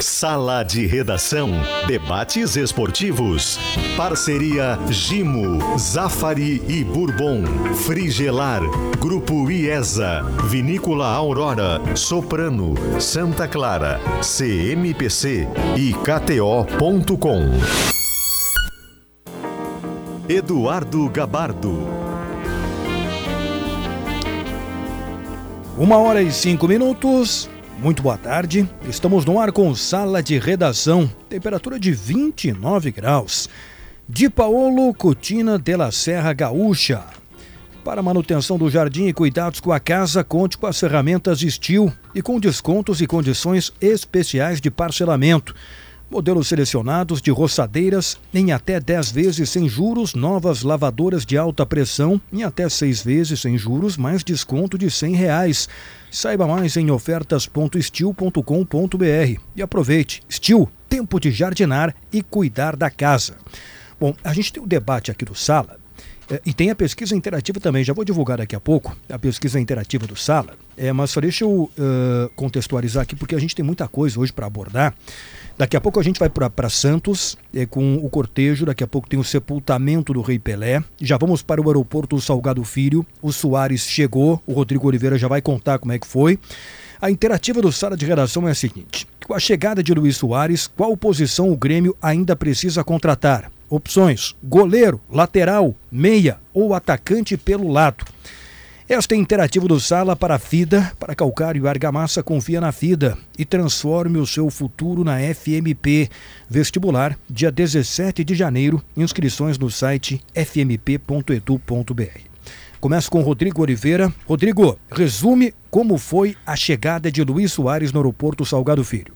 Sala de Redação, debates esportivos, parceria Gimo, Zafari e Bourbon, Frigelar, Grupo IESA, Vinícola Aurora, Soprano, Santa Clara, CMPC e KTO.com. Eduardo Gabardo. 1h05, muito boa tarde, estamos no ar com Sala de Redação, temperatura de 29 graus. De Paulo, Cutina de la Serra Gaúcha. Para manutenção do jardim e cuidados com a casa, conte com as ferramentas Steel e com descontos e condições especiais de parcelamento. Modelos selecionados de roçadeiras em até 10 vezes sem juros, novas lavadoras de alta pressão em até 6 vezes sem juros, mais desconto de R$100. Saiba mais em ofertas.stil.com.br e aproveite. Stil, tempo de jardinar e cuidar da casa. Bom, a gente tem o debate aqui do Sala e tem a pesquisa interativa também, já vou divulgar daqui a pouco, a pesquisa interativa do Sala. Mas só deixa eu contextualizar aqui, porque a gente tem muita coisa hoje para abordar. Daqui a pouco a gente vai para Santos com o cortejo, daqui a pouco tem o sepultamento do Rei Pelé. Já vamos para o aeroporto do Salgado Filho, o Soares chegou, o Rodrigo Oliveira já vai contar como é que foi. A interativa do Sala de Redação é a seguinte: com a chegada de Luiz Soares, qual posição o Grêmio ainda precisa contratar? Opções: goleiro, lateral, meia ou atacante pelo lado. Esta é interativa do Sala para a FIDA, para calcário e argamassa. Confia na FIDA e transforme o seu futuro na FMP. Vestibular, dia 17 de janeiro, inscrições no site fmp.edu.br. Começo com Rodrigo Oliveira. Rodrigo, resume como foi a chegada de Luiz Soares no aeroporto Salgado Filho.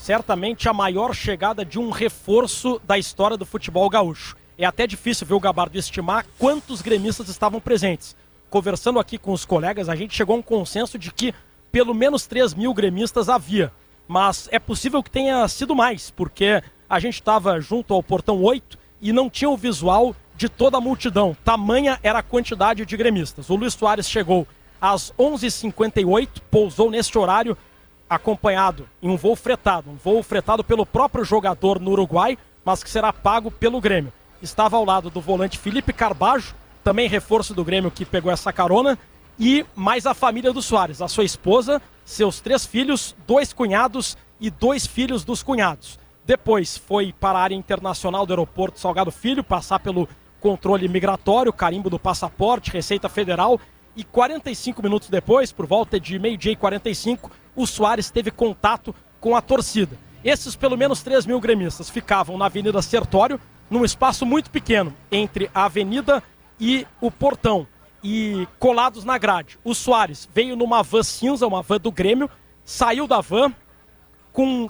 Certamente a maior chegada de um reforço da história do futebol gaúcho. É até difícil, viu, Gabardo, estimar quantos gremistas estavam presentes. Conversando aqui com os colegas, a gente chegou a um consenso de que pelo menos 3.000 gremistas havia. Mas é possível que tenha sido mais, porque a gente estava junto ao portão 8 e não tinha o visual de toda a multidão. Tamanha era a quantidade de gremistas. O Luiz Soares chegou às 11h58, pousou neste horário, acompanhado em um voo fretado pelo próprio jogador no Uruguai, mas que será pago pelo Grêmio. Estava ao lado do volante Felipe Carballo, também reforço do Grêmio que pegou essa carona, e mais a família do Soares, a sua esposa, seus 3 filhos, 2 cunhados e 2 filhos dos cunhados. Depois foi para a área internacional do aeroporto Salgado Filho, passar pelo controle migratório, carimbo do passaporte, Receita Federal, e 45 minutos depois, por volta de 12h45, o Soares teve contato com a torcida. Esses pelo menos 3.000 gremistas ficavam na Avenida Sertório, num espaço muito pequeno, entre a Avenida e o portão, e colados na grade. O Soares veio numa van cinza, uma van do Grêmio, saiu da van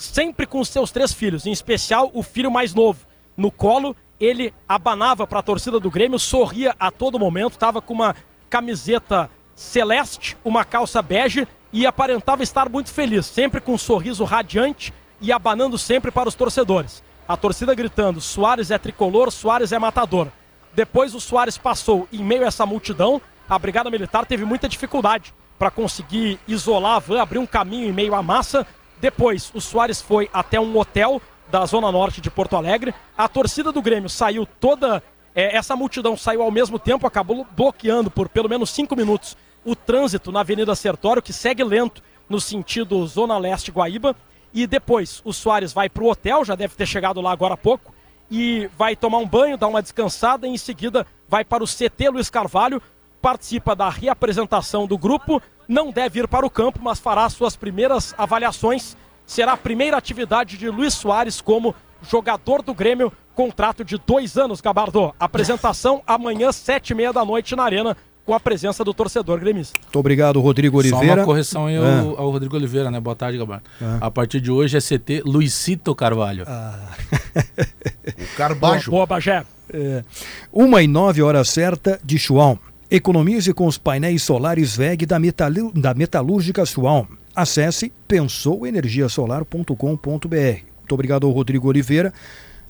sempre com seus 3 filhos, em especial o filho mais novo. No colo, ele abanava para a torcida do Grêmio, sorria a todo momento, estava com uma camiseta celeste, uma calça bege e aparentava estar muito feliz, sempre com um sorriso radiante e abanando sempre para os torcedores. A torcida gritando: Soares é tricolor, Soares é matador. Depois o Soares passou em meio a essa multidão. A Brigada Militar teve muita dificuldade para conseguir isolar a van, abrir um caminho em meio à massa. Depois o Soares foi até um hotel da Zona Norte de Porto Alegre. A torcida do Grêmio saiu toda, essa multidão saiu ao mesmo tempo, acabou bloqueando por pelo menos 5 minutos o trânsito na Avenida Sertório, que segue lento no sentido Zona Leste-Guaíba. E depois o Soares vai para o hotel, já deve ter chegado lá agora há pouco, e vai tomar um banho, dar uma descansada, e em seguida vai para o CT Luiz Carvalho, participa da reapresentação do grupo, não deve ir para o campo, mas fará suas primeiras avaliações. Será a primeira atividade de Luiz Soares como jogador do Grêmio, contrato de 2 anos, Gabardo. Apresentação amanhã, 7h30 na Arena, com a presença do torcedor gremista. Muito obrigado, Rodrigo Oliveira. Só uma correção aí ao Rodrigo Oliveira, né? Boa tarde, Gabardo. A partir de hoje é CT Luizito Carvalho. O Carbajo. Boa, Bagé. 1h09, certa de Schwalm. Economize com os painéis solares WEG da metalúrgica Schwalm. Acesse pensouenergiasolar.com.br. Muito obrigado, Rodrigo Oliveira.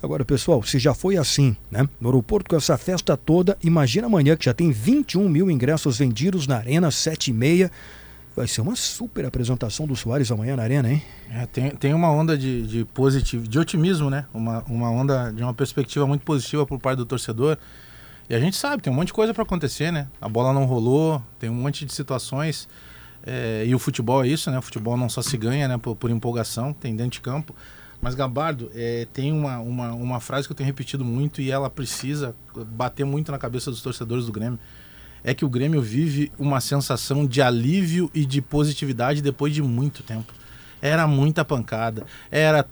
Agora, pessoal, se já foi assim, né, no aeroporto com essa festa toda, imagina amanhã que já tem 21.000 ingressos vendidos na Arena, 7h30. Vai ser uma super apresentação do Soares amanhã na Arena, hein? É, tem uma onda de positivo, de otimismo, né? Uma onda de uma perspectiva muito positiva por parte do torcedor. E a gente sabe, tem um monte de coisa para acontecer, né? A bola não rolou, tem um monte de situações. E o futebol é isso, né? O futebol não só se ganha, né? Por empolgação, tem dentro de campo. Mas, Gabardo, tem uma frase que eu tenho repetido muito e ela precisa bater muito na cabeça dos torcedores do Grêmio. É que o Grêmio vive uma sensação de alívio e de positividade depois de muito tempo. Era muita pancada, era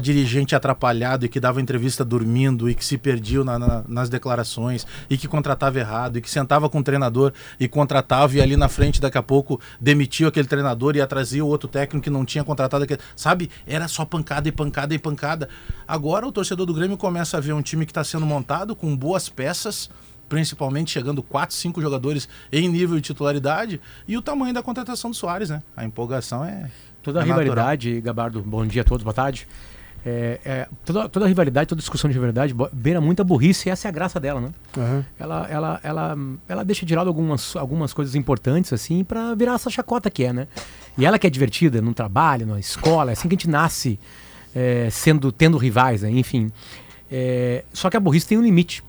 dirigente atrapalhado e que dava entrevista dormindo e que se perdia nas declarações e que contratava errado e que sentava com o treinador e contratava e ali na frente daqui a pouco demitiu aquele treinador e trazia o outro técnico que não tinha contratado aquele... Sabe? Era só pancada e pancada e pancada. Agora o torcedor do Grêmio começa a ver um time que está sendo montado com boas peças, principalmente chegando 4, 5 jogadores em nível de titularidade e o tamanho da contratação do Soares, né? A empolgação é... Toda a rivalidade, natural. Gabardo, bom dia a todos, boa tarde. Toda a rivalidade, toda discussão de rivalidade beira muita burrice e essa é a graça dela, né? Uhum. Ela deixa de lado algumas coisas importantes, assim, pra virar essa chacota que é, né? E ela que é divertida no trabalho, na escola, é assim que a gente nasce tendo rivais, né? Enfim. Só que a burrice tem um limite,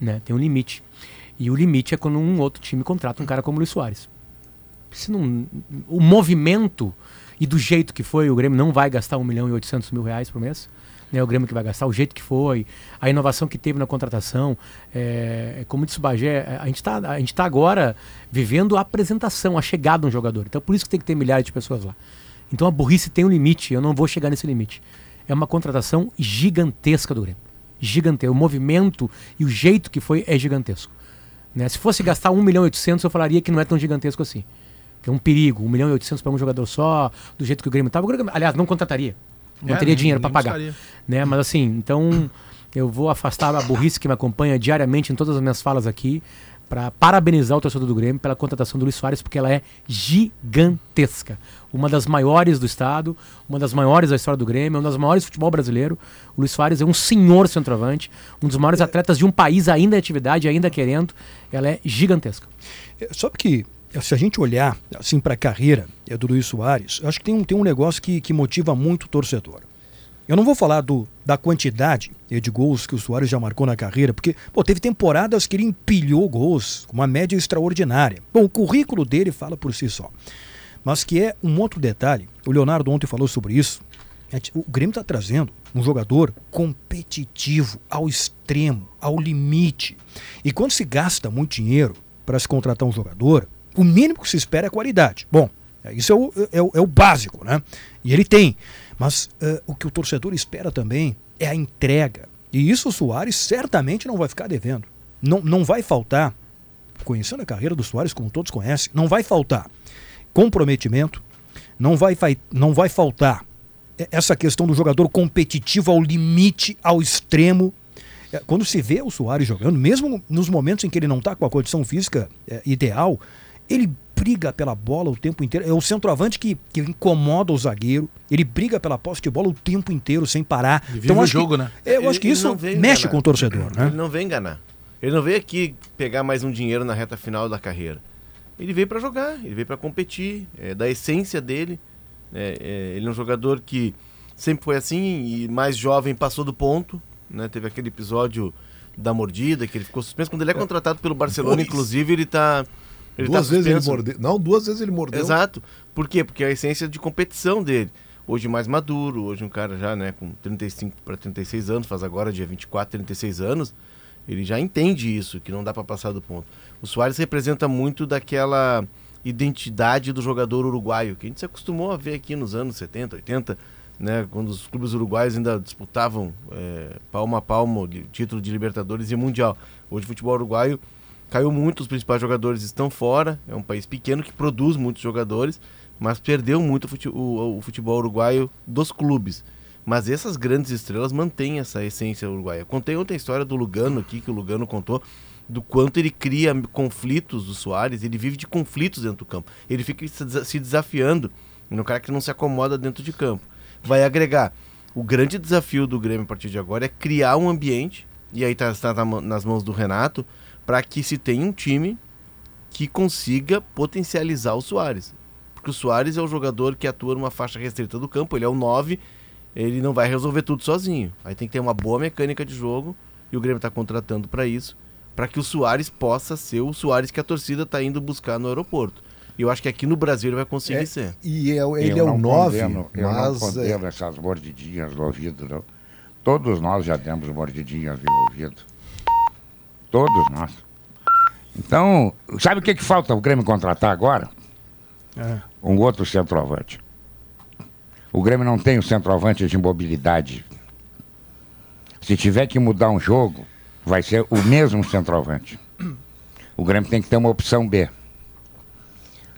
né? Tem um limite. E o limite é quando um outro time contrata um cara como o Luiz Soares. Se não, o movimento... E do jeito que foi, o Grêmio não vai gastar 1 milhão e 800 mil reais por mês. Né? O Grêmio que vai gastar, o jeito que foi, a inovação que teve na contratação. Como disse o Bagé, a gente tá agora vivendo a apresentação, a chegada de um jogador. Então, por isso que tem que ter milhares de pessoas lá. Então, a burrice tem um limite. Eu não vou chegar nesse limite. É uma contratação gigantesca do Grêmio. Gigantesca. O movimento e o jeito que foi é gigantesco. Né? Se fosse gastar 1 milhão e 800, eu falaria que não é tão gigantesco assim. É um perigo, 1 milhão e 800 para um jogador só, do jeito que o Grêmio estava. Aliás, não contrataria, não teria dinheiro para pagar. Né? Mas assim, então eu vou afastar a burrice que me acompanha diariamente em todas as minhas falas aqui para parabenizar o torcedor do Grêmio pela contratação do Luiz Soares, porque ela é gigantesca. Uma das maiores do estado, uma das maiores da história do Grêmio, uma das maiores do futebol brasileiro. O Luiz Soares é um senhor centroavante, um dos maiores atletas de um país ainda em atividade, ainda querendo. Ela é gigantesca. Só que... Se a gente olhar assim, para a carreira do Luiz Soares, eu acho que tem um negócio que motiva muito o torcedor. Eu não vou falar da quantidade de gols que o Soares já marcou na carreira, porque teve temporadas que ele empilhou gols, com uma média extraordinária. Bom, o currículo dele fala por si só. Mas que é um outro detalhe, o Leonardo ontem falou sobre isso, o Grêmio está trazendo um jogador competitivo, ao extremo, ao limite. E quando se gasta muito dinheiro para se contratar um jogador... O mínimo que se espera é qualidade. Bom, isso é o básico, né? E ele tem. Mas o que o torcedor espera também é a entrega. E isso o Soares certamente não vai ficar devendo. Não vai faltar, conhecendo a carreira do Soares, como todos conhecem, não vai faltar comprometimento, não vai faltar essa questão do jogador competitivo ao limite, ao extremo. Quando se vê o Soares jogando, mesmo nos momentos em que ele não está com a condição física ideal... Ele briga pela bola o tempo inteiro. É o centroavante que incomoda o zagueiro. Ele briga pela posse de bola o tempo inteiro, sem parar. Ele vive o jogo, né? Eu acho que isso mexe com o torcedor, né? Ele não veio enganar. Ele não veio aqui pegar mais um dinheiro na reta final da carreira. Ele veio para jogar, ele veio para competir. É da essência dele. Ele é um jogador que sempre foi assim e mais jovem passou do ponto. Né? Teve aquele episódio da mordida que ele ficou suspenso. Quando ele é contratado pelo Barcelona, inclusive, ele está... duas vezes ele mordeu. Exato. Por quê? Porque é a essência de competição dele. Hoje mais maduro, hoje um cara já com 35 para 36 anos, faz agora dia 24, 36 anos, ele já entende isso, que não dá para passar do ponto. O Soares representa muito daquela identidade do jogador uruguaio, que a gente se acostumou a ver aqui nos anos 70, 80, né, quando os clubes uruguaios ainda disputavam palmo a palmo, título de Libertadores e Mundial. Hoje o futebol uruguaio caiu muito, os principais jogadores estão fora, é um país pequeno que produz muitos jogadores, mas perdeu muito o futebol uruguaio dos clubes. Mas essas grandes estrelas mantêm essa essência uruguaia. Contei ontem a história do Lugano aqui, que o Lugano contou, do quanto ele cria conflitos do Soares, ele vive de conflitos dentro do campo. Ele fica se desafiando, é um cara que não se acomoda dentro de campo. Vai agregar. O grande desafio do Grêmio a partir de agora é criar um ambiente, e aí está nas mãos do Renato, para que se tenha um time que consiga potencializar o Soares. porque o Soares é o jogador que atua numa faixa restrita do campo, ele é o 9, ele não vai resolver tudo sozinho. Aí tem que ter uma boa mecânica de jogo, e o Grêmio está contratando para isso, para que o Soares possa ser o Soares que a torcida está indo buscar no aeroporto. E eu acho que aqui no Brasil ele vai conseguir ser. E ele é o 9, mas... Eu não condeno essas mordidinhas no ouvido, não. Todos nós já demos mordidinhas no ouvido. Todos nós. Então, sabe o que falta o Grêmio contratar agora? Um outro centroavante. O Grêmio não tem um centroavante de mobilidade. Se tiver que mudar um jogo, vai ser o mesmo centroavante. O Grêmio tem que ter uma opção B.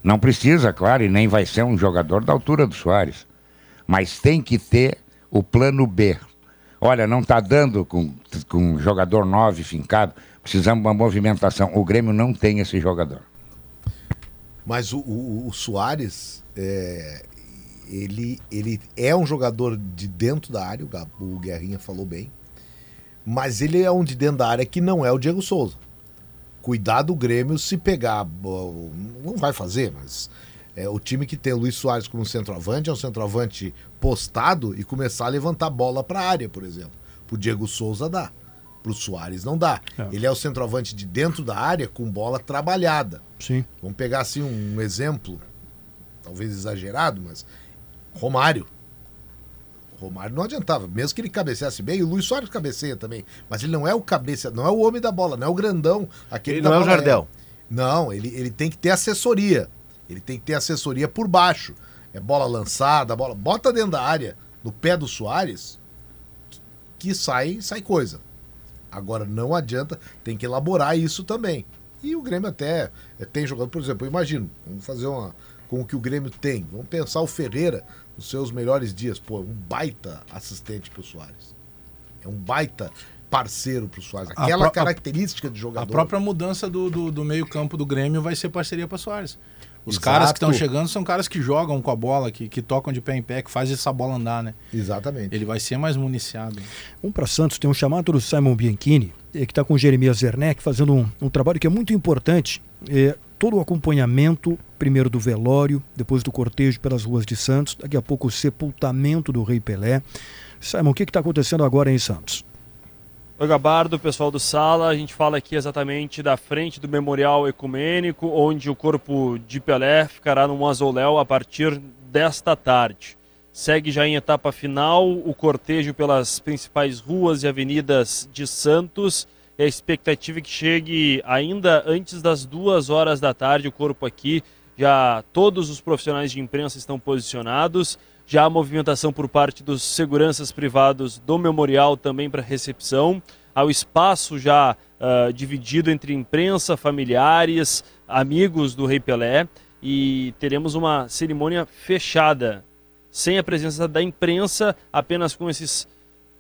Não precisa, claro, e nem vai ser um jogador da altura do Soares. Mas tem que ter o plano B. Olha, não está dando com um jogador 9 fincado, precisamos de uma movimentação. O Grêmio não tem esse jogador. Mas o Soares, ele é um jogador de dentro da área, o Guerrinha falou bem, mas ele é um de dentro da área que não é o Diego Souza. Cuidado o Grêmio se pegar, não vai fazer, mas o time que tem o Luiz Soares como centroavante é um centroavante postado e começar a levantar bola para a área, por exemplo. Pro Diego Souza dá, pro Soares não dá. É. Ele é o centroavante de dentro da área com bola trabalhada. Sim. Vamos pegar assim um exemplo, talvez exagerado, mas Romário. Romário não adiantava, mesmo que ele cabeceasse bem, e o Luiz Soares cabeceia também, mas ele não é o cabeça, não é o homem da bola, não é o grandão. Aquele ele não é o Jardel. Não, ele tem que ter assessoria, ele tem que ter assessoria por baixo, é bola lançada, bola, bota dentro da área, no pé do Soares, que sai coisa. Agora não adianta, tem que elaborar isso também. E o Grêmio até tem jogado, por exemplo, eu imagino, vamos fazer com o que o Grêmio tem, vamos pensar o Ferreira, os seus melhores dias, um baita assistente pro Soares. É um baita parceiro pro Soares. Aquela característica de jogador. A própria mudança do meio campo do Grêmio vai ser parceria para Soares. Os Exato. Caras que estão chegando são caras que jogam com a bola, que tocam de pé em pé, que fazem essa bola andar, né? Exatamente. Ele vai ser mais municiado. Vamos para Santos, tem um chamado do Simon Bianchini, que está com o Jeremias Zerneck, fazendo um trabalho que é muito importante. Todo o acompanhamento, primeiro do velório, depois do cortejo pelas ruas de Santos, daqui a pouco o sepultamento do Rei Pelé. Simon, o que está acontecendo agora em Santos? Oi, Gabardo, pessoal do Sala. A gente fala aqui exatamente da frente do Memorial Ecumênico, onde o corpo de Pelé ficará no mausoléu a partir desta tarde. Segue já em etapa final o cortejo pelas principais ruas e avenidas de Santos. E a expectativa é que chegue ainda antes das 2 horas da tarde o corpo aqui. Já todos os profissionais de imprensa estão posicionados. Já a movimentação por parte dos seguranças privados do memorial também para recepção. Há o espaço já dividido entre imprensa, familiares, amigos do Rei Pelé. E teremos uma cerimônia fechada, sem a presença da imprensa, apenas com esses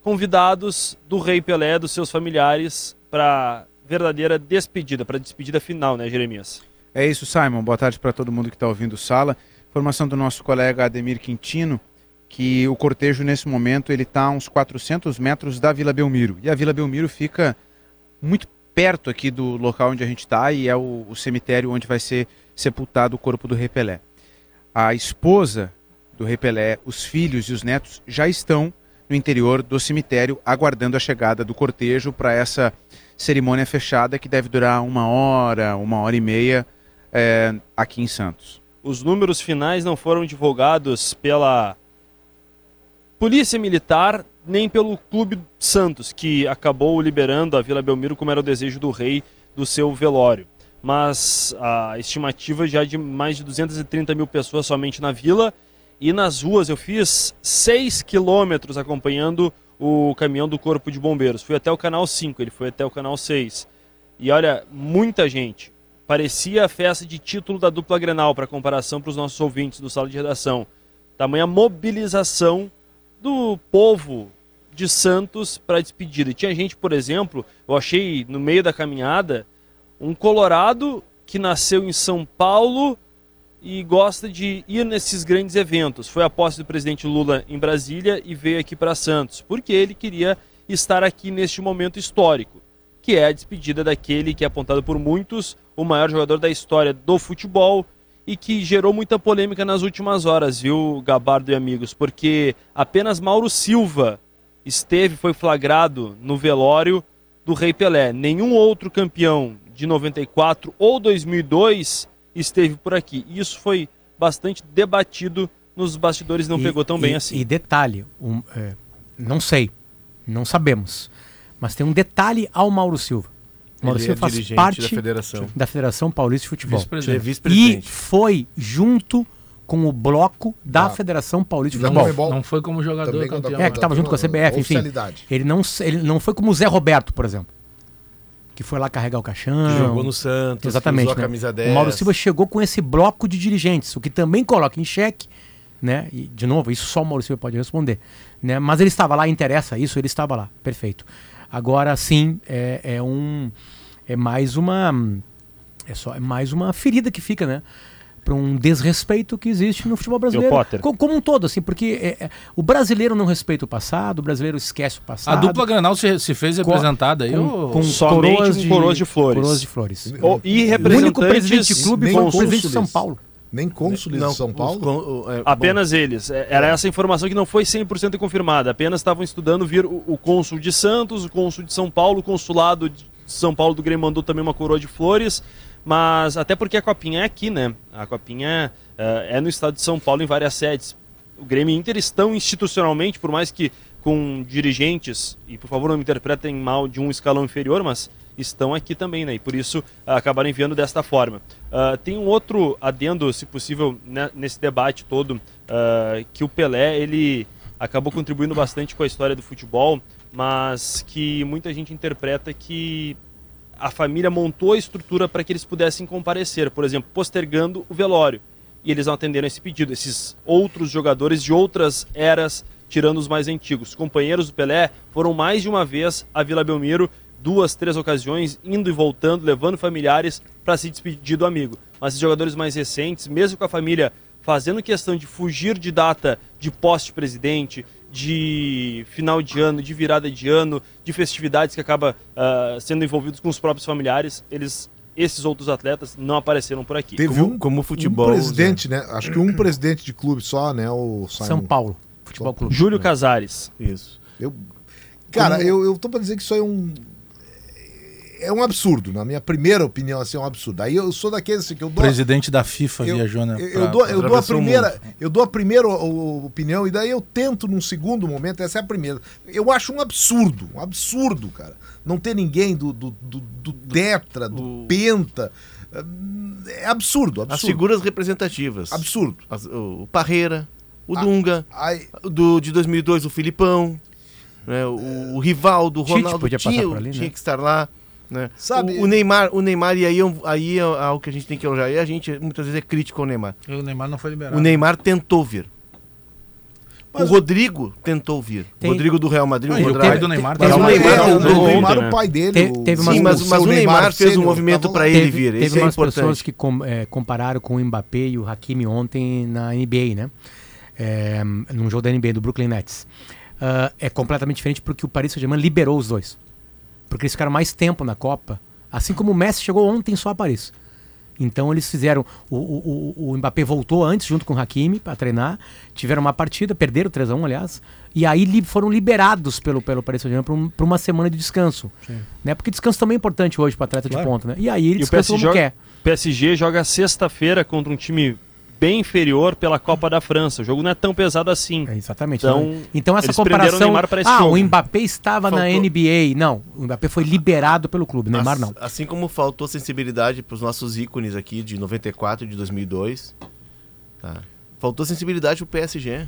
convidados do Rei Pelé, dos seus familiares, para verdadeira despedida, para a despedida final, né, Jeremias? É isso, Simon. Boa tarde para todo mundo que está ouvindo o Sala. Informação do nosso colega Ademir Quintino, que o cortejo, nesse momento, ele está a uns 400 metros da Vila Belmiro. E a Vila Belmiro fica muito perto aqui do local onde a gente está e é o cemitério onde vai ser sepultado o corpo do Rei Pelé. A esposa do Rei Pelé, os filhos e os netos já estão no interior do cemitério, aguardando a chegada do cortejo para essa cerimônia fechada que deve durar 1 hora, 1 hora e meia aqui em Santos. Os números finais não foram divulgados pela Polícia Militar nem pelo Clube Santos, que acabou liberando a Vila Belmiro como era o desejo do rei do seu velório. Mas a estimativa já de mais de 230 mil pessoas somente na vila. E nas ruas eu fiz 6 quilômetros acompanhando o caminhão do Corpo de Bombeiros. Fui até o canal 5, ele foi até o canal 6. E olha, muita gente. Parecia a festa de título da dupla Grenal, para comparação para os nossos ouvintes do Sala de Redação. Tamanha mobilização do povo de Santos para a despedida. E tinha gente, por exemplo, eu achei no meio da caminhada, um colorado que nasceu em São Paulo e gosta de ir nesses grandes eventos. Foi a posse do presidente Lula em Brasília e veio aqui para Santos, porque ele queria estar aqui neste momento histórico, que é a despedida daquele que é apontado por muitos, o maior jogador da história do futebol e que gerou muita polêmica nas últimas horas, viu, Gabardo e amigos? Porque apenas Mauro Silva foi flagrado no velório do Rei Pelé. Nenhum outro campeão de 94 ou 2002 esteve por aqui. Isso foi bastante debatido nos bastidores, não pegou tão bem assim. E detalhe, não sei, não sabemos, mas tem um detalhe ao Mauro Silva. Mauro Silva faz parte da Federação Paulista de Futebol. Vice-presidente. E foi junto com o bloco da Federação Paulista de Futebol. Não foi como jogador campeão. Que estava junto com a CBF, enfim. Ele não foi como o Zé Roberto, por exemplo, que foi lá carregar o caixão. Que jogou no Santos. Exatamente. Usou a camisa 10. O Mauro Silva chegou com esse bloco de dirigentes, o que também coloca em xeque, né? E, de novo, isso só o Mauro Silva pode responder, né? Mas ele estava lá, interessa isso, ele estava lá. Perfeito. Agora sim, é mais uma ferida que fica, né, para um desrespeito que existe no futebol brasileiro como um todo, assim, porque o brasileiro não respeita o passado, o brasileiro esquece o passado. A dupla Granal se fez representada com somente coroas de flores. E representantes, o único presidente de clube foi o presidente de São Paulo. Nem cônsules de São Paulo? Apenas eles. Era essa informação que não foi 100% confirmada. Apenas estavam estudando vir o cônsul de Santos, o cônsul de São Paulo, o consulado de São Paulo do Grêmio mandou também uma coroa de flores. Mas até porque a Copinha é aqui, né? A Copinha é no estado de São Paulo, em várias sedes. O Grêmio e Inter estão institucionalmente, por mais que com dirigentes, e por favor não me interpretem mal, de um escalão inferior, mas estão aqui também, né? E por isso acabaram enviando desta forma. Tem um outro adendo, se possível, né, nesse debate todo, que o Pelé, ele acabou contribuindo bastante com a história do futebol, mas que muita gente interpreta que a família montou a estrutura para que eles pudessem comparecer, por exemplo, postergando o velório. E eles não atenderam esse pedido. Esses outros jogadores de outras eras, tirando os mais antigos, companheiros do Pelé, foram mais de uma vez à Vila Belmiro, 2, 3 ocasiões, indo e voltando, levando familiares para se despedir do amigo. Mas esses jogadores mais recentes, mesmo com a família fazendo questão de fugir de data de posse de presidente, de final de ano, de virada de ano, de festividades que acaba sendo envolvidos com os próprios familiares, esses outros atletas não apareceram por aqui. Teve como futebol. Um presidente, né? Acho que um presidente de clube só, né? O Simon. São Paulo. Futebol Clube. Júlio Casares. Isso. Eu tô pra dizer que isso aí é um absurdo, na minha primeira opinião, assim, é um absurdo. Aí eu sou daqueles assim, que eu dou... Presidente da FIFA viajou, né? Eu dou a primeira opinião e daí eu tento num segundo momento, essa é a primeira. Eu acho um absurdo, cara. Não ter ninguém do tetra, do penta... É absurdo. As figuras representativas. Absurdo. O Parreira, o Dunga, de 2002 o Filipão, né, o Rivaldo, o Ronaldo, tinha que estar lá. Né? Sabe, o Neymar, e aí é algo que a gente tem que elogiar. E a gente muitas vezes é crítico ao Neymar. O Neymar não foi liberado. O Neymar tentou vir. Mas o Rodrigo tentou vir. O Rodrigo do Real Madrid. O Rodrigo do Neymar. Mas o Neymar, o pai dele. Sim, mas o Neymar fez um movimento para ele vir. Teve umas pessoas que compararam com o Mbappé e o Hakimi ontem na NBA, né? Num jogo da NBA, do Brooklyn Nets. É completamente diferente porque o Paris Saint-Germain liberou os dois. Porque eles ficaram mais tempo na Copa, assim como o Messi chegou ontem só a Paris. Então eles fizeram, o Mbappé voltou antes junto com o Hakimi para treinar, tiveram uma partida, perderam 3-1 aliás, e aí foram liberados pelo Paris Saint-Germain para uma semana de descanso. Né? Porque descanso também é importante hoje para atleta de ponta. Né? E aí ele descansa como quer. O PSG joga sexta-feira contra um time bem inferior pela Copa da França. O jogo não é tão pesado assim. Exatamente. Então essa comparação... O Mbappé estava na NBA. Não, o Mbappé foi liberado pelo clube, o Neymar não. Assim como faltou sensibilidade para os nossos ícones aqui de 94 e de 2002, tá? Faltou sensibilidade para o PSG.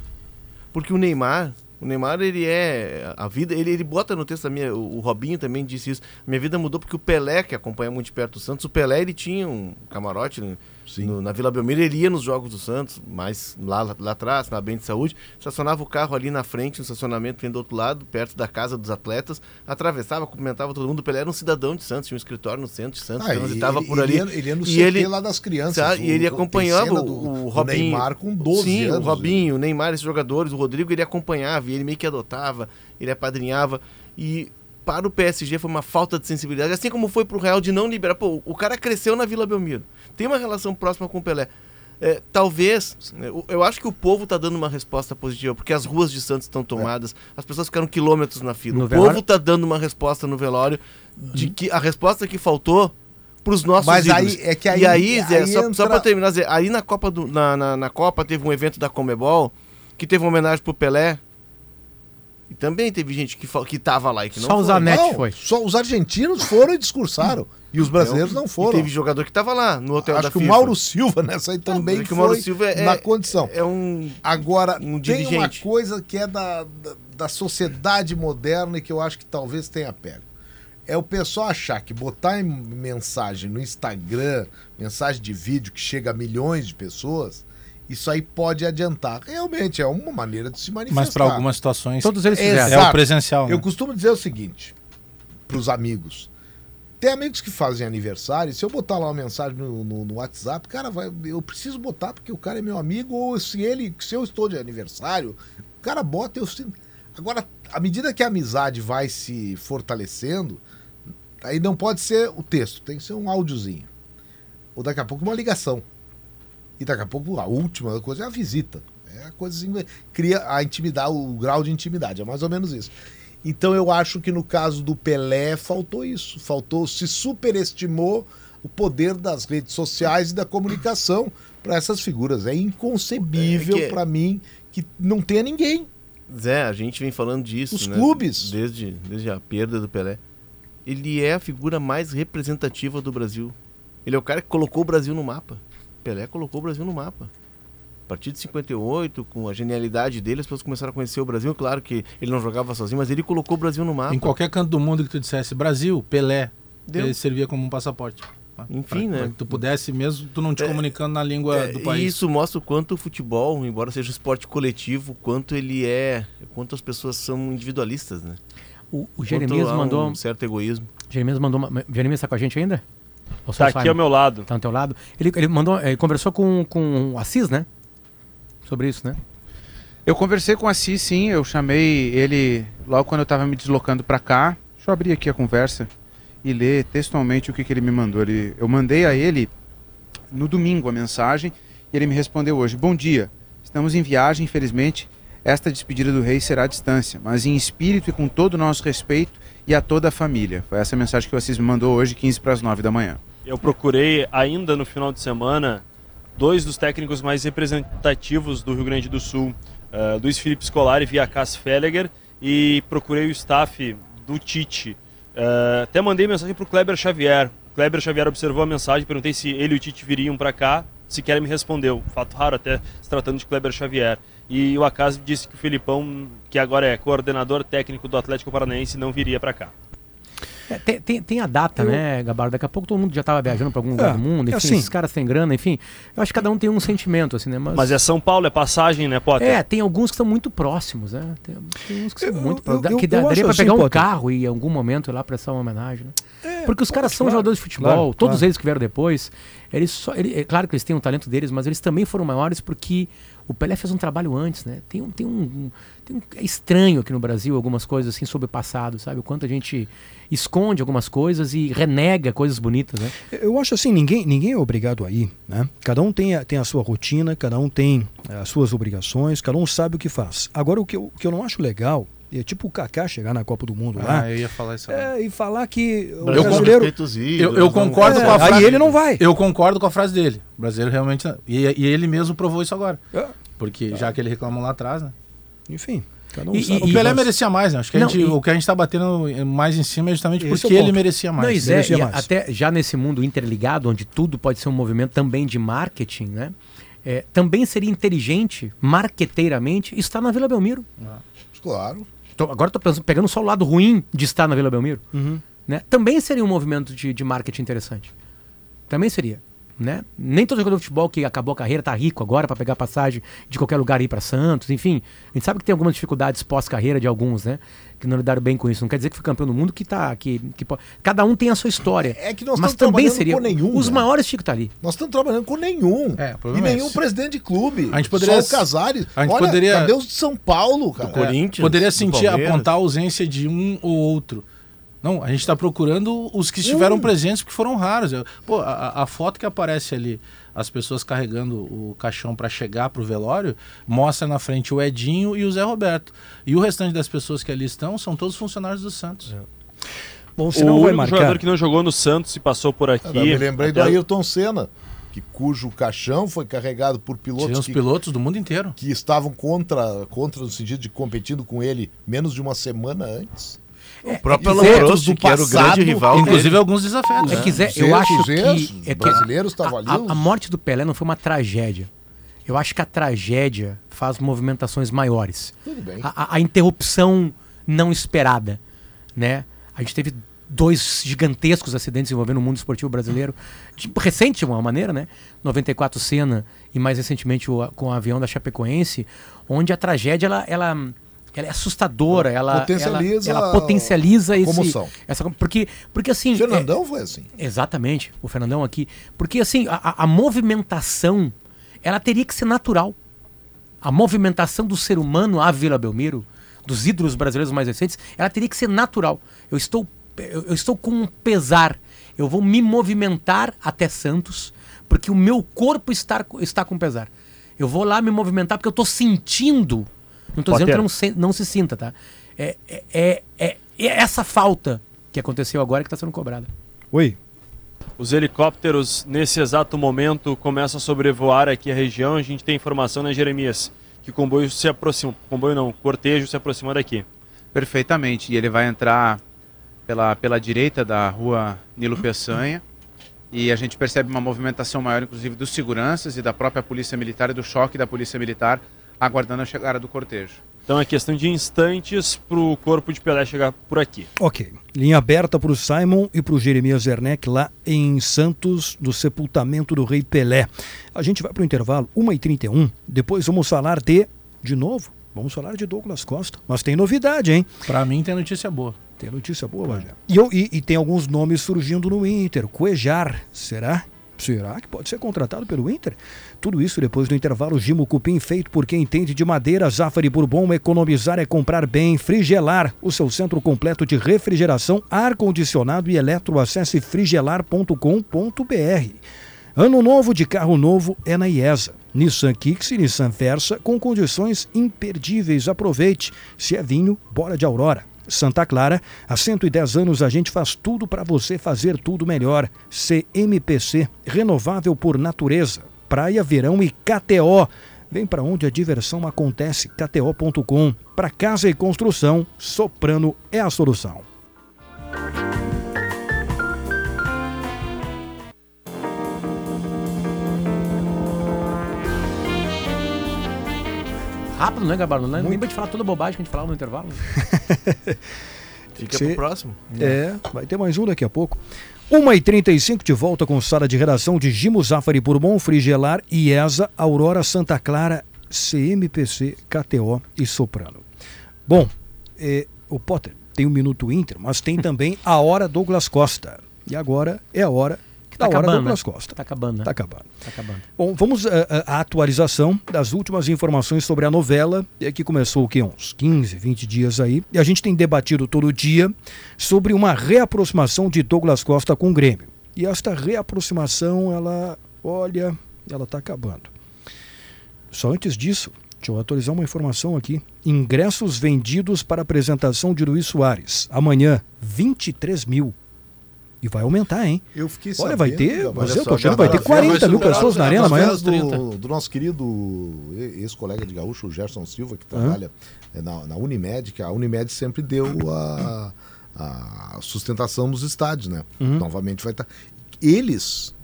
Porque o Neymar, ele é... A vida... Ele bota no texto da minha... O Robinho também disse isso. Minha vida mudou porque o Pelé, que acompanha muito de perto o Santos, o Pelé, ele tinha um camarote na Vila Belmiro, ele ia nos jogos do Santos, mas lá atrás, na Bem de Saúde, estacionava o carro ali na frente, no estacionamento do outro lado, perto da casa dos atletas, atravessava, cumprimentava todo mundo. O Pelé era um cidadão de Santos, tinha um escritório no centro de Santos, transitava por ali. Ele ia no CT lá das crianças. Sabe? E ele acompanhava o Robinho. O Neymar com 12 anos. O Robinho, o Neymar, esses jogadores, o Rodrigo, ele acompanhava. Ele meio que adotava, ele apadrinhava, e para o PSG foi uma falta de sensibilidade, assim como foi para o Real de não liberar. Pô, o cara cresceu na Vila Belmiro, tem uma relação próxima com o Pelé, talvez, eu acho que o povo está dando uma resposta positiva, porque as ruas de Santos estão tomadas, as pessoas ficaram quilômetros na fila. O povo está dando uma resposta no velório de que a resposta que faltou para os nossos ídolos. Aí, só para terminar, aí na Copa, na Copa teve um evento da Conmebol que teve uma homenagem pro Pelé. E também teve gente que tava lá e que não foi. Só o Zanetti foi. Só os argentinos foram e discursaram. E os brasileiros não foram. E teve jogador que tava lá no hotel da FIFA. Acho que o Mauro Silva nessa aí também foi, que o Mauro Silva na condição. Agora, tem uma coisa que é da sociedade moderna e que eu acho que talvez tenha pego. É o pessoal achar que botar mensagem no Instagram, mensagem de vídeo que chega a milhões de pessoas... Isso aí pode adiantar. Realmente, é uma maneira de se manifestar. Mas para algumas situações... Todos eles fizeram. É o presencial. Né? Eu costumo dizer o seguinte, para os amigos. Tem amigos que fazem aniversário, se eu botar lá uma mensagem no WhatsApp, cara, eu preciso botar porque o cara é meu amigo, ou se eu estou de aniversário, o cara bota... Agora, à medida que a amizade vai se fortalecendo, aí não pode ser o texto, tem que ser um áudiozinho. Ou daqui a pouco uma ligação. E daqui a pouco a última coisa é a visita. É a coisa assim, cria a intimidade, o grau de intimidade. É mais ou menos isso. Então eu acho que no caso do Pelé faltou isso. Se superestimou o poder das redes sociais e da comunicação para essas figuras. É inconcebível para mim que não tenha ninguém. Zé, a gente vem falando disso. Os clubes. Desde a perda do Pelé. Ele é a figura mais representativa do Brasil. Ele é o cara que colocou o Brasil no mapa. Pelé colocou o Brasil no mapa. A partir de 58, com a genialidade dele, as pessoas começaram a conhecer o Brasil. Claro que ele não jogava sozinho, mas ele colocou o Brasil no mapa. Em qualquer canto do mundo que tu dissesse Brasil, Pelé, ele servia como um passaporte. Enfim, pra que tu pudesse mesmo, tu não te comunicando na língua do país. E isso mostra o quanto o futebol, embora seja um esporte coletivo, quanto ele é, quanto as pessoas são individualistas, né? O Jeremias mandou um certo egoísmo. Jeremias tá com a gente ainda? Tá aqui ao meu lado. Tá ao teu lado. Ele mandou, conversou com o Assis, né? Sobre isso, né? Eu conversei com o Assis, sim. Eu chamei ele logo quando eu tava me deslocando pra cá. Deixa eu abrir aqui a conversa e ler textualmente o que ele me mandou. Eu mandei a ele no domingo a mensagem e ele me respondeu hoje. Bom dia. Estamos em viagem, infelizmente. Esta despedida do rei será à distância, mas em espírito e com todo o nosso respeito e a toda a família. Foi essa a mensagem que o Assis me mandou hoje, 8:45 da manhã. Eu procurei ainda no final de semana dois dos técnicos mais representativos do Rio Grande do Sul, Luiz Felipe Scolari via Cass Felliger, e procurei o staff do Tite. Até mandei mensagem para o Kleber Xavier. O Kleber Xavier observou a mensagem, perguntei se ele e o Tite viriam para cá, sequer me respondeu. Fato raro até se tratando de Kleber Xavier. E o Acas disse que o Felipão, que agora é coordenador técnico do Atlético Paranaense, não viria para cá. Tem a data, né, Gabardo? Daqui a pouco todo mundo já estava viajando para algum lugar do mundo, enfim, assim, esses caras sem grana, enfim. Eu acho que cada um tem um sentimento, assim, né? Mas é São Paulo, é passagem, né, Potter? Tem alguns que são muito próximos, né? Tem uns que são muito próximos. Que daria para pegar um carro e em algum momento ir lá prestar uma homenagem, né? Porque os caras são jogadores de futebol, todos eles que vieram depois. É claro que eles têm um talento deles, mas eles também foram maiores porque o Pelé fez um trabalho antes, né? É estranho aqui no Brasil algumas coisas assim sobre o passado, sabe? O quanto a gente esconde algumas coisas e renega coisas bonitas, né? Eu acho assim, ninguém é obrigado a ir, né? Cada um tem a sua rotina, cada um tem as suas obrigações, cada um sabe o que faz. Agora, o que eu não acho legal... É tipo o Kaká chegar na Copa do Mundo lá. Eu ia falar isso. E falar que o brasileiro... Eu concordo com a frase... Aí ele não vai. Eu concordo com a frase dele. O brasileiro realmente... E ele mesmo provou isso agora. Porque já que ele reclamou lá atrás, né? Enfim. Um o Pelé merecia mais, né? Acho que o que a gente está batendo mais em cima é justamente porque ele merecia mais. Não, merecia mais. Até já nesse mundo interligado, onde tudo pode ser um movimento também de marketing, né? Também seria inteligente, marqueteiramente, estar na Vila Belmiro. Claro. Agora estou pegando só o lado ruim de estar na Vila Belmiro. Né? Também seria um movimento de marketing interessante. Também seria. Né? Nem todo jogador de futebol que acabou a carreira está rico agora para pegar passagem de qualquer lugar e ir para Santos. Enfim, a gente sabe que tem algumas dificuldades pós-carreira de alguns, né? Que não lidaram bem com isso. Não quer dizer que foi campeão do mundo que está... Cada um tem a sua história. Que nós mas também seria... Com nenhum, os maiores tinham que estar ali. Nós estamos trabalhando com nenhum. E nenhum presidente de clube. A gente poderia... Só o Casares. A gente poderia... Cadê o de São Paulo, cara? Do Corinthians. Poderia sentir, apontar a ausência de um ou outro. Não, a gente está procurando os que estiveram presentes, porque foram raros. Pô, a foto que aparece ali, as pessoas carregando o caixão para chegar para o velório, mostra na frente o Edinho e o Zé Roberto. E o restante das pessoas que ali estão são todos funcionários do Santos. Bom, se não vai marcar. O jogador que não jogou no Santos e passou por aqui... Eu me lembrei do Ayrton Senna, cujo caixão foi carregado por pilotos... pilotos do mundo inteiro. Que estavam contra no sentido de competindo com ele menos de uma semana antes. O próprio Alonso, que era o grande rival, inclusive dele. Alguns desafetos. É, né? Eu acho que é brasileiros estavam ali. A morte do Pelé não foi uma tragédia. Eu acho que a tragédia faz movimentações maiores. Tudo bem. A interrupção não esperada, né? A gente teve 2 gigantescos acidentes envolvendo o mundo esportivo brasileiro, recente de uma maneira, né? 94 Senna e mais recentemente com o avião da Chapecoense, onde a tragédia ela é assustadora, ela potencializa essa porque assim, o Fernandão foi assim. Exatamente, o Fernandão aqui, porque assim, a movimentação, ela teria que ser natural. A movimentação do ser humano à Vila Belmiro, dos ídolos brasileiros mais recentes, ela teria que ser natural. Eu estou com um pesar. Eu vou me movimentar até Santos, porque o meu corpo está com pesar. Eu vou lá me movimentar porque eu estou sentindo. Não estou dizendo que não se sinta, tá? É essa falta que aconteceu agora que está sendo cobrada. Oi. Os helicópteros, nesse exato momento, começam a sobrevoar aqui a região. A gente tem informação, né, Jeremias? Que o comboio se aproxima. Comboio não, cortejo se aproximando aqui. Perfeitamente. E ele vai entrar pela direita da rua Nilo Peçanha. E a gente percebe uma movimentação maior, inclusive, dos seguranças e da própria Polícia Militar e do choque da Polícia Militar, aguardando a chegada do cortejo. Então é questão de instantes para o corpo de Pelé chegar por aqui. Ok. Linha aberta para o Simon e para o Jeremias Zerneck lá em Santos, do sepultamento do Rei Pelé. A gente vai para o intervalo, 1h31. Depois vamos falar de novo, vamos falar de Douglas Costa. Mas tem novidade, hein? Para mim tem notícia boa. Tem notícia boa, Rogério. E tem alguns nomes surgindo no Inter. Cuejar, será? Será que pode ser contratado pelo Inter? Tudo isso depois do intervalo. Gimo Cupim, feito por quem entende de madeira. Zafari Bourbon, economizar é comprar bem. Frigelar, o seu centro completo de refrigeração, ar-condicionado e eletro. Acesse frigelar.com.br. Ano novo de carro novo é na IESA. Nissan Kicks e Nissan Versa com condições imperdíveis. Aproveite. Se é vinho, bora de Aurora. Santa Clara, há 110 anos a gente faz tudo para você fazer tudo melhor. CMPC, renovável por natureza. Praia, verão e KTO. Vem para onde a diversão acontece, kto.com. Para casa e construção, Soprano é a solução. Rápido, né, Gabardo? Não lembra de falar toda a bobagem que a gente falava no intervalo. Fica pro próximo. É, vai ter mais um daqui a pouco. 1h35, de volta com sala de redação de Gimo, Zafari Bourbon, Frigelar, IESA, Aurora, Santa Clara, CMPC, KTO e Soprano. Bom, o Potter tem o Minuto Inter, mas tem também a hora Douglas Costa. E agora é a hora... Tá acabando, Douglas Costa. Tá acabando, né? Tá acabando. Bom, vamos à atualização das últimas informações sobre a novela, que começou uns 15, 20 dias aí, e a gente tem debatido todo dia sobre uma reaproximação de Douglas Costa com o Grêmio. E esta reaproximação, ela tá acabando. Só antes disso, deixa eu atualizar uma informação aqui. Ingressos vendidos para apresentação de Luiz Soares. Amanhã, 23 mil. E vai aumentar, hein? Eu fiquei sabendo. Olha, vai ter, mas eu tô achando que vai ter 40 mil pessoas na Arena amanhã. Do nosso querido ex-colega de gaúcho, o Gerson Silva, que trabalha na Unimed, que a Unimed sempre deu a sustentação nos estádios, né? Novamente vai estar. Eles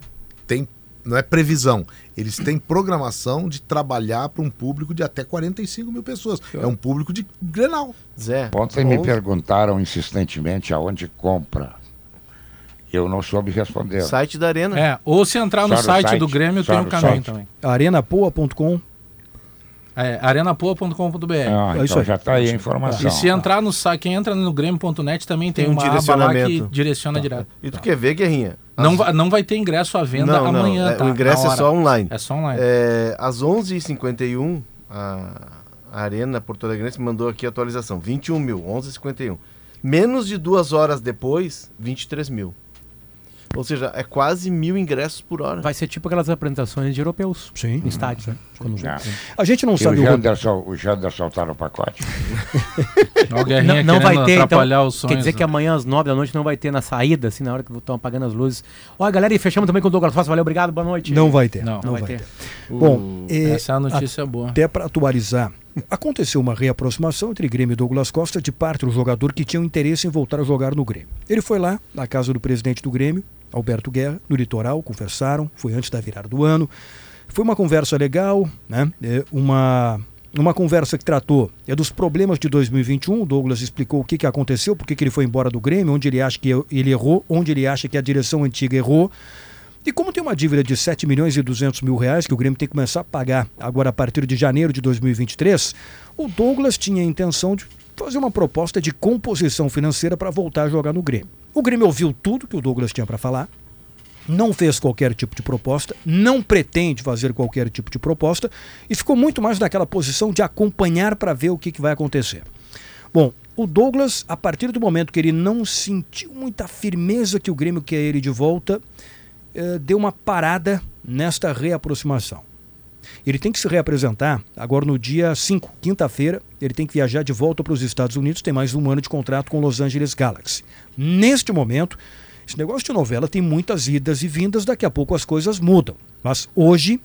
têm, não é previsão, eles têm programação de trabalhar para um público de até 45 mil pessoas. É um público de Grenal. Zé. Ontem me perguntaram insistentemente aonde compra. Eu não soube responder. Site da Arena. Ou se entrar no site do Grêmio, tem um caminho também. arenapoa.com. Arenapoa.com.br. Então já está aí a informação. E se entrar no site, quem entra no Grêmio.net também tem uma aba lá que direciona direto. E tu quer ver, Guerrinha? Não vai ter ingresso à venda amanhã, tá? O ingresso é só online. Às 11h51, a Arena Porto Alegre mandou aqui a atualização. 21 mil, 11h51. Menos de 2 horas depois, 23 mil. Ou seja, é quase 1.000 ingressos por hora. Vai ser tipo aquelas apresentações de europeus. Sim. Em estádio, né? Quando... A gente não sabe... O Janderson tá no pacote. não vai ter, atrapalhar então, os sonhos. Quer dizer que amanhã às 9 da noite não vai ter na saída, assim, na hora que estão apagando as luzes. Ó, galera, e fechamos também com o Douglas Costa. Valeu, obrigado, boa noite. Não vai ter. Não vai ter. Bom, essa é a notícia boa. Até para atualizar, aconteceu uma reaproximação entre Grêmio e Douglas Costa de parte do jogador que tinha um interesse em voltar a jogar no Grêmio. Ele foi lá, na casa do presidente do Grêmio, Alberto Guerra, no litoral, conversaram, foi antes da virada do ano. Foi uma conversa legal, né? Uma conversa que tratou dos problemas de 2021, o Douglas explicou o que aconteceu, por que ele foi embora do Grêmio, onde ele acha que ele errou, onde ele acha que a direção antiga errou. E como tem uma dívida de 7 milhões e 200 mil reais que o Grêmio tem que começar a pagar agora a partir de janeiro de 2023, o Douglas tinha a intenção de fazer uma proposta de composição financeira para voltar a jogar no Grêmio. O Grêmio ouviu tudo que o Douglas tinha para falar, não fez qualquer tipo de proposta, não pretende fazer qualquer tipo de proposta e ficou muito mais naquela posição de acompanhar para ver o que vai acontecer. Bom, o Douglas, a partir do momento que ele não sentiu muita firmeza que o Grêmio quer ele de volta... deu uma parada nesta reaproximação. Ele tem que se reapresentar agora no dia 5, quinta-feira, ele tem que viajar de volta para os Estados Unidos, tem mais um ano de contrato com o Los Angeles Galaxy. Neste momento, esse negócio de novela tem muitas idas e vindas, daqui a pouco as coisas mudam. Mas hoje,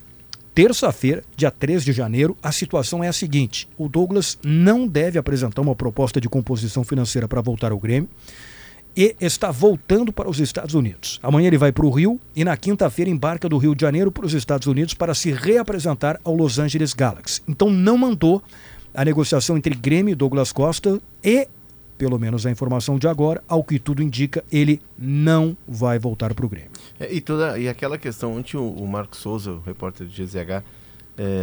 terça-feira, dia 3 de janeiro, a situação é a seguinte, o Douglas não deve apresentar uma proposta de composição financeira para voltar ao Grêmio, e está voltando para os Estados Unidos. Amanhã ele vai para o Rio e na quinta-feira embarca do Rio de Janeiro para os Estados Unidos para se reapresentar ao Los Angeles Galaxy. Então não mandou a negociação entre Grêmio e Douglas Costa e, pelo menos a informação de agora, ao que tudo indica, ele não vai voltar para o Grêmio. E aquela questão, ontem o Marcos Souza, o repórter do GZH,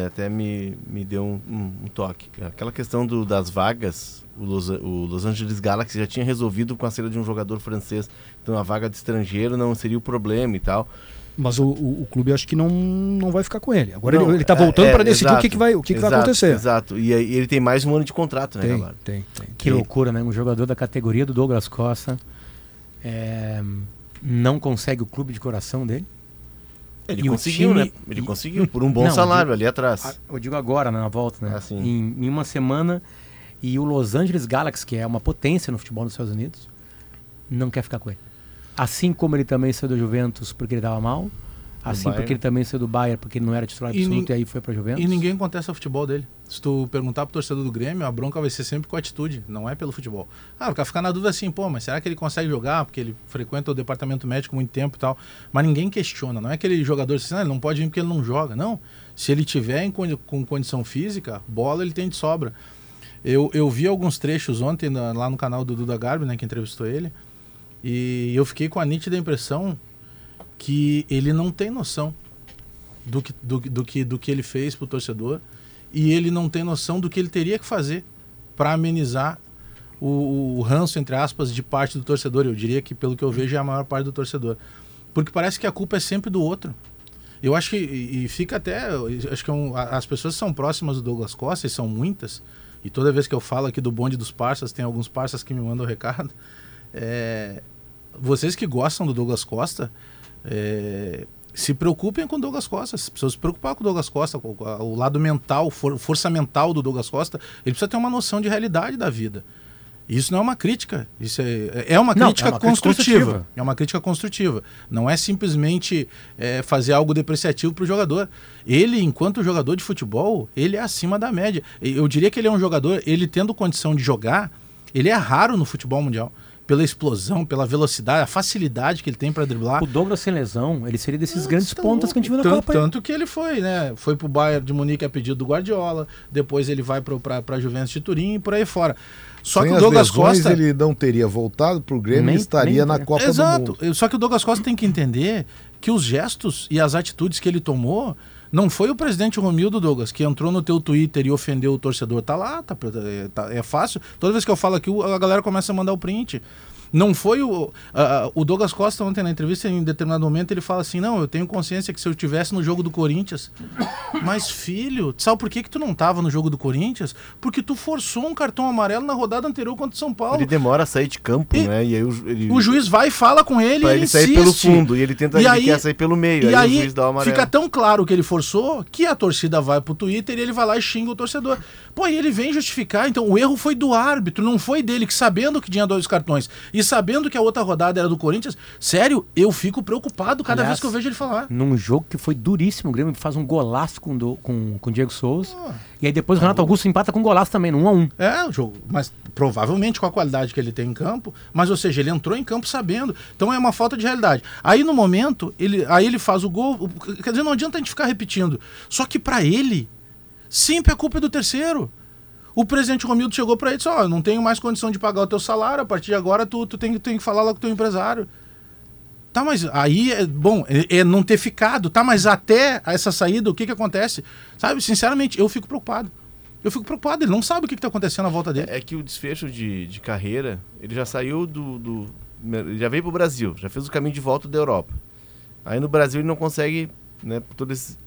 até me deu um toque. Aquela questão das vagas, o Los Angeles Galaxy já tinha resolvido com a saída de um jogador francês. Então a vaga de estrangeiro não seria o problema e tal. Mas o clube acho que não vai ficar com ele. Agora não, ele está voltando para decidir exato, o que vai acontecer. Exato, e aí ele tem mais um ano de contrato, né, Gabardo? Tem. Que loucura, né? Um jogador da categoria do Douglas Costa não consegue o clube de coração dele. Ele conseguiu, time, né? Ele conseguiu por um bom salário ali atrás. Eu digo agora, na volta, né? Assim. Em uma semana. E o Los Angeles Galaxy, que é uma potência no futebol dos Estados Unidos, não quer ficar com ele. Assim como ele também saiu do Juventus porque ele estava mal. Assim porque ele também saiu do Bayern porque ele não era titular absoluto e aí foi para Juventus. E ninguém contesta o futebol dele. Se tu perguntar pro torcedor do Grêmio, a bronca vai ser sempre com a atitude, não é pelo futebol. O cara fica na dúvida assim, mas será que ele consegue jogar? Porque ele frequenta o departamento médico muito tempo e tal. Mas ninguém questiona, não é aquele jogador assim, ele não pode vir porque ele não joga. Não, se ele tiver com condição física, bola ele tem de sobra. Eu vi alguns trechos ontem lá no canal do Duda Garbi, né, que entrevistou ele, e eu fiquei com a nítida impressão que ele não tem noção do que ele fez pro torcedor e ele não tem noção do que ele teria que fazer para amenizar o ranço, entre aspas, de parte do torcedor. Eu diria que, pelo que eu vejo, é a maior parte do torcedor. Porque parece que a culpa é sempre do outro. Eu acho que, as pessoas que são próximas do Douglas Costa, e são muitas, e toda vez que eu falo aqui do bonde dos parças, tem alguns parças que me mandam o recado. Vocês que gostam do Douglas Costa, se preocupem com o Douglas Costa. As pessoas se preocupam com o Douglas Costa, com o lado mental, força mental do Douglas Costa. Ele precisa ter uma noção de realidade da vida. Isso não é uma crítica. Isso é uma crítica construtiva. É uma crítica construtiva. Não é simplesmente fazer algo depreciativo para o jogador. Ele, enquanto jogador de futebol, ele é acima da média. Eu diria que ele é um jogador, ele tendo condição de jogar, ele é raro no futebol mundial. Pela explosão, pela velocidade, a facilidade que ele tem para driblar. O Douglas sem lesão, ele seria desses grandes pontas que a gente viu na Copa. Tanto que ele foi, né? Foi pro Bayern de Munique a pedido do Guardiola, depois ele vai pra Juventus de Turim e por aí fora. Só que o Douglas Costa, ele não teria voltado pro Grêmio e estaria na Copa do Mundo. Exato. Só que o Douglas Costa tem que entender que os gestos e as atitudes que ele tomou, não foi o presidente Romildo, Douglas, que entrou no teu Twitter e ofendeu o torcedor. Tá lá, é fácil. Toda vez que eu falo aqui, a galera começa a mandar o print. Não foi o Douglas Costa ontem na entrevista, em determinado momento, ele fala assim, não, eu tenho consciência que se eu estivesse no jogo do Corinthians... Mas filho, sabe por que tu não estava no jogo do Corinthians? Porque tu forçou um cartão amarelo na rodada anterior contra o São Paulo. Ele demora a sair de campo, e, né? E aí o juiz vai e fala com ele e ele insiste. Ele sair pelo fundo e ele tenta e aí, quer sair pelo meio. E aí o juiz dá o amarelo. Fica tão claro que ele forçou que a torcida vai pro Twitter e ele vai lá e xinga o torcedor. Pô, e ele vem justificar. Então o erro foi do árbitro, não foi dele, que sabendo que tinha dois cartões e sabendo que a outra rodada era do Corinthians, sério, eu fico preocupado cada vez que eu vejo ele falar. Num jogo que foi duríssimo, o Grêmio faz um golaço com o Diego Souza. E aí depois o Renato Augusto empata com um golaço também, 1-1. É, o jogo, mas provavelmente com a qualidade que ele tem em campo, mas, ou seja, ele entrou em campo sabendo. Então é uma falta de realidade. Aí no momento, ele faz o gol, quer dizer, não adianta a gente ficar repetindo. Só que pra ele, sempre a culpa é do terceiro. O presidente Romildo chegou pra ele e disse, ó, eu não tenho mais condição de pagar o teu salário, a partir de agora tu tem que falar lá com o teu empresário. Tá, mas aí é bom, é não ter ficado, tá, mas até essa saída, o que acontece? Sabe, sinceramente, eu fico preocupado. Ele não sabe o que tá acontecendo à volta dele. É que o desfecho de carreira, ele já saiu ele já veio pro Brasil, já fez o caminho de volta da Europa. Aí no Brasil ele não consegue, né, por todo esse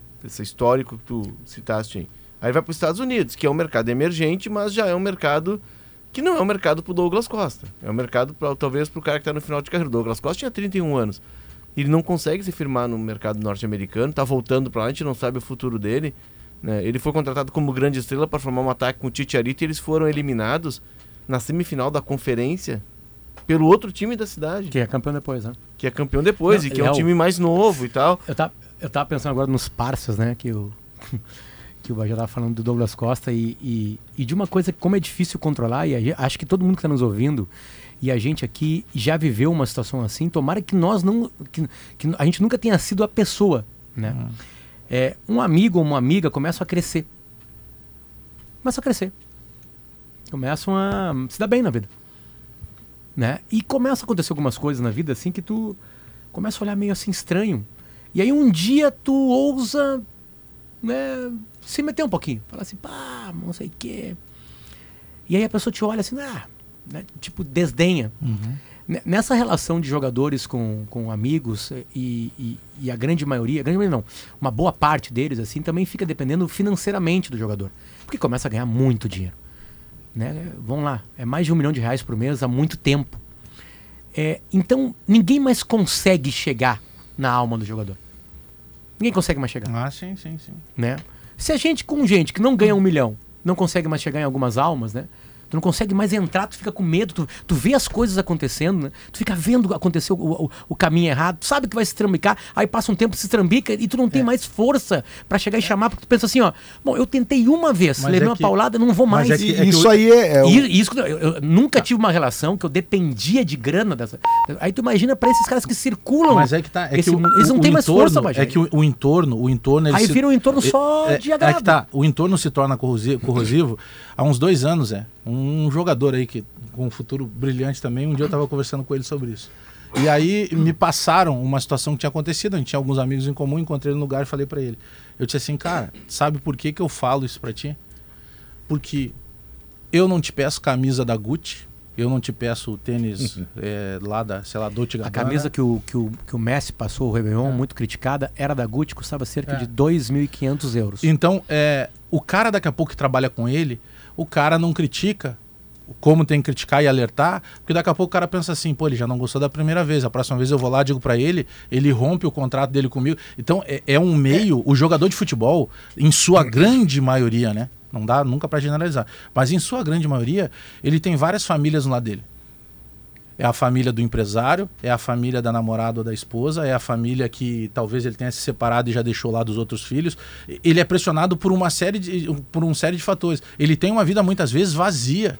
histórico que tu citaste aí. Aí vai para os Estados Unidos, que é um mercado emergente, mas já é um mercado que não é um mercado para o Douglas Costa. É um mercado, talvez, para o cara que está no final de carreira. O Douglas Costa tinha 31 anos. Ele não consegue se firmar no mercado norte-americano, está voltando para lá, a gente não sabe o futuro dele. Né? Ele foi contratado como grande estrela para formar um ataque com o Titiarito e eles foram eliminados na semifinal da conferência pelo outro time da cidade. Que é campeão depois, né? Que é campeão depois e que é um time mais novo e tal. Eu tava pensando agora nos parças, né? Que o Bajé estava falando do Douglas Costa e de uma coisa que, como é difícil controlar, e acho que todo mundo que está nos ouvindo e a gente aqui já viveu uma situação assim, tomara que nós não... que a gente nunca tenha sido a pessoa, né? É, um amigo ou uma amiga começam a crescer. Começam a se dar bem na vida. Né? E começam a acontecer algumas coisas na vida assim que tu começa a olhar meio assim estranho. E aí um dia tu ousa... né, se meter um pouquinho, falar assim, pá, não sei o quê. E aí a pessoa te olha assim, né, tipo, desdenha. Nessa relação de jogadores com amigos e a grande maioria não, uma boa parte deles, assim, também fica dependendo financeiramente do jogador. Porque começa a ganhar muito dinheiro. Né? Vamos lá, é mais de R$1 milhão por mês há muito tempo. É, então, ninguém mais consegue chegar na alma do jogador. Ninguém consegue mais chegar. Ah, sim. Né? Se a gente, com gente que não ganha R$1 milhão, não consegue mais chegar em algumas almas, né? Tu não consegue mais entrar, tu fica com medo, tu vê as coisas acontecendo, né? Tu fica vendo acontecer o caminho errado, tu sabe que vai se trambicar, aí passa um tempo, se trambica e tu não tem mais força pra chegar e chamar, porque tu pensa assim, ó, bom, eu tentei uma vez, mas levei uma paulada, não vou mais. Eu nunca tive uma relação que eu dependia de grana dessa. Aí tu imagina pra esses caras que circulam. Mas é que tá, é esse, que o, eles não têm mais força, mas é que o entorno aí vira um entorno só de agrado. É que tá, o entorno se torna corrosivo há uns 2 anos, um jogador aí que com um futuro brilhante também, um dia eu estava conversando com ele sobre isso. E aí me passaram uma situação que tinha acontecido, a gente tinha alguns amigos em comum, encontrei ele no lugar e falei para ele. Eu disse assim, cara, sabe por que eu falo isso para ti? Porque eu não te peço camisa da Gucci, eu não te peço o tênis lá da, sei lá, Dolce & Gabbana. A camisa que o Messi passou, o Réveillon, muito criticada, era da Gucci, custava cerca de €2.500. Então, o cara daqui a pouco que trabalha com ele, o cara não critica como tem que criticar e alertar, porque daqui a pouco o cara pensa assim, pô, ele já não gostou da primeira vez, a próxima vez eu vou lá, digo pra ele, ele rompe o contrato dele comigo. Então é um meio, o jogador de futebol, em sua grande maioria, né? Não dá nunca pra generalizar, mas em sua grande maioria, ele tem várias famílias no lado dele. É a família do empresário, é a família da namorada ou da esposa, é a família que talvez ele tenha se separado e já deixou lá dos outros filhos. Ele é pressionado por uma série de fatores. Ele tem uma vida muitas vezes vazia,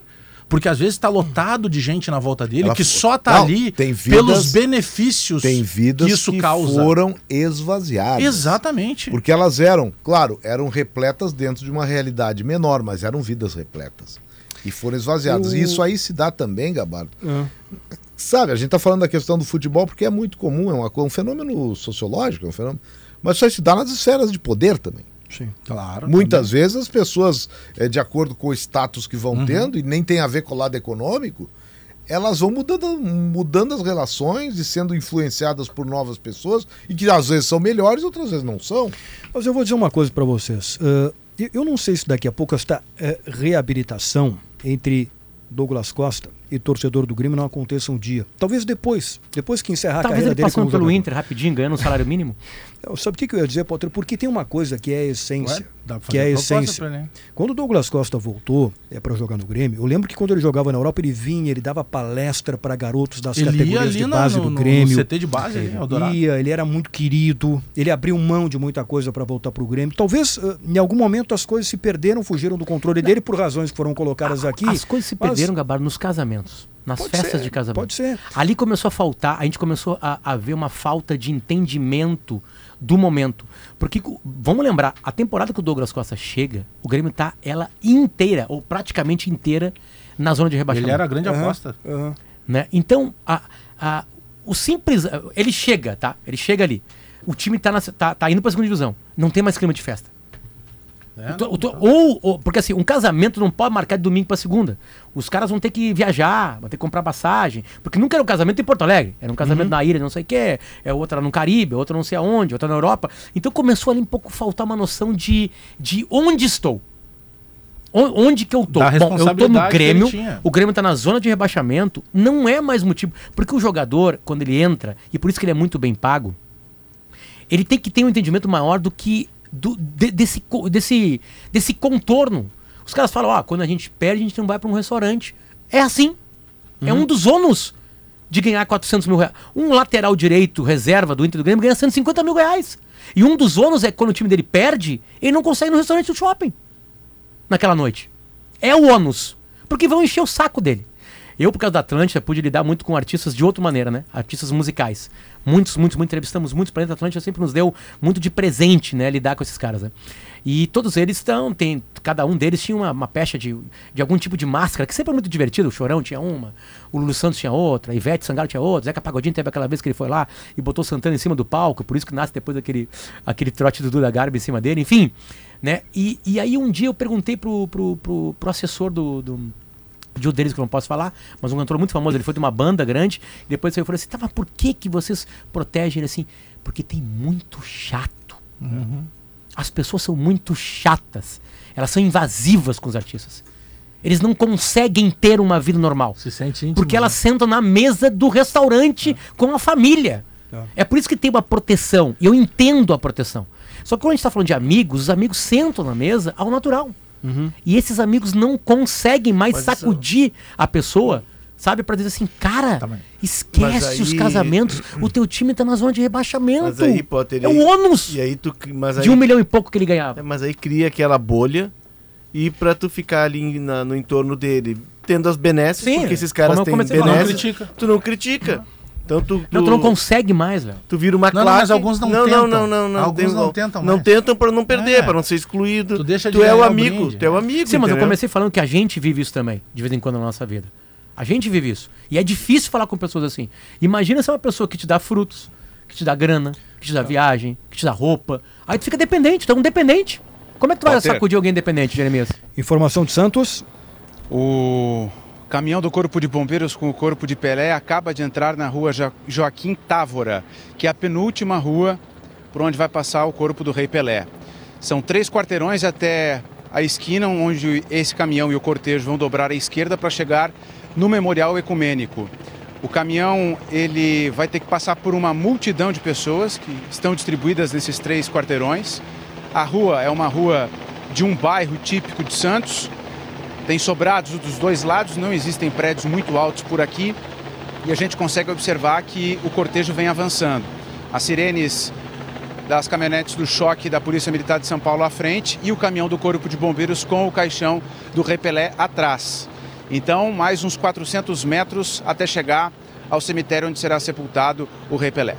porque às vezes está lotado de gente na volta dele que só está ali pelos benefícios que isso causa. Tem vidas que foram esvaziadas. Exatamente. Porque elas eram repletas dentro de uma realidade menor, mas eram vidas repletas. E foram esvaziados. E isso aí se dá também, Gabardo. Sabe, a gente está falando da questão do futebol porque é muito comum, é um fenômeno sociológico, mas só se dá nas esferas de poder também. Sim, claro. Muitas vezes as pessoas, de acordo com o status que vão tendo, e nem tem a ver com o lado econômico, elas vão mudando as relações e sendo influenciadas por novas pessoas e que às vezes são melhores, outras vezes não são. Mas eu vou dizer uma coisa para vocês. Eu não sei se daqui a pouco esta reabilitação entre Douglas Costa e torcedor do Grêmio não aconteça um dia. Talvez depois que encerrar a carreira dele. Talvez ele passando pelo Inter rapidinho, ganhando um salário mínimo. Sabe o que eu ia dizer, Potter? Porque tem uma coisa que é a essência. Quando o Douglas Costa voltou para jogar no Grêmio, eu lembro que quando ele jogava na Europa, ele vinha, ele dava palestra para garotos das categorias de base do Grêmio. No CT de base, ele era muito querido, ele abriu mão de muita coisa para voltar para o Grêmio. Talvez, em algum momento, as coisas se perderam, fugiram do controle dele por razões que foram colocadas aqui. As coisas se perderam, Gabardo, nos casamentos. Nas festas de casamento. Pode ser. Ali começou a faltar, a gente começou a ver uma falta de entendimento do momento. Porque, vamos lembrar, a temporada que o Douglas Costa chega, o Grêmio está ela inteira, ou praticamente inteira, na zona de rebaixamento. Ele era a grande aposta. Né? Então, o simples... Ele chega, tá? Ele chega ali. O time tá indo para a segunda divisão. Não tem mais clima de festa. Porque assim, um casamento não pode marcar de domingo pra segunda. Os caras vão ter que viajar, vão ter que comprar passagem. Porque nunca era um casamento em Porto Alegre. Era um casamento na ilha, não sei o que. É outra no Caribe, outra não sei aonde, outra na Europa. Então começou ali um pouco a faltar uma noção de onde estou. Onde que eu tô? Bom, eu tô no Grêmio, o Grêmio tá na zona de rebaixamento. Não é mais motivo. Porque o jogador, quando ele entra, e por isso que ele é muito bem pago, ele tem que ter um entendimento maior do que... desse contorno. Os caras falam, quando a gente perde, a gente não vai para um restaurante. É assim. É um dos ônus de ganhar 400 mil reais. Um lateral direito, reserva do Inter do Grêmio, ganha 150 mil reais. E um dos ônus é que quando o time dele perde, ele não consegue ir no restaurante do shopping naquela noite. É o ônus. Porque vão encher o saco dele. Eu, por causa da Atlântida, pude lidar muito com artistas de outra maneira, né? Artistas musicais. Muitos entrevistamos muitos para dentro. A Atlântida sempre nos deu muito de presente, né? Lidar com esses caras, né? E todos eles cada um deles tinha uma pecha de algum tipo de máscara, que sempre é muito divertido. O Chorão tinha uma, o Lulu Santos tinha outra, a Ivete Sangalo tinha outra, Zeca Pagodinho teve aquela vez que ele foi lá e botou Santana em cima do palco, por isso que nasce depois aquele trote do Duda Garbi em cima dele, enfim, né? E aí um dia eu perguntei pro assessor de um deles que eu não posso falar, mas um cantor muito famoso, ele foi de uma banda grande, e depois eu falei assim, tá, mas por que vocês protegem ele assim? Porque tem muito chato. As pessoas são muito chatas, elas são invasivas com os artistas. Eles não conseguem ter uma vida normal. Se sente íntimo, porque elas sentam na mesa do restaurante com a família. É por isso que tem uma proteção, e eu entendo a proteção. Só que quando a gente está falando de amigos, os amigos sentam na mesa ao natural. E esses amigos não conseguem mais sacudir a pessoa, sabe? Pra dizer assim, cara, esquece os casamentos, o teu time tá na zona de rebaixamento. Mas aí, Potter, é um ônus de 1 milhão e pouco que ele ganhava. Mas aí cria aquela bolha e pra tu ficar ali no entorno dele, tendo as benesses, porque esses caras têm benesses, tu não critica. Então, tu não consegue mais, velho. Tu vira uma classe. Não, mas alguns não tentam. Não, alguns não tentam mais. Não tentam pra não perder, pra não ser excluído. Tu é o amigo, tu é o amigo. Sim, mas eu comecei falando que a gente vive isso também, de vez em quando na nossa vida. A gente vive isso. E é difícil falar com pessoas assim. Imagina se é uma pessoa que te dá frutos, que te dá grana, que te dá viagem, que te dá roupa. Aí tu fica dependente, tu é um dependente. Como é que tu vai sacudir alguém dependente, Jeremias? Informação de Santos. O caminhão do Corpo de Bombeiros com o Corpo de Pelé acaba de entrar na rua Joaquim Távora, que é a penúltima rua por onde vai passar o corpo do Rei Pelé. São 3 quarteirões até a esquina onde esse caminhão e o cortejo vão dobrar à esquerda para chegar no Memorial Ecumênico. O caminhão ele vai ter que passar por uma multidão de pessoas que estão distribuídas nesses 3 quarteirões. A rua é uma rua de um bairro típico de Santos. Tem sobrados dos 2 lados, não existem prédios muito altos por aqui e a gente consegue observar que o cortejo vem avançando. As sirenes das caminhonetes do choque da Polícia Militar de São Paulo à frente e o caminhão do Corpo de Bombeiros com o caixão do Rei Pelé atrás. Então, mais uns 400 metros até chegar ao cemitério onde será sepultado o Rei Pelé.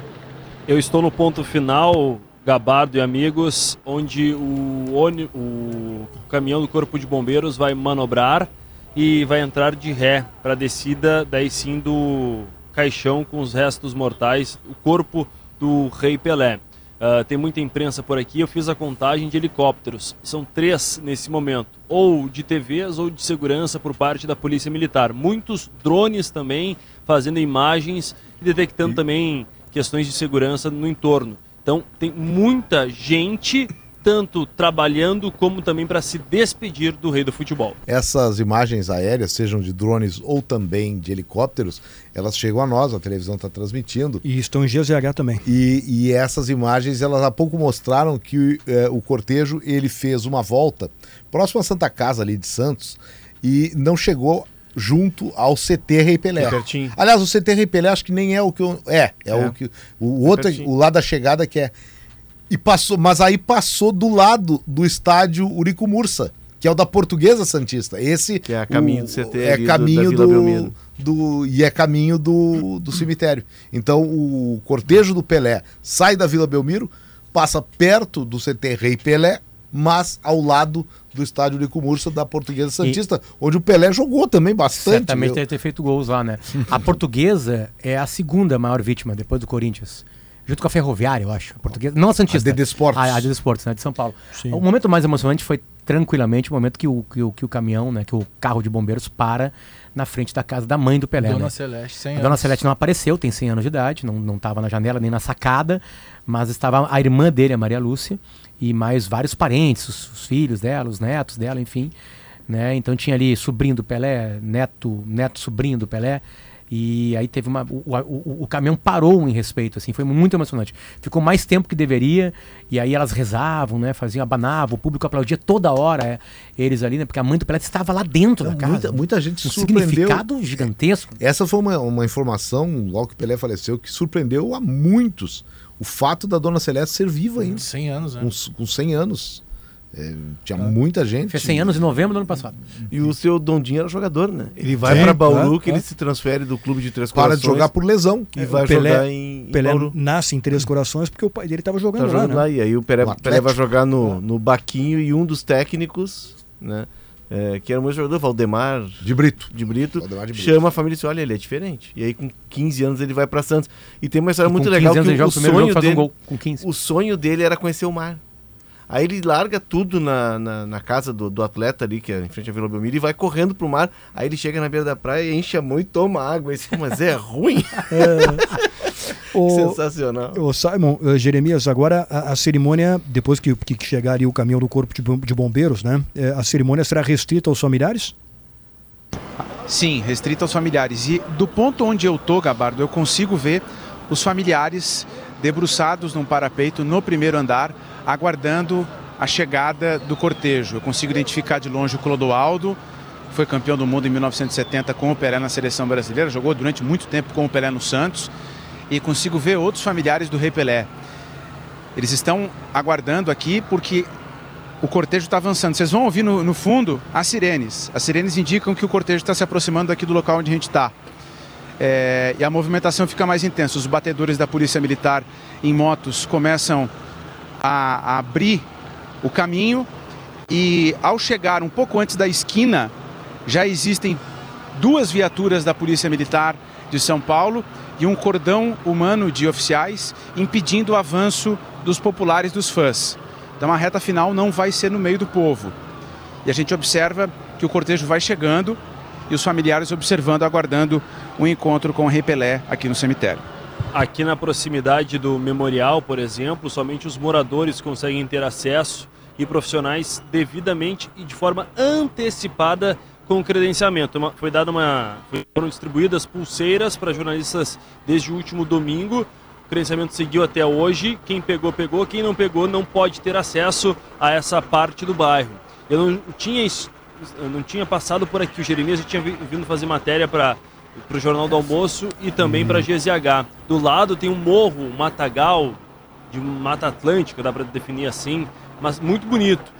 Eu estou no ponto final, Gabardo e amigos, onde o caminhão do Corpo de Bombeiros vai manobrar e vai entrar de ré para a descida, daí sim, do caixão com os restos mortais, o corpo do Rei Pelé. Tem muita imprensa por aqui, eu fiz a contagem de helicópteros. São 3 nesse momento, ou de TVs ou de segurança por parte da Polícia Militar. Muitos drones também fazendo imagens e detectando também questões de segurança no entorno. Então tem muita gente, tanto trabalhando como também para se despedir do rei do futebol. Essas imagens aéreas, sejam de drones ou também de helicópteros, elas chegam a nós, a televisão está transmitindo. E estão em GZH também. E essas imagens, elas há pouco mostraram que o cortejo, ele fez uma volta próximo à Santa Casa ali de Santos e não chegou junto ao CT Rei Pelé. Pertinho. Aliás, o CT Rei Pelé acho que nem é o que... o que o outro, o lado da chegada que é... E passou, mas aí passou do lado do estádio Urico Mursa, que é o da Portuguesa Santista. Esse que é a caminho do CT, é caminho do cemitério. Então o cortejo do Pelé sai da Vila Belmiro, passa perto do CT Rei Pelé, mas ao lado do estádio Urico Mursa da Portuguesa Santista, onde o Pelé jogou também bastante. Certamente deve ter feito gols lá, né? A Portuguesa é a segunda maior vítima, depois do Corinthians. Junto com a Ferroviária, eu acho. Portuguesa, não a Santista. A DD Esportes. A DD Esportes, né, de São Paulo. Sim. O momento mais emocionante foi, tranquilamente, o momento que o caminhão, né, que o carro de bombeiros para na frente da casa da mãe do Pelé. Dona Celeste, 100 anos. Dona Celeste não apareceu, tem 100 anos de idade, não estava na janela nem na sacada, mas estava a irmã dele, a Maria Lúcia, e mais vários parentes, os filhos dela, os netos dela, enfim. Né? Então tinha ali sobrinho do Pelé, neto sobrinho do Pelé. E aí teve o caminhão parou em respeito, assim, foi muito emocionante. Ficou mais tempo que deveria, e aí elas rezavam, né, faziam, abanavam, o público aplaudia toda hora eles ali, né, porque a mãe do Pelé estava lá dentro da casa. Muita gente se surpreendeu. Significado gigantesco. Essa foi uma informação, logo que o Pelé faleceu, que surpreendeu a muitos. O fato da Dona Celeste ser viva ainda. 100 anos, né? Com 100 anos. Tinha muita gente. Fez 100 anos em novembro do ano passado. E o seu Dondinho era jogador, né? Ele vai para Bauru, que ele se transfere do clube de Três Corações. Para de jogar por lesão. E vai jogar em Bauru. Nasce em Três Corações porque o pai dele estava jogando lá, né? E aí o Pelé vai jogar no Baquinho e um dos técnicos, né? Que era um jogador, Valdemar de Brito, chama a família e disse, olha, ele é diferente. E aí com 15 anos ele vai para Santos. E tem uma história muito legal que o sonho dele era conhecer o mar. Aí ele larga tudo na casa do atleta ali, que é em frente à Vila Belmiro, e vai correndo pro mar. Aí ele chega na beira da praia, enche a mão e toma água. E diz, mas é ruim? Sensacional. Simon, Jeremias, agora a cerimônia, depois que chegar ali o caminhão do corpo de bombeiros, né? A cerimônia será restrita aos familiares? Sim, restrita aos familiares. E do ponto onde eu tô, Gabardo, eu consigo ver os familiares debruçados num parapeito no primeiro andar, aguardando a chegada do cortejo. Eu consigo identificar de longe o Clodoaldo, foi campeão do mundo em 1970 com o Pelé na seleção brasileira, jogou durante muito tempo com o Pelé no Santos, e consigo ver outros familiares do Rei Pelé. Eles estão aguardando aqui porque o cortejo está avançando. Vocês vão ouvir no fundo as sirenes. As sirenes indicam que o cortejo está se aproximando aqui do local onde a gente está. E a movimentação fica mais intensa. Os batedores da Polícia Militar em motos começam a abrir o caminho, e ao chegar um pouco antes da esquina já existem 2 viaturas da Polícia Militar de São Paulo e um cordão humano de oficiais impedindo o avanço dos populares, dos fãs. Então a reta final não vai ser no meio do povo. E a gente observa que o cortejo vai chegando e os familiares observando, aguardando um encontro com o Rei Pelé aqui no cemitério. Aqui na proximidade do memorial, por exemplo, somente os moradores conseguem ter acesso e profissionais devidamente e de forma antecipada com credenciamento. Foram distribuídas pulseiras para jornalistas desde o último domingo. O credenciamento seguiu até hoje. Quem pegou, pegou. Quem não pegou, não pode ter acesso a essa parte do bairro. Eu não tinha passado por aqui. O Jeremias já tinha vindo fazer matéria para o Jornal do Almoço e também para a GZH. Do lado tem um morro, um matagal, de Mata Atlântica, dá para definir assim, mas muito bonito.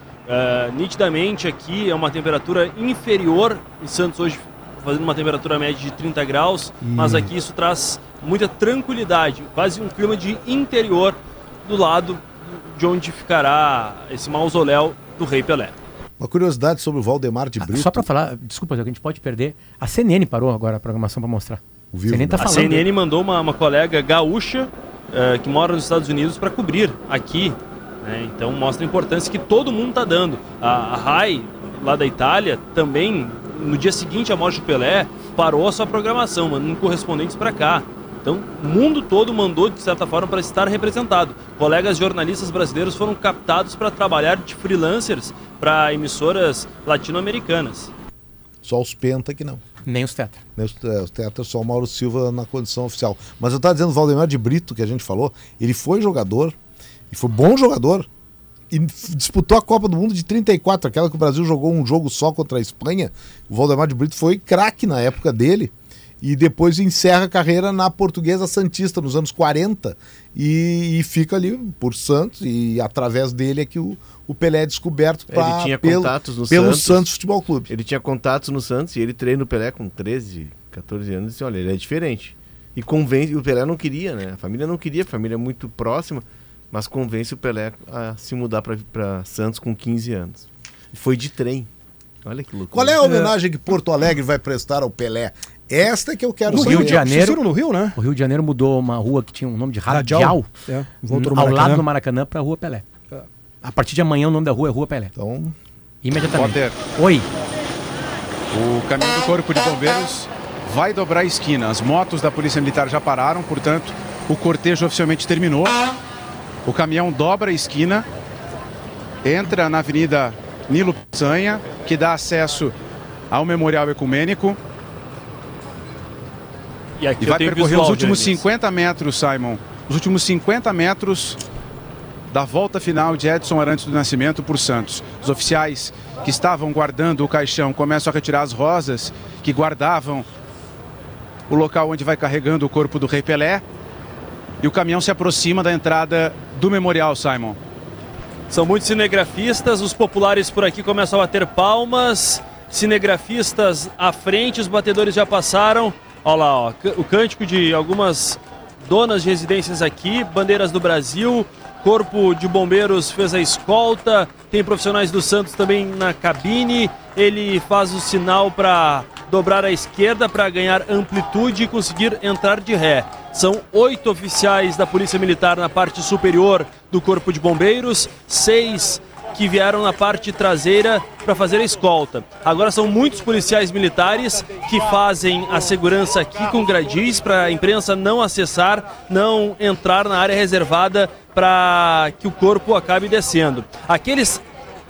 Nitidamente aqui é uma temperatura inferior, em Santos hoje fazendo uma temperatura média de 30 graus, mas aqui isso traz muita tranquilidade, quase um clima de interior do lado de onde ficará esse mausoléu do Rei Pelé. Uma curiosidade sobre o Valdemar de Brito. Só para falar, desculpa, a gente pode perder. A CNN parou agora a programação para mostrar. A CNN mandou uma colega gaúcha que mora nos Estados Unidos para cobrir aqui, né? Então mostra a importância que todo mundo está dando. A RAI, lá da Itália, também, no dia seguinte à morte do Pelé, parou a sua programação, mandando correspondentes para cá. Então, o mundo todo mandou, de certa forma, para estar representado. Colegas jornalistas brasileiros foram captados para trabalhar de freelancers para emissoras latino-americanas. Só os penta que não. Nem os tetra. Nem os tetra, só o Mauro Silva na condição oficial. Mas eu estava dizendo, o Valdemar de Brito, que a gente falou, ele foi jogador, e foi bom jogador, e disputou a Copa do Mundo de 34, aquela que o Brasil jogou um jogo só contra a Espanha. O Valdemar de Brito foi craque na época dele, e depois encerra a carreira na Portuguesa Santista, nos anos 40, e fica ali por Santos, e através dele é que o Pelé é descoberto pra, ele tinha contatos no pelo Santos Futebol Clube. Ele tinha contatos no Santos, e ele treina o Pelé com 13, 14 anos, e disse, olha, ele é diferente. E convence, o Pelé não queria, né? A família não queria, a família é muito próxima, mas convence o Pelé a se mudar para Santos com 15 anos. E foi de trem. Olha que loucura. Qual é a homenagem que Porto Alegre vai prestar ao Pelé? Esta que eu quero saber. No Rio de Janeiro, né? O Rio de Janeiro mudou uma rua que tinha um nome de Radial, ao lado do Maracanã, para a Rua Pelé. A partir de amanhã o nome da rua é Rua Pelé. Então, imediatamente. Poder. Oi. O caminhão do Corpo de Bombeiros vai dobrar a esquina. As motos da Polícia Militar já pararam, portanto, o cortejo oficialmente terminou. O caminhão dobra a esquina, entra na Avenida Nilo Peçanha, que dá acesso ao Memorial Ecumênico. E vai percorrer os últimos 50 metros, Simon. Os últimos 50 metros da volta final de Edson Arantes do Nascimento por Santos. Os oficiais que estavam guardando o caixão começam a retirar as rosas que guardavam o local onde vai carregando o corpo do Rei Pelé. E o caminhão se aproxima da entrada do memorial, Simon. São muitos cinegrafistas, os populares por aqui começam a bater palmas. Cinegrafistas à frente, os batedores já passaram. Olha lá, ó, o cântico de algumas donas de residências aqui, bandeiras do Brasil, Corpo de Bombeiros fez a escolta, tem profissionais do Santos também na cabine, ele faz o sinal para dobrar à esquerda para ganhar amplitude e conseguir entrar de ré. São 8 oficiais da Polícia Militar na parte superior do Corpo de Bombeiros, 6 que vieram na parte traseira para fazer a escolta. Agora são muitos policiais militares que fazem a segurança aqui com gradis para a imprensa não acessar, não entrar na área reservada para que o corpo acabe descendo. Aqueles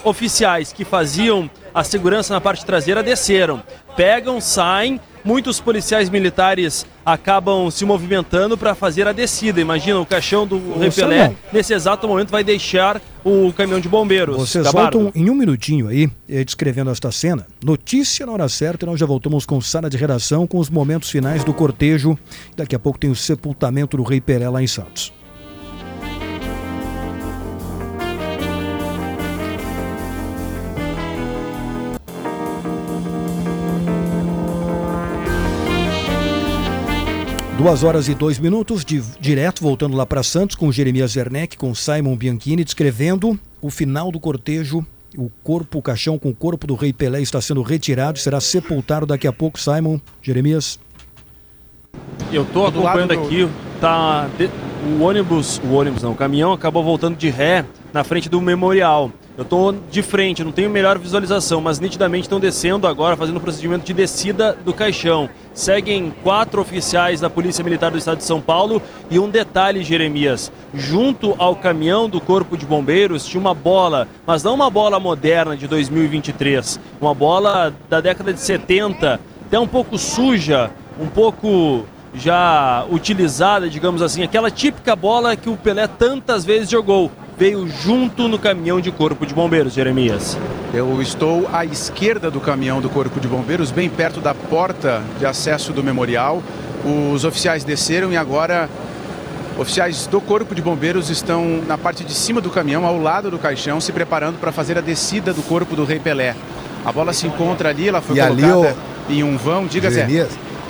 oficiais que faziam a segurança na parte traseira desceram, pegam, saem, muitos policiais militares acabam se movimentando para fazer a descida. Imagina, o caixão do Rei Pelé, nesse exato momento, vai deixar o caminhão de bombeiros. Vocês voltam em um minutinho aí, descrevendo esta cena. Notícia na hora certa, e nós já voltamos com sala de redação, com os momentos finais do cortejo. Daqui a pouco tem o sepultamento do Rei Pelé lá em Santos. Duas horas e 2 minutos, direto, voltando lá para Santos, com Jeremias Zerneck, com Simon Bianchini, descrevendo o final do cortejo. O corpo, o caixão com o corpo do Rei Pelé está sendo retirado, será sepultado daqui a pouco. Simon, Jeremias. Eu estou acompanhando aqui, tá, o caminhão acabou voltando de ré na frente do memorial. Eu estou de frente, não tenho melhor visualização, mas nitidamente estão descendo agora, fazendo o procedimento de descida do caixão. Seguem 4 oficiais da Polícia Militar do Estado de São Paulo. E um detalhe, Jeremias, junto ao caminhão do Corpo de Bombeiros tinha uma bola, mas não uma bola moderna de 2023, uma bola da década de 70, até um pouco suja, um pouco já utilizada, digamos assim, aquela típica bola que o Pelé tantas vezes jogou. Veio junto no caminhão de Corpo de Bombeiros, Jeremias. Eu estou à esquerda do caminhão do Corpo de Bombeiros, bem perto da porta de acesso do memorial. Os oficiais desceram e agora oficiais do Corpo de Bombeiros estão na parte de cima do caminhão, ao lado do caixão, se preparando para fazer a descida do corpo do Rei Pelé. A bola se encontra ali, ela foi colocada em um vão. Diga, Zé.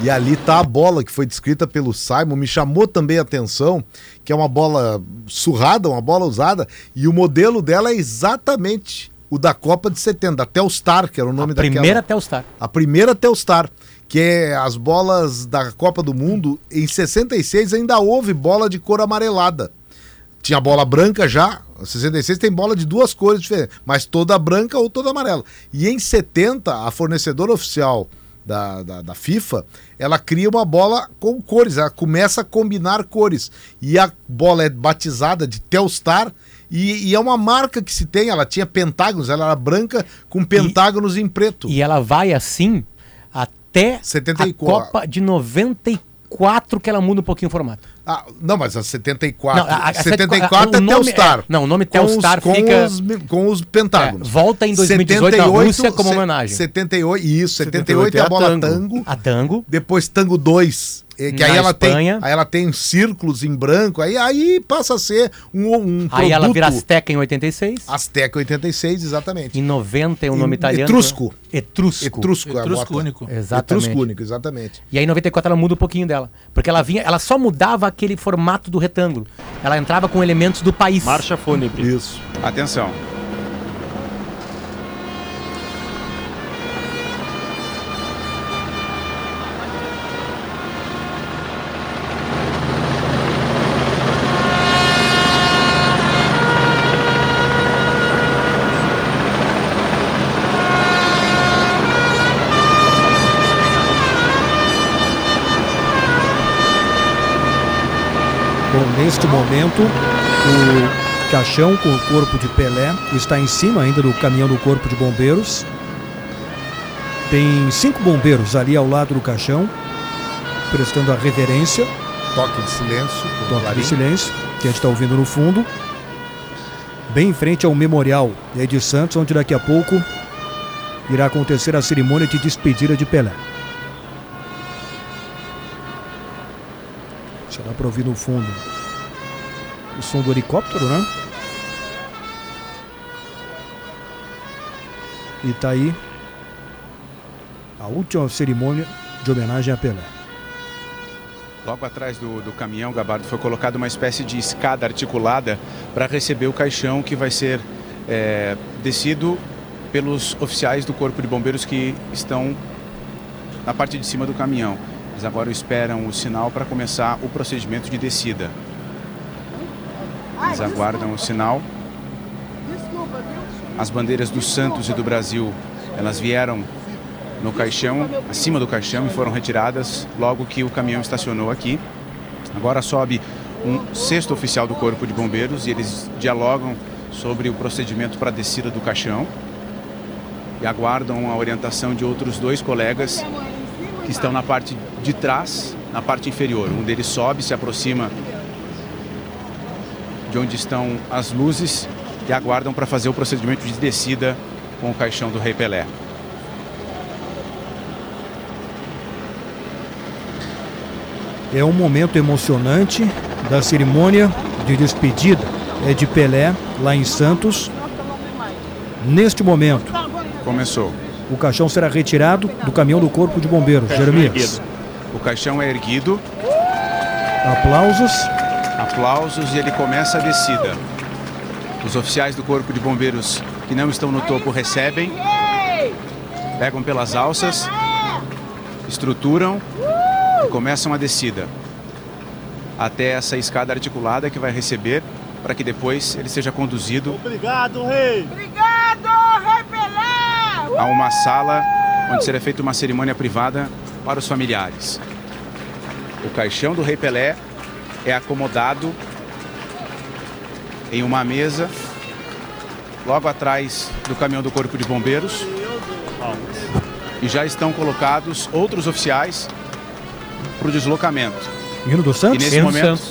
E ali está a bola que foi descrita pelo Simon, me chamou também a atenção, que é uma bola surrada, uma bola usada, e o modelo dela é exatamente o da Copa de 70, a Telstar, que era o nome daquela. A primeira Telstar. que é as bolas da Copa do Mundo, em 66 ainda houve bola de cor amarelada. Tinha bola branca já, em 66 tem bola de duas cores diferentes, mas toda branca ou toda amarela. E em 70, a fornecedora oficial da FIFA, ela cria uma bola com cores, ela começa a combinar cores. E a bola é batizada de Telstar, e é uma marca que se tem, ela tinha pentágonos, ela era branca com pentágonos em preto. E ela vai assim até 74. A Copa de 94, que ela muda um pouquinho o formato. Ah, não, mas a 74. Não, a 74 é Telstar. Não, o nome Telstar fica... com os pentágonos. É, volta em 2018 a Rússia como homenagem. 78, isso, 78 é a bola tango. A tango. Depois tango 2, que aí ela, tem círculos em branco, aí passa a ser um produto. Aí ela vira Azteca em 86. Azteca 86, exatamente. Em 90 é um nome italiano. Etrusco. Etrusco. Etrusco único. Exatamente. Etrusco único, exatamente. E aí em 94 ela muda um pouquinho dela. Porque ela só mudava aquele formato do retângulo. Ela entrava com elementos do país. Marcha fúnebre. Isso. Atenção. Neste momento, o caixão com o corpo de Pelé está em cima ainda do caminhão do corpo de bombeiros. Tem 5 bombeiros ali ao lado do caixão, prestando a reverência. Toque de silêncio. Toque de silêncio, que a gente está ouvindo no fundo. Bem em frente ao Memorial de Santos, onde daqui a pouco irá acontecer a cerimônia de despedida de Pelé. Já dá para ouvir no fundo o som do helicóptero, né? E tá aí a última cerimônia de homenagem a Pelé. Logo atrás do caminhão, Gabardo, foi colocada uma espécie de escada articulada para receber o caixão que vai ser descido pelos oficiais do Corpo de Bombeiros que estão na parte de cima do caminhão. Eles agora esperam o sinal para começar o procedimento de descida. Eles aguardam o sinal. As bandeiras do Santos e do Brasil, elas vieram no caixão, acima do caixão, e foram retiradas logo que o caminhão estacionou aqui. Agora sobe um sexto oficial do Corpo de Bombeiros e eles dialogam sobre o procedimento para a descida do caixão e aguardam a orientação de outros 2 colegas que estão na parte de trás, na parte inferior. Um deles sobe, se aproxima de onde estão as luzes e aguardam para fazer o procedimento de descida com o caixão do Rei Pelé. É um momento emocionante da cerimônia de despedida de Pelé lá em Santos. Neste momento, começou. O caixão será retirado do caminhão do Corpo de Bombeiros. Jeremias. O caixão é erguido. Aplausos e ele começa a descida. Os oficiais do Corpo de Bombeiros que não estão no topo recebem, pegam pelas alças, estruturam e começam a descida até essa escada articulada que vai receber, para que depois ele seja conduzido. Obrigado, Rei! Obrigado, Rei Pelé! A uma sala onde será feita uma cerimônia privada para os familiares. O caixão do Rei Pelé é acomodado em uma mesa logo atrás do caminhão do Corpo de Bombeiros e já estão colocados outros oficiais para o deslocamento. Hino do Santos? E nesse momento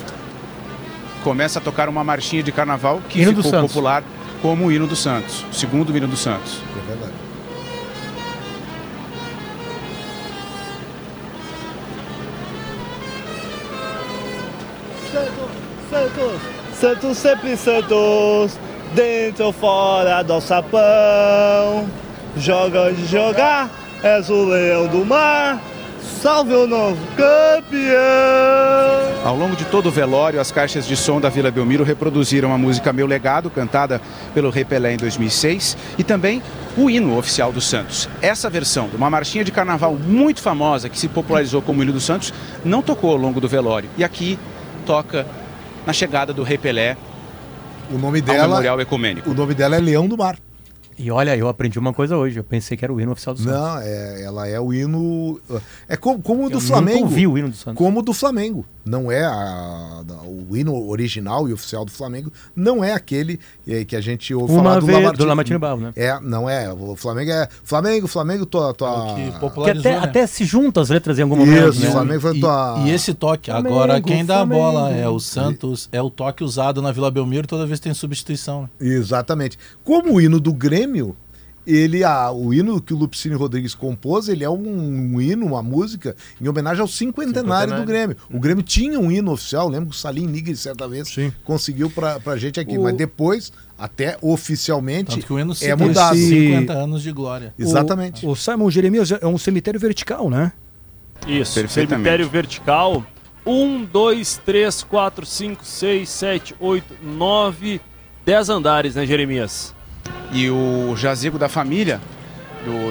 começa a tocar uma marchinha de carnaval que ficou popular como o Hino do Santos, o segundo Hino do Santos. É verdade. Santos, sempre Santos, dentro ou fora do sapão, joga onde jogar, és o leão do mar, Salve o novo campeão! Ao longo de todo o velório, as caixas de som da Vila Belmiro reproduziram a música Meu Legado, cantada pelo Rei Pelé em 2006, e também o hino oficial do Santos. Essa versão de uma marchinha de carnaval muito famosa, que se popularizou como hino do Santos, não tocou ao longo do velório. E aqui toca na chegada do Rei Pelé o nome dela, ao Memorial Ecumênico. O nome dela é Leão do Mar. E olha, eu aprendi uma coisa hoje, eu pensei que era o hino oficial do Santos. Não, ela é o hino... É como o do Flamengo. Eu nunca ouvi o hino do Santos. Como o do Flamengo. Não é o hino original e oficial do Flamengo, não é aquele que a gente ouve falar do Lamartine Barro, né? É, não é. O Flamengo é... Flamengo, tua... É o que popularizou, que até se junta as letras em algum momento. Isso, né? Flamengo foi tua... E esse toque, Flamengo, agora quem dá Flamengo. A bola é o Santos, é o toque usado na Vila Belmiro toda vez que tem substituição. Exatamente. Como o hino do Grêmio, o hino que o Lupicínio Rodrigues compôs, ele é um hino, uma música em homenagem ao cinquentenário do Grêmio. O Grêmio tinha um hino oficial, lembro que o Salim Nigri certa vez conseguiu pra gente aqui, mas depois, até oficialmente, tanto que o hino é mudado. 50 anos de glória. Exatamente. O Simon, Jeremias, é um cemitério vertical, né? Isso, cemitério vertical. 1, 2, 3, 4, 5, 6, 7, 8, 9, 10 andares, né, Jeremias? E o jazigo da família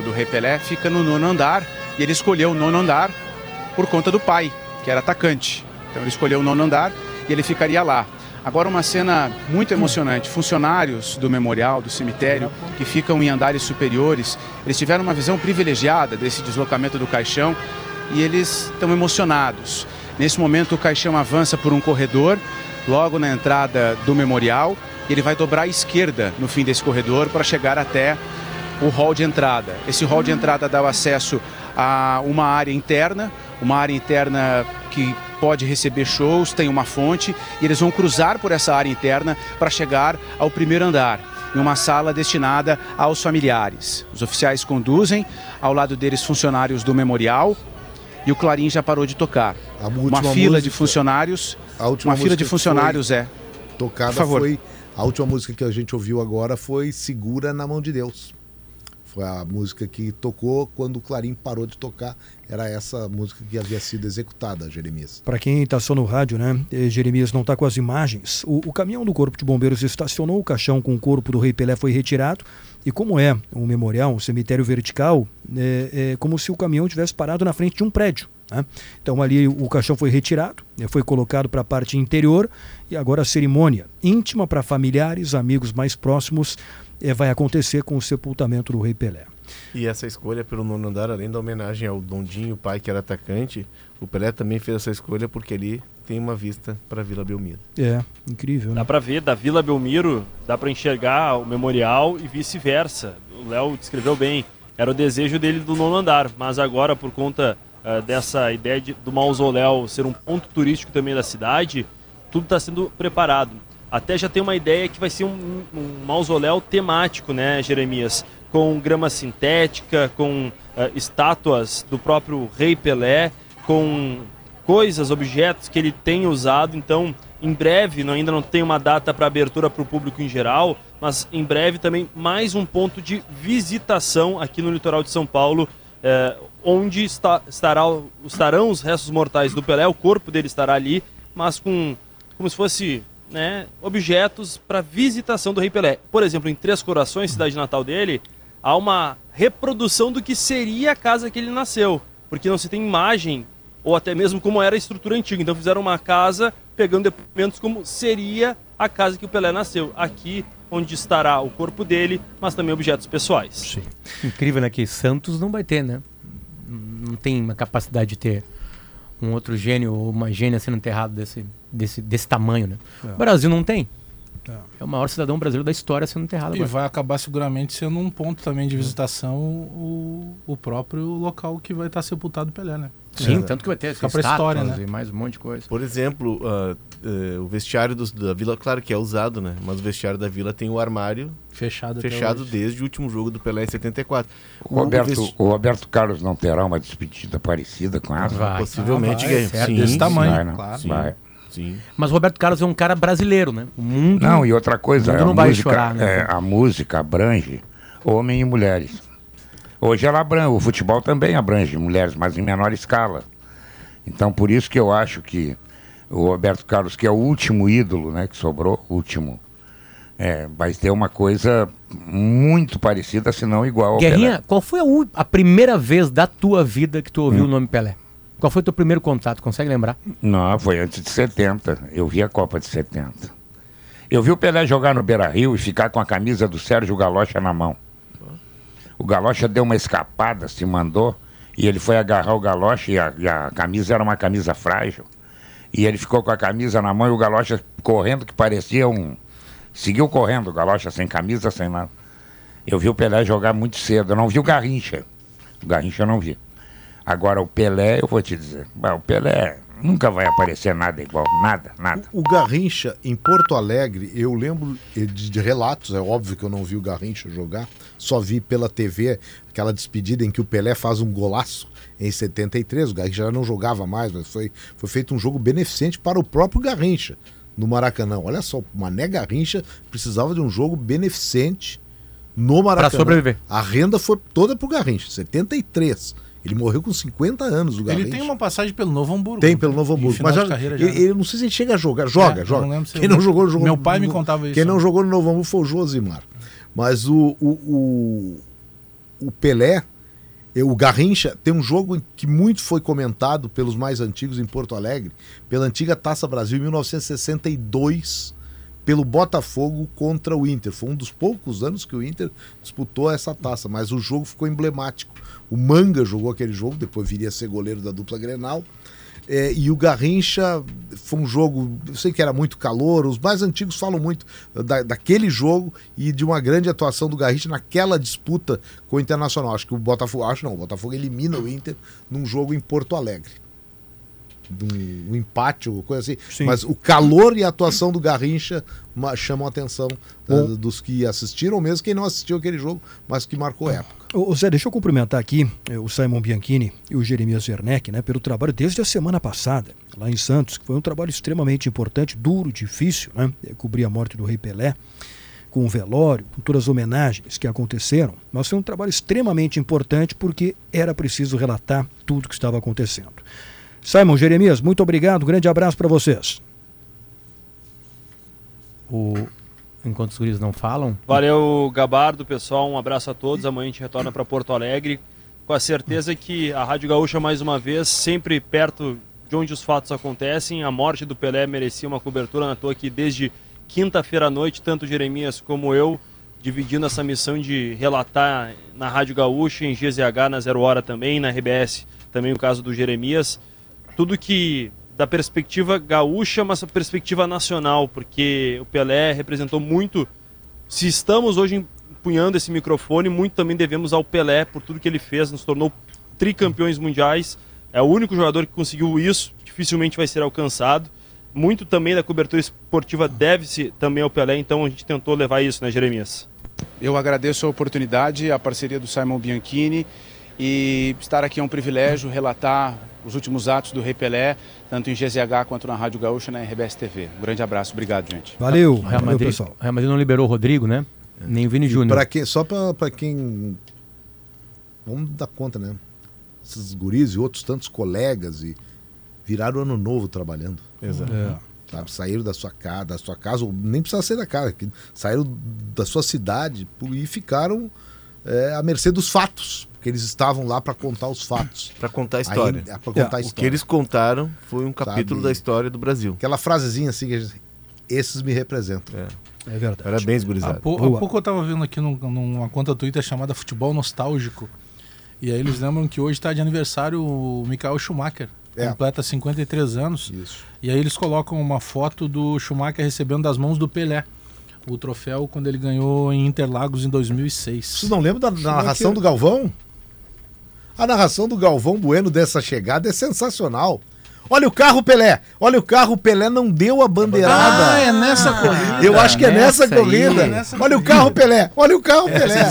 do Rei Pelé fica no nono andar. E ele escolheu o nono andar por conta do pai, que era atacante. Então ele escolheu o nono andar e ele ficaria lá. Agora uma cena muito emocionante. Funcionários do memorial, do cemitério, que ficam em andares superiores, eles tiveram uma visão privilegiada desse deslocamento do caixão e eles estão emocionados. Nesse momento o caixão avança por um corredor, logo na entrada do memorial. Ele vai dobrar à esquerda no fim desse corredor para chegar até o hall de entrada. Esse hall de entrada dá o acesso a uma área interna que pode receber shows, tem uma fonte, e eles vão cruzar por essa área interna para chegar ao primeiro andar, em uma sala destinada aos familiares. Os oficiais conduzem, ao lado deles funcionários do memorial, e o clarim já parou de tocar. Uma fila de funcionários tocada foi... A última música que a gente ouviu agora foi Segura na Mão de Deus. Foi a música que tocou quando o clarim parou de tocar. Era essa música que havia sido executada, Jeremias. Para quem está só no rádio, né? Jeremias não está com as imagens. O caminhão do Corpo de Bombeiros estacionou o caixão com o corpo do Rei Pelé, foi retirado. E como é um memorial, um cemitério vertical, é como se o caminhão tivesse parado na frente de um prédio. Né? Então ali o caixão foi retirado, foi colocado para a parte interior e agora a cerimônia íntima para familiares, amigos mais próximos, vai acontecer com o sepultamento do Rei Pelé. E essa escolha pelo nono andar, além da homenagem ao Dondinho, o pai que era atacante, o Pelé também fez essa escolha porque ali tem uma vista para a Vila Belmiro. É, incrível, né? Dá para ver, da Vila Belmiro, dá para enxergar o memorial e vice-versa. O Léo descreveu bem, era o desejo dele do nono andar, mas agora por conta dessa ideia do mausoléu ser um ponto turístico também da cidade, tudo está sendo preparado. Até já tem uma ideia que vai ser um mausoléu temático, né, Jeremias? Com grama sintética, com estátuas do próprio Rei Pelé, com coisas, objetos que ele tem usado. Então, em breve, ainda não tem uma data para abertura para o público em geral, mas em breve também mais um ponto de visitação aqui no litoral de São Paulo, onde estarão os restos mortais do Pelé, o corpo dele estará ali, mas como se fosse... Né, objetos para visitação do Rei Pelé. Por exemplo, em Três Corações, cidade natal dele, há uma reprodução do que seria a casa que ele nasceu, porque não se tem imagem, ou até mesmo como era a estrutura antiga. Então fizeram uma casa pegando documentos como seria a casa que o Pelé nasceu. Aqui, onde estará o corpo dele, mas também objetos pessoais. Sim. Incrível, né? Que Santos não vai ter, né? Não tem uma capacidade de ter um outro gênio ou uma gênia sendo enterrado desse tamanho, né? É. O Brasil não tem. É o maior cidadão brasileiro da história sendo enterrado. E agora vai acabar seguramente sendo um ponto também de visitação o próprio local que vai estar sepultado Pelé, né? Sim, tanto que vai ter essa história, né? E mais um monte de coisa. Por exemplo, o vestiário da Vila, claro que é usado, né? Mas o vestiário da Vila tem o armário fechado desde o último jogo do Pelé em 74. O Roberto Carlos não terá uma despedida parecida com essa? Vai, possivelmente, sim, desse tamanho, vai, né? Claro. Sim. Vai. Sim. Mas o Roberto Carlos é um cara brasileiro, né? O mundo não, e outra coisa, a música abrange homens e mulheres. Hoje ela abrange, o futebol também abrange mulheres, mas em menor escala. Então, por isso que eu acho que o Roberto Carlos, que é o último ídolo, né, que sobrou, último, vai ter uma coisa muito parecida, se não igual ao Guerrinha, Pelé. Qual foi a primeira vez da tua vida que tu ouviu o nome Pelé? Qual foi o teu primeiro contato? Consegue lembrar? Não, foi antes de 70. Eu vi a Copa de 70. Eu vi o Pelé jogar no Beira-Rio e ficar com a camisa do Sérgio Galocha na mão. O Galocha deu uma escapada, se mandou, e ele foi agarrar o Galocha, e a camisa era uma camisa frágil. E ele ficou com a camisa na mão e o Galocha correndo, que parecia um... Seguiu correndo, o Galocha sem camisa, sem nada. Eu vi o Pelé jogar muito cedo. Eu não vi o Garrincha. O Garrincha eu não vi. Agora, o Pelé, eu vou te dizer, o Pelé nunca vai aparecer nada igual, nada, nada. O Garrincha, em Porto Alegre, eu lembro de relatos, é óbvio que eu não vi o Garrincha jogar, só vi pela TV aquela despedida em que o Pelé faz um golaço em 73, o Garrincha já não jogava mais, mas foi feito um jogo beneficente para o próprio Garrincha, no Maracanã. Olha só, o Mané Garrincha precisava de um jogo beneficente no Maracanã. Para sobreviver. A renda foi toda pro Garrincha, 73. Ele morreu com 50 anos, o Garrincha. Ele tem uma passagem pelo Novo Hamburgo. Tem, pelo Novo Hamburgo. Mas já, ele não sei se ele chega a jogar. Joga. Não se Quem não jogou. Meu pai me contava isso. Quem não jogou no Novo Hamburgo foi o Josimar. Mas o Pelé, o Garrincha, tem um jogo que muito foi comentado pelos mais antigos em Porto Alegre, pela antiga Taça Brasil, em 1962, pelo Botafogo contra o Inter. Foi um dos poucos anos que o Inter disputou essa taça, mas o jogo ficou emblemático. O Manga jogou aquele jogo, depois viria a ser goleiro da dupla Grenal, e o Garrincha foi um jogo, eu sei que era muito calor, os mais antigos falam muito daquele jogo e de uma grande atuação do Garrincha naquela disputa com o Internacional. Acho que o Botafogo elimina o Inter num jogo em Porto Alegre. Um empate ou coisa assim. Sim. Mas o calor e a atuação do Garrincha chamam a atenção dos que assistiram, mesmo quem não assistiu aquele jogo, mas que marcou época. Ô Zé, deixa eu cumprimentar aqui o Simon Bianchini e o Jeremias Zerneck, né, pelo trabalho desde a semana passada lá em Santos, que foi um trabalho extremamente importante, duro, difícil, né, cobrir a morte do Rei Pelé, com o velório, com todas as homenagens que aconteceram, mas foi um trabalho extremamente importante porque era preciso relatar tudo o que estava acontecendo. Simon, Jeremias, muito obrigado, um grande abraço para vocês. Enquanto os guris não falam... Valeu, Gabardo, pessoal, um abraço a todos, amanhã a gente retorna para Porto Alegre, com a certeza que a Rádio Gaúcha, mais uma vez, sempre perto de onde os fatos acontecem. A morte do Pelé merecia uma cobertura, na toa que desde quinta-feira à noite, tanto Jeremias como eu, dividindo essa missão de relatar na Rádio Gaúcha, em GZH, na Zero Hora também, na RBS, também o caso do Jeremias. Tudo que da perspectiva gaúcha, mas a perspectiva nacional, porque o Pelé representou muito. Se estamos hoje empunhando esse microfone, muito também devemos ao Pelé por tudo que ele fez, nos tornou tricampeões mundiais. É o único jogador que conseguiu isso, dificilmente vai ser alcançado. Muito também da cobertura esportiva deve-se também ao Pelé, então a gente tentou levar isso, né, Jeremias? Eu agradeço a oportunidade, a parceria do Simon Bianchini, e estar aqui é um privilégio, relatar os últimos atos do Rei Pelé, tanto em GZH quanto na Rádio Gaúcha, na RBS TV. Um grande abraço, obrigado, gente. Valeu, Real Madrid, pessoal. Real Madrid não liberou o Rodrigo, né? Nem o Vini Júnior. Só para quem... Vamos dar conta, né? Esses guris e outros tantos colegas e viraram ano novo trabalhando. Exato. Sabe? Saíram da sua casa, ou nem precisava sair da casa, saíram da sua cidade e ficaram à mercê dos fatos. Porque eles estavam lá para contar os fatos. Para contar a história. O que eles contaram foi um capítulo, sabe, da história do Brasil. Aquela frasezinha assim, que esses me representam. É verdade. Parabéns, gurizada. Há pouco eu estava vendo aqui numa conta Twitter chamada Futebol Nostálgico. E aí eles lembram que hoje está de aniversário o Michael Schumacher. Completa 53 anos. Isso. E aí eles colocam uma foto do Schumacher recebendo das mãos do Pelé o troféu quando ele ganhou em Interlagos em 2006. Vocês não lembram da narração do Galvão? A narração do Galvão Bueno dessa chegada é sensacional. Olha o carro, Pelé. Olha o carro, o Pelé não deu a bandeirada. Ah, é nessa corrida. Eu acho que é nessa corrida. Olha o carro, Pelé. Olha o carro, Pelé.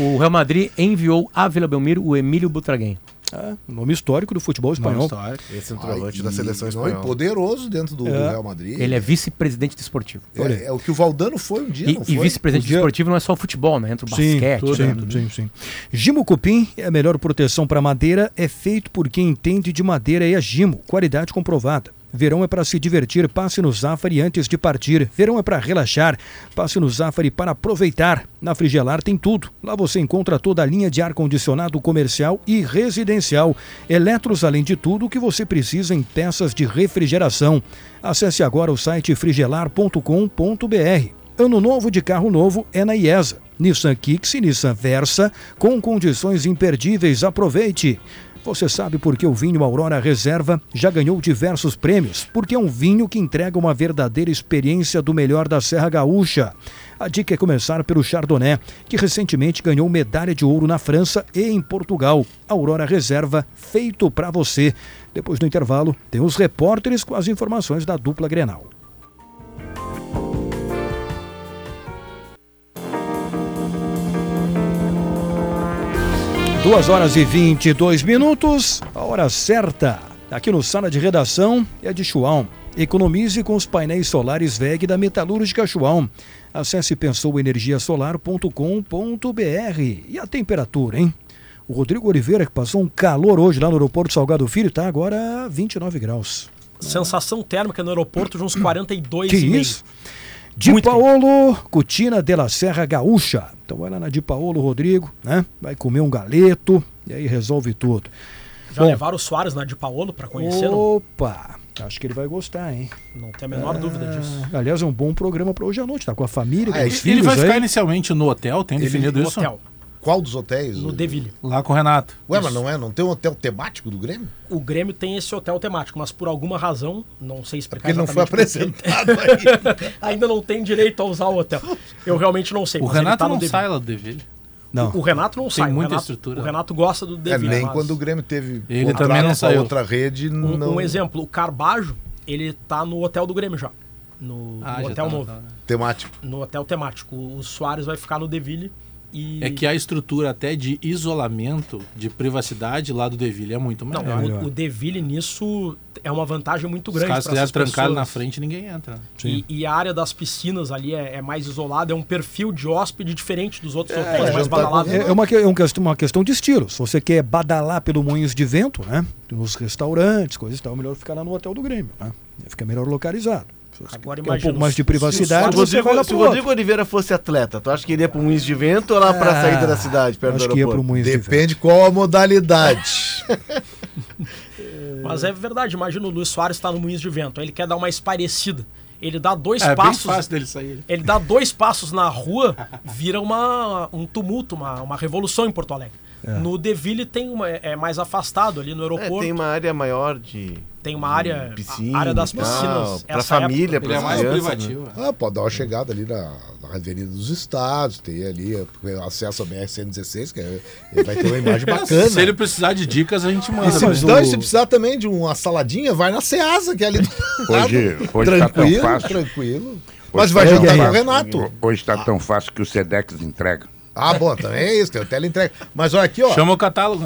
O Real Madrid enviou a Vila Belmiro o Emílio Butraguem. É, nome histórico do futebol espanhol. Esse centroavante da seleção espanhola. Poderoso dentro do Real Madrid. Ele é vice-presidente desportivo. É o que o Valdano foi um dia, não foi? E vice-presidente desportivo não é só o futebol, né? Entra o basquete. Sim. Gimo Cupim, a melhor proteção para madeira é feito por quem entende de madeira e a Gimo. Qualidade comprovada. Verão é para se divertir, passe no Zafari antes de partir. Verão é para relaxar, passe no Zafari para aproveitar. Na Frigelar tem tudo. Lá você encontra toda a linha de ar-condicionado comercial e residencial. Eletros, além de tudo, o que você precisa em peças de refrigeração. Acesse agora o site frigelar.com.br. Ano novo de carro novo é na IESA. Nissan Kicks e Nissan Versa com condições imperdíveis. Aproveite! Você sabe por que o vinho Aurora Reserva já ganhou diversos prêmios? Porque é um vinho que entrega uma verdadeira experiência do melhor da Serra Gaúcha. A dica é começar pelo Chardonnay, que recentemente ganhou medalha de ouro na França e em Portugal. Aurora Reserva, feito pra você. Depois do intervalo, tem os repórteres com as informações da dupla Grenal. Duas horas e 22 minutos, a hora certa. Aqui no Sala de Redação é de Schwalm. Economize com os painéis solares WEG da Metalúrgica Schwalm. Acesse pensouenergiasolar.com.br. E a temperatura, hein? O Rodrigo Oliveira, que passou um calor hoje lá no aeroporto Salgado Filho, está agora a 29 graus. Sensação térmica no aeroporto de uns 42 graus. Que isso? Di muito Paolo, bem. Cutina de la Serra Gaúcha. Então vai lá na Di Paolo, Rodrigo, né? Vai comer um galeto e aí resolve tudo. Já levaram o Soares na Di Paolo pra conhecer? Opa, acho que ele vai gostar, hein? Não tem a menor dúvida disso. Aliás, é um bom programa pra hoje à noite, tá? Com a família, com os filhos. Ele vai ficar aí inicialmente no hotel, tem definido isso? Hotel. Qual dos hotéis? No Deville. Lá com o Renato. Ué, mas não tem um hotel temático do Grêmio? O Grêmio tem esse hotel temático, mas por alguma razão, não sei explicar exatamente. Porque ele não foi apresentado ainda. Ainda não tem direito a usar o hotel. Eu realmente não sei. O Renato tá não Deville. Sai lá do Deville. Não. O Renato não tem sai. Muita estrutura. O Renato gosta do Deville. Nem mas... quando o Grêmio teve ele também não saiu. Outra rede. Um exemplo, o Carballo, ele tá no hotel do Grêmio já. No hotel novo. Tá, né? Temático. No hotel temático. O Soares vai ficar no Deville. E... É que a estrutura até de isolamento, de privacidade lá do Deville é muito maior. Não, o Deville nisso é uma vantagem muito grande para essas pessoas. Se trancado na frente, ninguém entra. E a área das piscinas ali é mais isolada, é um perfil de hóspede diferente dos outros hotéis mais badalados. É uma questão de estilo. Se você quer badalar pelo Moinhos de Vento, né? Nos restaurantes, coisas e tal, é melhor ficar lá no hotel do Grêmio, né? Fica melhor localizado. Agora imagina, um pouco mais de privacidade. Se o Rodrigo Oliveira fosse atleta, tu acha que ele ia pro Moinhos de Vento ou lá pra saída da cidade, perto do aeroporto? Depende qual a modalidade. Mas é verdade, imagina o Luiz Soares tá no Moinhos de Vento, aí ele quer dar uma esparecida. Ele dá dois passos. É bem fácil dele sair. Ele dá dois passos na rua, vira um tumulto, uma revolução em Porto Alegre. No Deville tem é mais afastado ali no aeroporto. Tem uma área maior de. Tem uma área. Piscina, área das piscinas. Para família, para mais privativo. Né? Pode dar uma chegada ali na Avenida dos Estados, tem ali acesso à BR-116, que vai ter uma imagem bacana. Se ele precisar de dicas, a gente manda. Se precisar também de uma saladinha, vai na Ceasa, que é ali do lado. Hoje tranquilo, tá tranquilo. Mas vai jantar com o Renato. Hoje está tão fácil que o Sedex entrega. Bom, também é isso, tem o teleentrega. Mas olha aqui, ó. Chama o catálogo.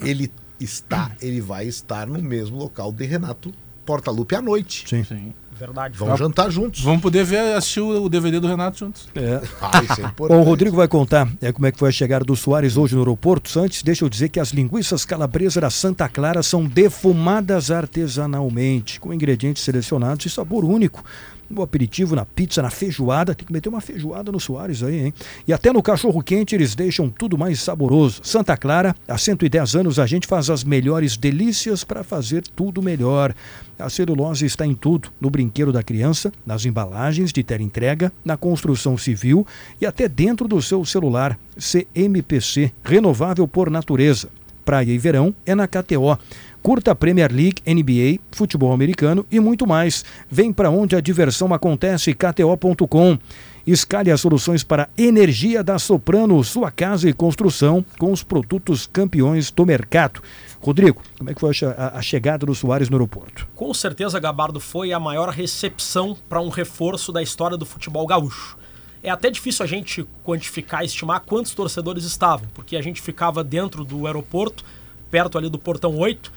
Ele vai estar no mesmo local de Renato Portaluppi à noite. Sim. Verdade. Vão jantar juntos. Vamos poder assistir o DVD do Renato juntos. Isso é importante. Bom, o Rodrigo vai contar como é que foi a chegada do Soares hoje no aeroporto. Antes, deixa eu dizer que as linguiças calabresas da Santa Clara são defumadas artesanalmente, com ingredientes selecionados e sabor único. No aperitivo, na pizza, na feijoada. Tem que meter uma feijoada no Soares aí, hein? E até no cachorro-quente eles deixam tudo mais saboroso. Santa Clara, há 110 anos a gente faz as melhores delícias para fazer tudo melhor. A celulose está em tudo. No brinquedo da criança, nas embalagens de teleentrega, na construção civil e até dentro do seu celular. CMPC, renovável por natureza. Praia e verão é na KTO. Curta Premier League, NBA, futebol americano e muito mais. Vem para onde a diversão acontece, kto.com. Escale as soluções para energia da Soprano, sua casa e construção com os produtos campeões do mercado. Rodrigo, como é que foi a chegada do Soares no aeroporto? Com certeza, Gabardo, foi a maior recepção para um reforço da história do futebol gaúcho. É até difícil a gente quantificar, estimar quantos torcedores estavam, porque a gente ficava dentro do aeroporto perto ali do portão 8,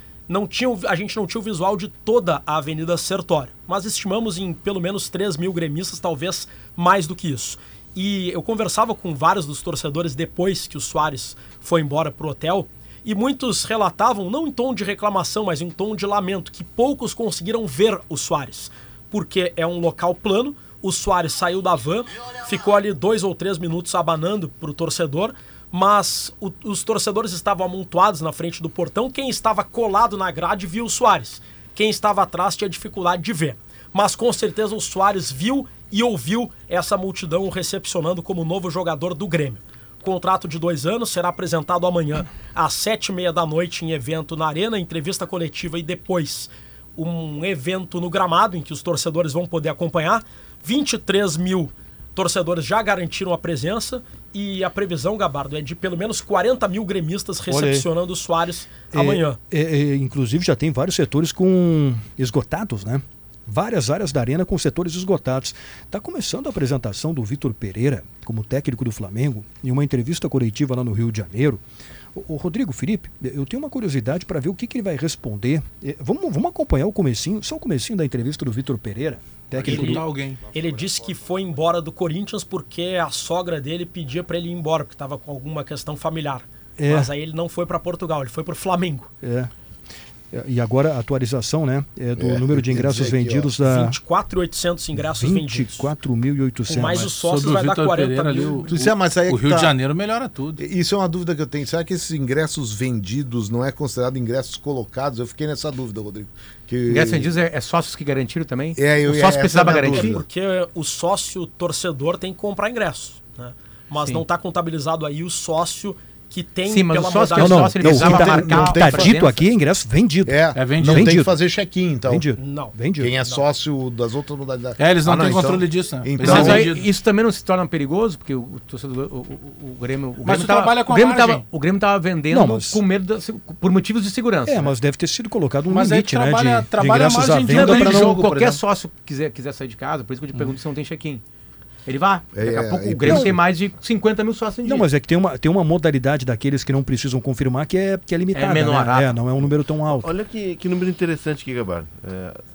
a gente não tinha o visual de toda a Avenida Sertório, mas estimamos em pelo menos 3 mil gremistas, talvez mais do que isso. E eu conversava com vários dos torcedores depois que o Soares foi embora para o hotel, e muitos relatavam, não em tom de reclamação, mas em tom de lamento, que poucos conseguiram ver o Soares, porque é um local plano. O Soares saiu da van, ficou ali 2 ou 3 minutos abanando para o torcedor, mas os torcedores estavam amontoados na frente do portão. Quem estava colado na grade viu o Soares, quem estava atrás tinha dificuldade de ver. Mas com certeza o Soares viu e ouviu essa multidão recepcionando como novo jogador do Grêmio. Contrato de 2 anos, será apresentado amanhã às 19h30 em evento na Arena, entrevista coletiva e depois um evento no gramado em que os torcedores vão poder acompanhar. 23 mil torcedores já garantiram a presença e a previsão, Gabardo, é de pelo menos 40 mil gremistas recepcionando o Soares amanhã. Inclusive já tem vários setores com esgotados, né? Várias áreas da Arena com setores esgotados. Está começando a apresentação do Vitor Pereira como técnico do Flamengo em uma entrevista coletiva lá no Rio de Janeiro. O Rodrigo, Felipe, eu tenho uma curiosidade para ver o que ele vai responder. Vamos acompanhar o comecinho, só o comecinho da entrevista do Vitor Pereira, técnico do... Ele disse que foi embora do Corinthians porque a sogra dele pedia para ele ir embora, porque estava com alguma questão familiar. Mas aí ele não foi para Portugal, ele foi para o Flamengo. E agora a atualização, né, do número de ingressos vendidos da 24.800 ingressos vendidos. 24.800. Mais os sócios vai dar 40 mil. O Rio de Janeiro melhora tudo. Isso é uma dúvida que eu tenho. Será que esses ingressos vendidos não é considerado ingressos colocados? Eu fiquei nessa dúvida, Rodrigo. Ingressos vendidos é sócios que garantiram também? O sócio precisava garantir? É porque o sócio torcedor tem que comprar ingresso, né? Mas não está contabilizado aí o sócio que tem. Sim, mas pela modalidade. Não, tá dito aqui, ingresso vendido. Vendido. Não tem que fazer check-in, então. Vendido. Não. Vendido. Quem é sócio das outras modalidades. Eles não têm controle disso, né? Então, mas aí, isso também não se torna perigoso, porque o torcedor, o Grêmio... O Grêmio estava vendendo com medo, por motivos de segurança. Mas deve ter sido colocado um limite, né? Trabalha mais em dia para jogo. Qualquer sócio que quiser sair de casa, por isso que eu te pergunto se não tem check-in. Ele vai. Daqui a pouco o Grêmio tem mais de 50 mil sócios em dia. Não, mas é que tem uma modalidade daqueles que não precisam confirmar que é limitada. É menor, né? Não é um número tão alto. Olha que número interessante aqui, Gabardo.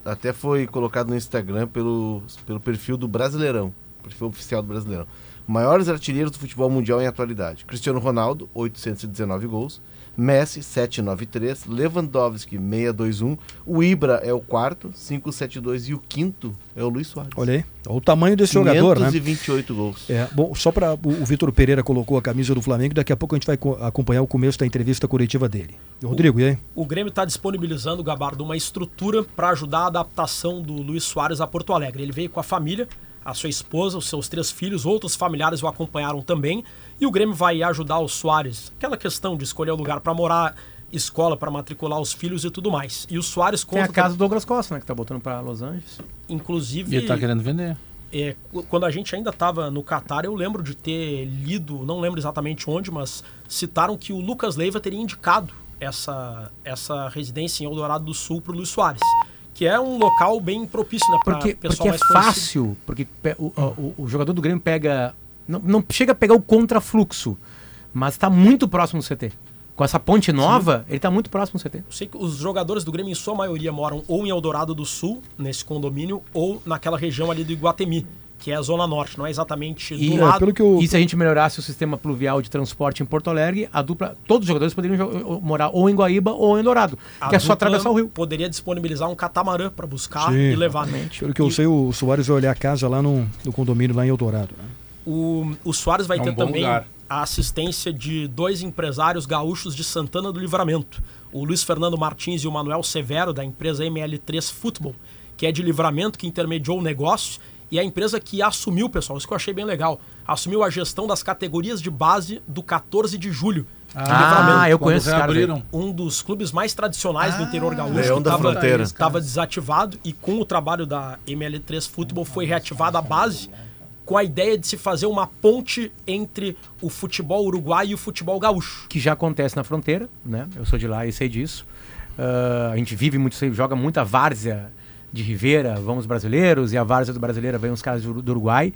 Até foi colocado no Instagram pelo perfil do Brasileirão. Perfil oficial do Brasileirão. Maiores artilheiros do futebol mundial em atualidade. Cristiano Ronaldo, 819 gols. Messi, 793. Lewandowski, 621. O Ibra é o quarto, 572. E o quinto é o Luiz Soares. Olha aí. Olha o tamanho desse jogador, né? 528 gols. Bom, só para... O Vitor Pereira colocou a camisa do Flamengo. Daqui a pouco a gente vai acompanhar o começo da entrevista coletiva dele. Rodrigo, e aí? O Grêmio está disponibilizando, Gabardo, uma estrutura para ajudar a adaptação do Luiz Soares a Porto Alegre. Ele veio com a família, a sua esposa, os seus 3 filhos, outros familiares o acompanharam também, e o Grêmio vai ajudar o Soares, aquela questão de escolher o lugar para morar, escola para matricular os filhos e tudo mais. E o Soares conta... Tem a casa do Douglas Costa, né, que tá botando para Los Angeles. Inclusive... E ele tá querendo vender. Quando a gente ainda estava no Catar, eu lembro de ter lido, não lembro exatamente onde, mas citaram que o Lucas Leiva teria indicado essa residência em Eldorado do Sul para o Luiz Soares, que é um local bem propício, né, para o pessoal mais fácil, porque o jogador do Grêmio pega, não chega a pegar o contrafluxo, mas está muito próximo do CT. Com essa ponte nova, Ele está muito próximo do CT. Eu sei que os jogadores do Grêmio, em sua maioria, moram ou em Eldorado do Sul, nesse condomínio, ou naquela região ali do Iguatemi, que é a Zona Norte, não é exatamente do lado. E se a gente melhorasse o sistema pluvial de transporte em Porto Alegre, todos os jogadores poderiam morar ou em Guaíba ou em Dourado, que é só atravessar o rio. Poderia disponibilizar um catamarã para buscar e levar. Pelo que eu sei, o Soares vai olhar a casa lá no condomínio, lá em Eldorado. Né? O Soares vai ter também a assistência de 2 empresários gaúchos de Santana do Livramento, o Luiz Fernando Martins e o Manuel Severo, da empresa ML3 Futebol, que é de Livramento, que intermediou o negócio. E a empresa que assumiu, pessoal, isso que eu achei bem legal, assumiu a gestão das categorias de base do 14 de julho. Eu conheço esse cara. Um dos clubes mais tradicionais do interior gaúcho. Leão da Fronteira. Estava desativado e com o trabalho da ML3 Futebol foi reativada a base com a ideia de se fazer uma ponte entre o futebol uruguaio e o futebol gaúcho. Que já acontece na fronteira, né? Eu sou de lá e sei disso. A gente vive muito, joga muita várzea de Rivera, vão os brasileiros, e a várzea do brasileiro vem os caras do Uruguai,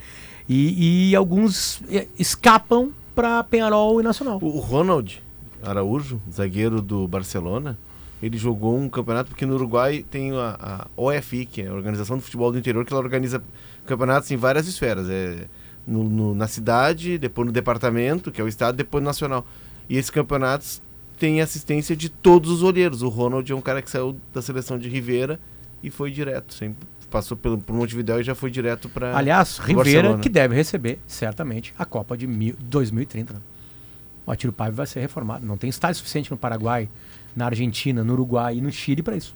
e alguns escapam para Penharol e Nacional. O Ronald Araújo, zagueiro do Barcelona, ele jogou um campeonato, porque no Uruguai tem a OFI, que é a Organização do Futebol do Interior, que ela organiza campeonatos em várias esferas, na cidade, depois no departamento, que é o estado, depois no nacional. E esses campeonatos têm assistência de todos os olheiros. O Ronald é um cara que saiu da seleção de Rivera e foi direto, sempre passou por Montevidéu e já foi direto para... Aliás, Rivera, que deve receber, certamente, a Copa de 2030. Né? O Atiro Paiva vai ser reformado. Não tem estádio suficiente no Paraguai, na Argentina, no Uruguai e no Chile para isso.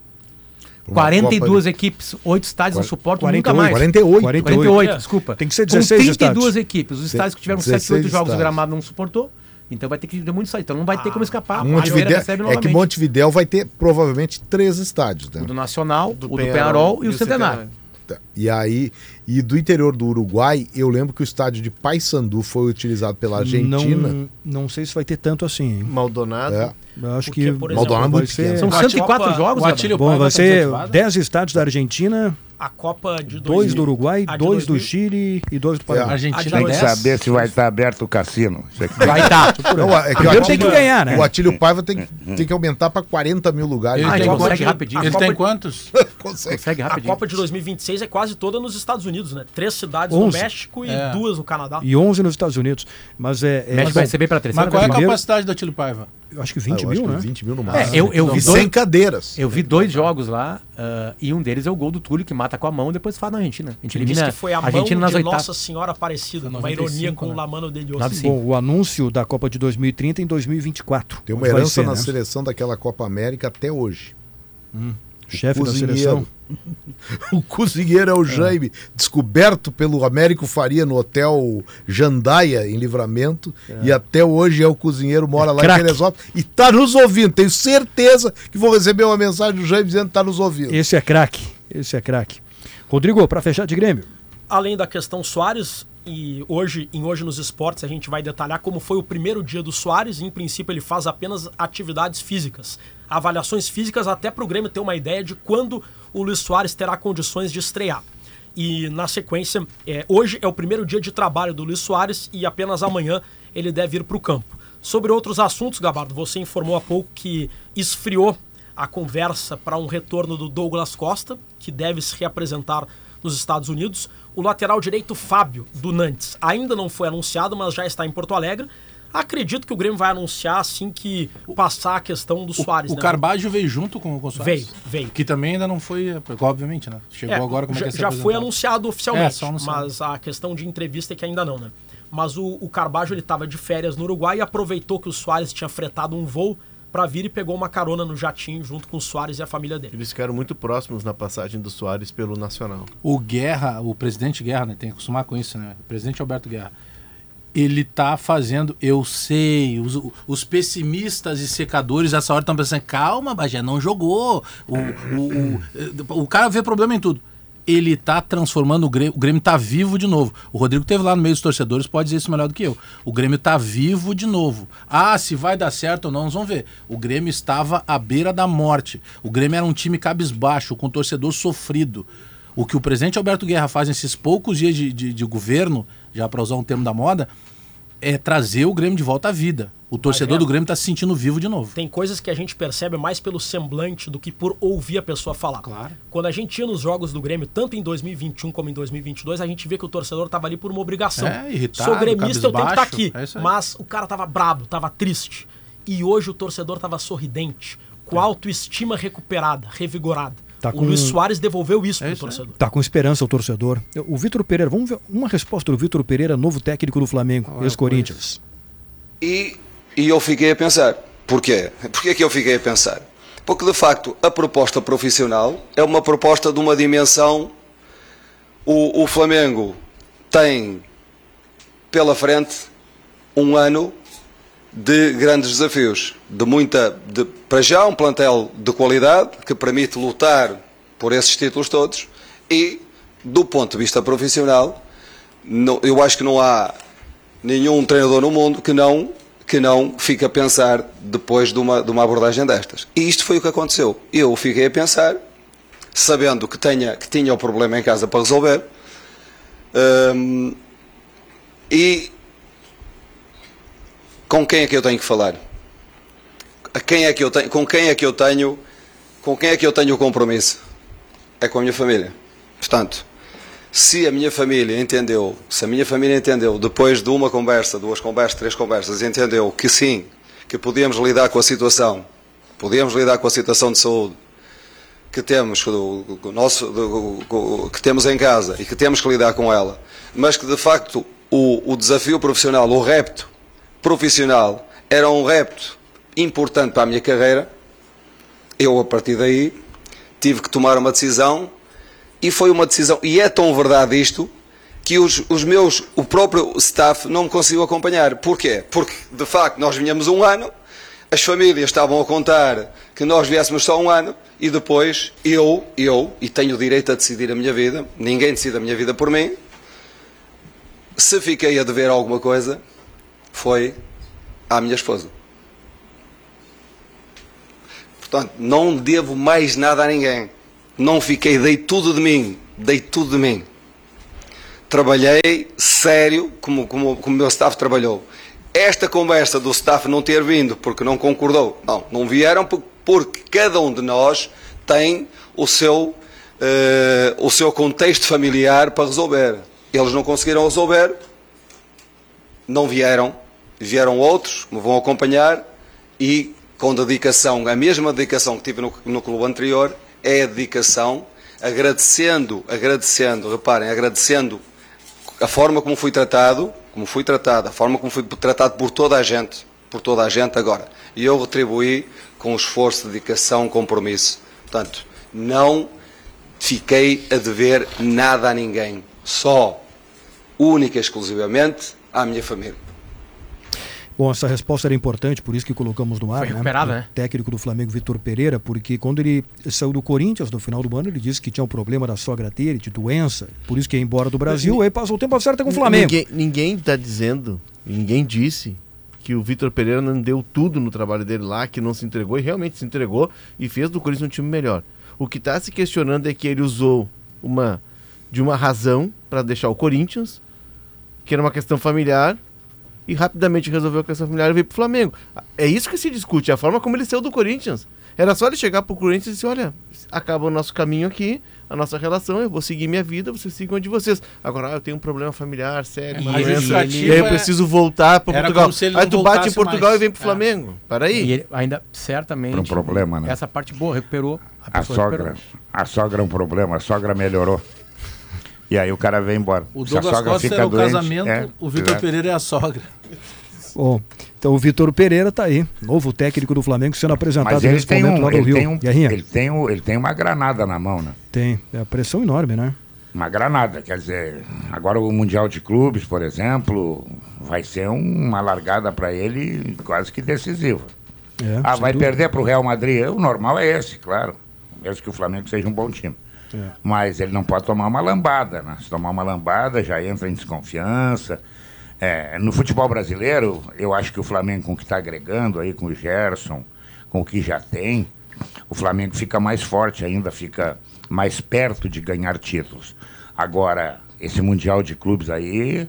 Uma 42 equipes, 8 estádios não suportam nunca mais. 48, desculpa. Tem que ser 16 estádios. Com 32 equipes. Os estádios que tiveram 7, 8 jogos do gramado não suportou. Então vai ter que ter muito estádio. Então não vai ter como escapar. É que Montevidéu vai ter provavelmente 3 estádios. Né? O do Nacional, o do Peñarol e o Centenário. E aí, e do interior do Uruguai, eu lembro que o estádio de Paysandu foi utilizado pela Argentina. Não sei se vai ter tanto assim. Hein? Maldonado. É. Eu acho porque, que Maldonado vai ser... São 104 jogos. Bom, vai ser 10 estádios da Argentina... A Copa de 2 do Uruguai, 2 do Chile e 2 do Paraguai. Tem que saber se vai estar aberto o cassino. Vai estar. Primeiro tem que ganhar, né? O Atílio Paiva tem que aumentar para 40 mil lugares. Ele consegue rapidinho. Ele tem quantos? Consegue rapidinho. A Copa de 2026 é quase toda nos Estados Unidos, né? 3 cidades no México e 2 no Canadá. E 11 nos Estados Unidos. Mas México vai receber para 3. Mas qual é a capacidade do Atílio Paiva? Eu acho que 20 mil, né? 20 mil no máximo. E 100 cadeiras. Eu vi 2 jogos lá e um deles é o gol do Túlio, que mata com a mão, depois fala na Argentina. A gente diz que foi a mão de Nossa Senhora Aparecida, uma ironia com o Lamano dele. Bom, o anúncio da Copa de 2030 em 2024. Tem uma herança na seleção daquela Copa América até hoje. O chefe da seleção. O cozinheiro é o Jaime, descoberto pelo Américo Faria no hotel Jandaia, em Livramento, e até hoje é o cozinheiro, mora lá em Teresópolis, e está nos ouvindo. Tenho certeza que vou receber uma mensagem do Jaime dizendo que está nos ouvindo. Esse é craque. Rodrigo, para fechar de Grêmio. Além da questão Soares, e hoje nos esportes a gente vai detalhar como foi o primeiro dia do Soares. Em princípio ele faz apenas atividades físicas, avaliações físicas, até para o Grêmio ter uma ideia de quando o Luiz Soares terá condições de estrear. E na sequência, hoje é o primeiro dia de trabalho do Luiz Soares e apenas amanhã ele deve ir para o campo. Sobre outros assuntos, Gabardo, você informou há pouco que esfriou a conversa para um retorno do Douglas Costa, que deve se reapresentar nos Estados Unidos. O lateral direito Fábio, do Nantes, ainda não foi anunciado, mas já está em Porto Alegre. Acredito que o Grêmio vai anunciar assim que passar a questão do Soares. O Carballo veio junto com o Soares? Veio. Que também ainda não foi, obviamente, né? Chegou agora, como é que já foi anunciado oficialmente, mas a questão de entrevista é que ainda não, né? Mas o Carballo, ele estava de férias no Uruguai e aproveitou que o Soares tinha fretado um voo para vir e pegou uma carona no jatinho junto com o Soares e a família dele. Eles ficaram muito próximos na passagem do Soares pelo Nacional. O Guerra, o presidente Guerra, né, tem que acostumar com isso, né? O presidente Alberto Guerra. Ele tá fazendo, eu sei, os pessimistas e secadores essa hora estão pensando, calma, Bagé, não jogou. O cara vê problema em tudo. Ele tá transformando o Grêmio tá vivo de novo. O Rodrigo teve lá no meio dos torcedores, pode dizer isso melhor do que eu. O Grêmio tá vivo de novo. Ah, se vai dar certo ou não, nós vamos ver. O Grêmio estava à beira da morte. O Grêmio era um time cabisbaixo, com um torcedor sofrido. O que o presidente Alberto Guerra faz nesses poucos dias de governo, já para usar um termo da moda, é trazer o Grêmio de volta à vida. O torcedor do Grêmio está se sentindo vivo de novo. Tem coisas que a gente percebe mais pelo semblante do que por ouvir a pessoa falar. Claro. Quando a gente ia nos jogos do Grêmio, tanto em 2021 como em 2022, a gente vê que o torcedor estava ali por uma obrigação. Irritado, sou gremista, eu tenho que estar aqui. Mas o cara estava brabo, estava triste. E hoje o torcedor estava sorridente, com a autoestima recuperada, revigorada. O Luiz Soares devolveu isso para o torcedor. Está com esperança o torcedor. O Vitor Pereira, vamos ver uma resposta do Vitor Pereira, novo técnico do Flamengo, ex-Corinthians. E eu fiquei a pensar. Por quê? Por que é que eu fiquei a pensar? Porque, de facto, a proposta profissional é uma proposta de uma dimensão. O Flamengo tem pela frente um ano de grandes desafios, para já um plantel de qualidade que permite lutar por esses títulos todos, e do ponto de vista profissional, eu acho que não há nenhum treinador no mundo que não fique a pensar depois de uma abordagem destas. E isto foi o que aconteceu. Eu fiquei a pensar, sabendo que tinha o problema em casa para resolver, e com quem é que eu tenho que falar? com quem é que eu tenho o compromisso? É com a minha família. Portanto, se a minha família entendeu, depois de uma conversa, duas conversas, três conversas, entendeu que sim, que podíamos lidar com a situação de saúde que temos em casa e que temos que lidar com ela, mas que de facto o desafio profissional, o repto profissional, era um repto importante para a minha carreira. Eu, a partir daí, tive que tomar uma decisão, e foi uma decisão, e é tão verdade isto, que o próprio staff não me conseguiu acompanhar. Porquê? Porque, de facto, nós vinhamos um ano, as famílias estavam a contar que nós viéssemos só um ano, e depois eu, e tenho o direito a decidir a minha vida, ninguém decide a minha vida por mim, se fiquei a dever alguma coisa, foi à minha esposa. Portanto, não devo mais nada a ninguém. Não fiquei, dei tudo de mim. Trabalhei sério, como o meu staff trabalhou. Esta conversa do staff não ter vindo porque não concordou, não vieram porque cada um de nós tem o seu contexto familiar para resolver. Eles não conseguiram resolver, não vieram, vieram outros, me vão acompanhar, e com dedicação, a mesma dedicação que tive no clube anterior, é a dedicação, agradecendo a forma como fui tratado, a forma como fui tratado por toda a gente agora. E eu retribuí com esforço, dedicação, compromisso. Portanto, não fiquei a dever nada a ninguém, só, única e exclusivamente, à minha família. Bom, essa resposta era importante, por isso que colocamos no ar. Foi recuperada, né? O técnico do Flamengo, Vitor Pereira, porque quando ele saiu do Corinthians no final do ano, ele disse que tinha um problema da sogra dele, de doença, por isso que ia embora do Brasil, e aí passou o tempo certo com o Flamengo. Ninguém está dizendo, ninguém disse que o Vitor Pereira não deu tudo no trabalho dele lá, que não se entregou, e realmente se entregou e fez do Corinthians um time melhor. O que está se questionando é que ele usou de uma razão para deixar o Corinthians, que era uma questão familiar, e rapidamente resolveu a questão familiar e veio pro Flamengo. É isso que se discute, a forma como ele saiu do Corinthians. Era só ele chegar pro Corinthians e dizer: olha, acaba o nosso caminho aqui, a nossa relação, eu vou seguir minha vida, vocês sigam a de vocês. Agora, eu tenho um problema familiar sério, e aí eu preciso voltar para Portugal. Aí tu bate em Portugal mais. E vem pro Flamengo. Para aí. E ele ainda, certamente, para um problema, né? Essa parte boa, recuperou. A sogra é um problema, a sogra melhorou. E aí o cara vem embora. O Douglas Costa era o casamento, o Vitor Pereira é a sogra. Bom, então o Vitor Pereira está aí, novo técnico do Flamengo, sendo apresentado. Mas ele tem lá do Rio. Ele tem uma granada na mão, né? Tem, é uma pressão enorme, né? Uma granada, quer dizer, agora o Mundial de Clubes, por exemplo, vai ser uma largada para ele quase que decisiva. É, vai perder para o Real Madrid, o normal é esse, claro, mesmo que o Flamengo seja um bom time. É. Mas ele não pode tomar uma lambada, né? Se tomar uma lambada, já entra em desconfiança. No futebol brasileiro, eu acho que o Flamengo, com o que está agregando aí, com o Gerson, com o que já tem, o Flamengo fica mais forte ainda, fica mais perto de ganhar títulos. Agora, esse Mundial de Clubes aí,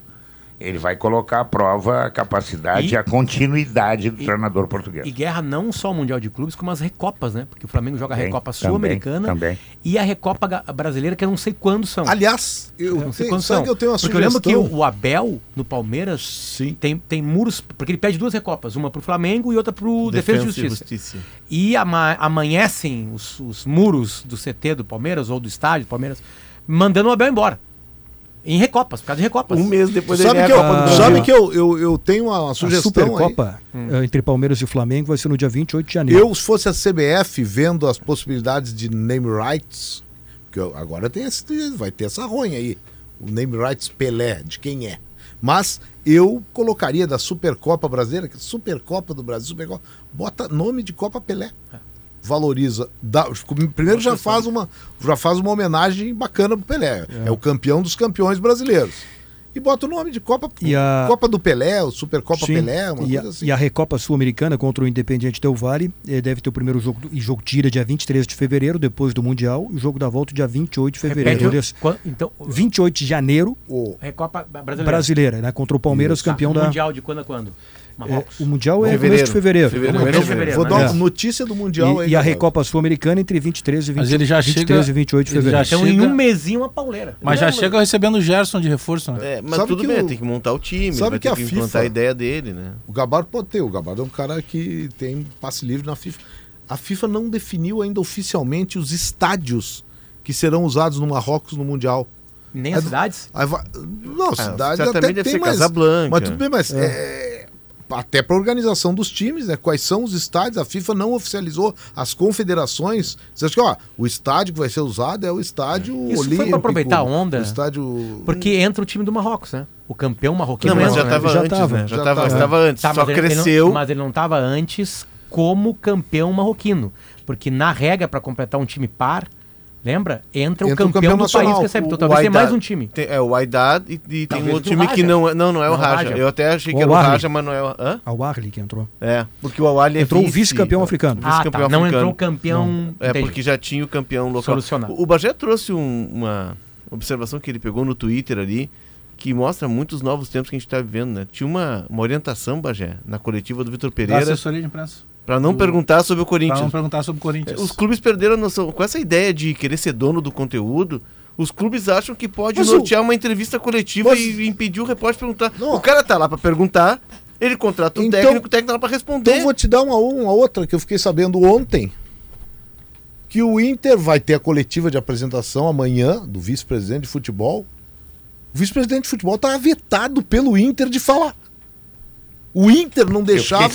ele vai colocar à prova a capacidade e a continuidade do treinador português. E guerra não só o Mundial de Clubes, como as recopas, né? Porque o Flamengo joga a Recopa Sul-Americana e a Recopa Brasileira, que eu não sei quando são. Aliás, eu tenho uma sugestão. Porque eu lembro que o Abel, no Palmeiras, sim, tem muros, porque ele pede duas recopas, uma pro Flamengo e outra pro Defesa e Justiça. E amanhecem os muros do CT do Palmeiras, ou do estádio do Palmeiras, mandando o Abel embora. Em recopas, por causa de recopas. Um mês depois da Copa do Brasil. Sabe que eu tenho uma sugestão. A Supercopa entre Palmeiras e Flamengo vai ser no dia 28 de janeiro. Eu, se fosse a CBF, vendo as possibilidades de name rights, que agora vai ter essa ronha aí, o name rights Pelé, de quem é. Mas eu colocaria da Supercopa brasileira, Supercopa do Brasil, Supercopa, bota nome de Copa Pelé. Valoriza. Primeiro já faz uma homenagem bacana pro Pelé. É o campeão dos campeões brasileiros. E bota o nome de Copa, Copa do Pelé, o Supercopa Pelé, uma coisa assim. E a Recopa Sul-Americana contra o Independiente Del Valle deve ter o primeiro jogo, e jogo tira dia 23 de fevereiro, depois do Mundial, e o jogo da volta dia 28 de fevereiro. Então, 28 de janeiro, Recopa Brasileira, né, contra o Palmeiras, campeão da... Mundial de quando a quando? Marrocos. O Mundial é começo de fevereiro. Vou dar uma notícia do Mundial aí. E a Recopa Sul-Americana entre 23 e 28 de fevereiro. Então em um mesinho uma pauleira. Mas já chega recebendo o Gerson de reforço, né? É, mas tudo bem, tem que montar o time, tem que implantar a ideia dele, né? O Gabardo pode ter, o Gabardo é um cara que tem passe livre na FIFA. A FIFA não definiu ainda oficialmente os estádios que serão usados no Marrocos no Mundial. Nem as cidades? Não, cidades até também deve ser Casablanca. Mas tudo bem, mas até para a organização dos times, né? Quais são os estádios? A FIFA não oficializou. As confederações. Você acha que o estádio que vai ser usado é o estádio Olímpico? Isso foi para aproveitar a onda. O estádio... Porque entra o time do Marrocos, né? O campeão marroquino. Não, mas já estava antes. Já estava antes. Só cresceu. Mas ele não estava antes como campeão marroquino. Porque na regra, para completar um time par, lembra? Entra o campeão do país que recebe. Então talvez tenha mais um time. O Aidad e tem um outro time que não é o Raja. Eu até achei que era o Raja, mas não é o... Hã? O Al-Ahly que entrou. É, porque o Al-Ahly entrou o vice-campeão africano. Não entrou o campeão... É, porque já tinha o campeão local. Solucionado. O Bagé trouxe uma observação que ele pegou no Twitter ali, que mostra muitos novos tempos que a gente está vivendo, né? Tinha uma orientação, Bagé, na coletiva do Vitor Pereira... Da assessoria de imprensa. Para não perguntar sobre o Corinthians. Para não perguntar sobre o Corinthians. Os clubes perderam a noção. Com essa ideia de querer ser dono do conteúdo, os clubes acham que pode nortear uma entrevista coletiva e impedir o repórter de perguntar. Não. O cara tá lá para perguntar, ele contrata um técnico, o técnico tá lá para responder. Então vou te dar uma outra que eu fiquei sabendo ontem, que o Inter vai ter a coletiva de apresentação amanhã do vice-presidente de futebol. O vice-presidente de futebol tá vetado pelo Inter de falar. O Inter não deixava... Eu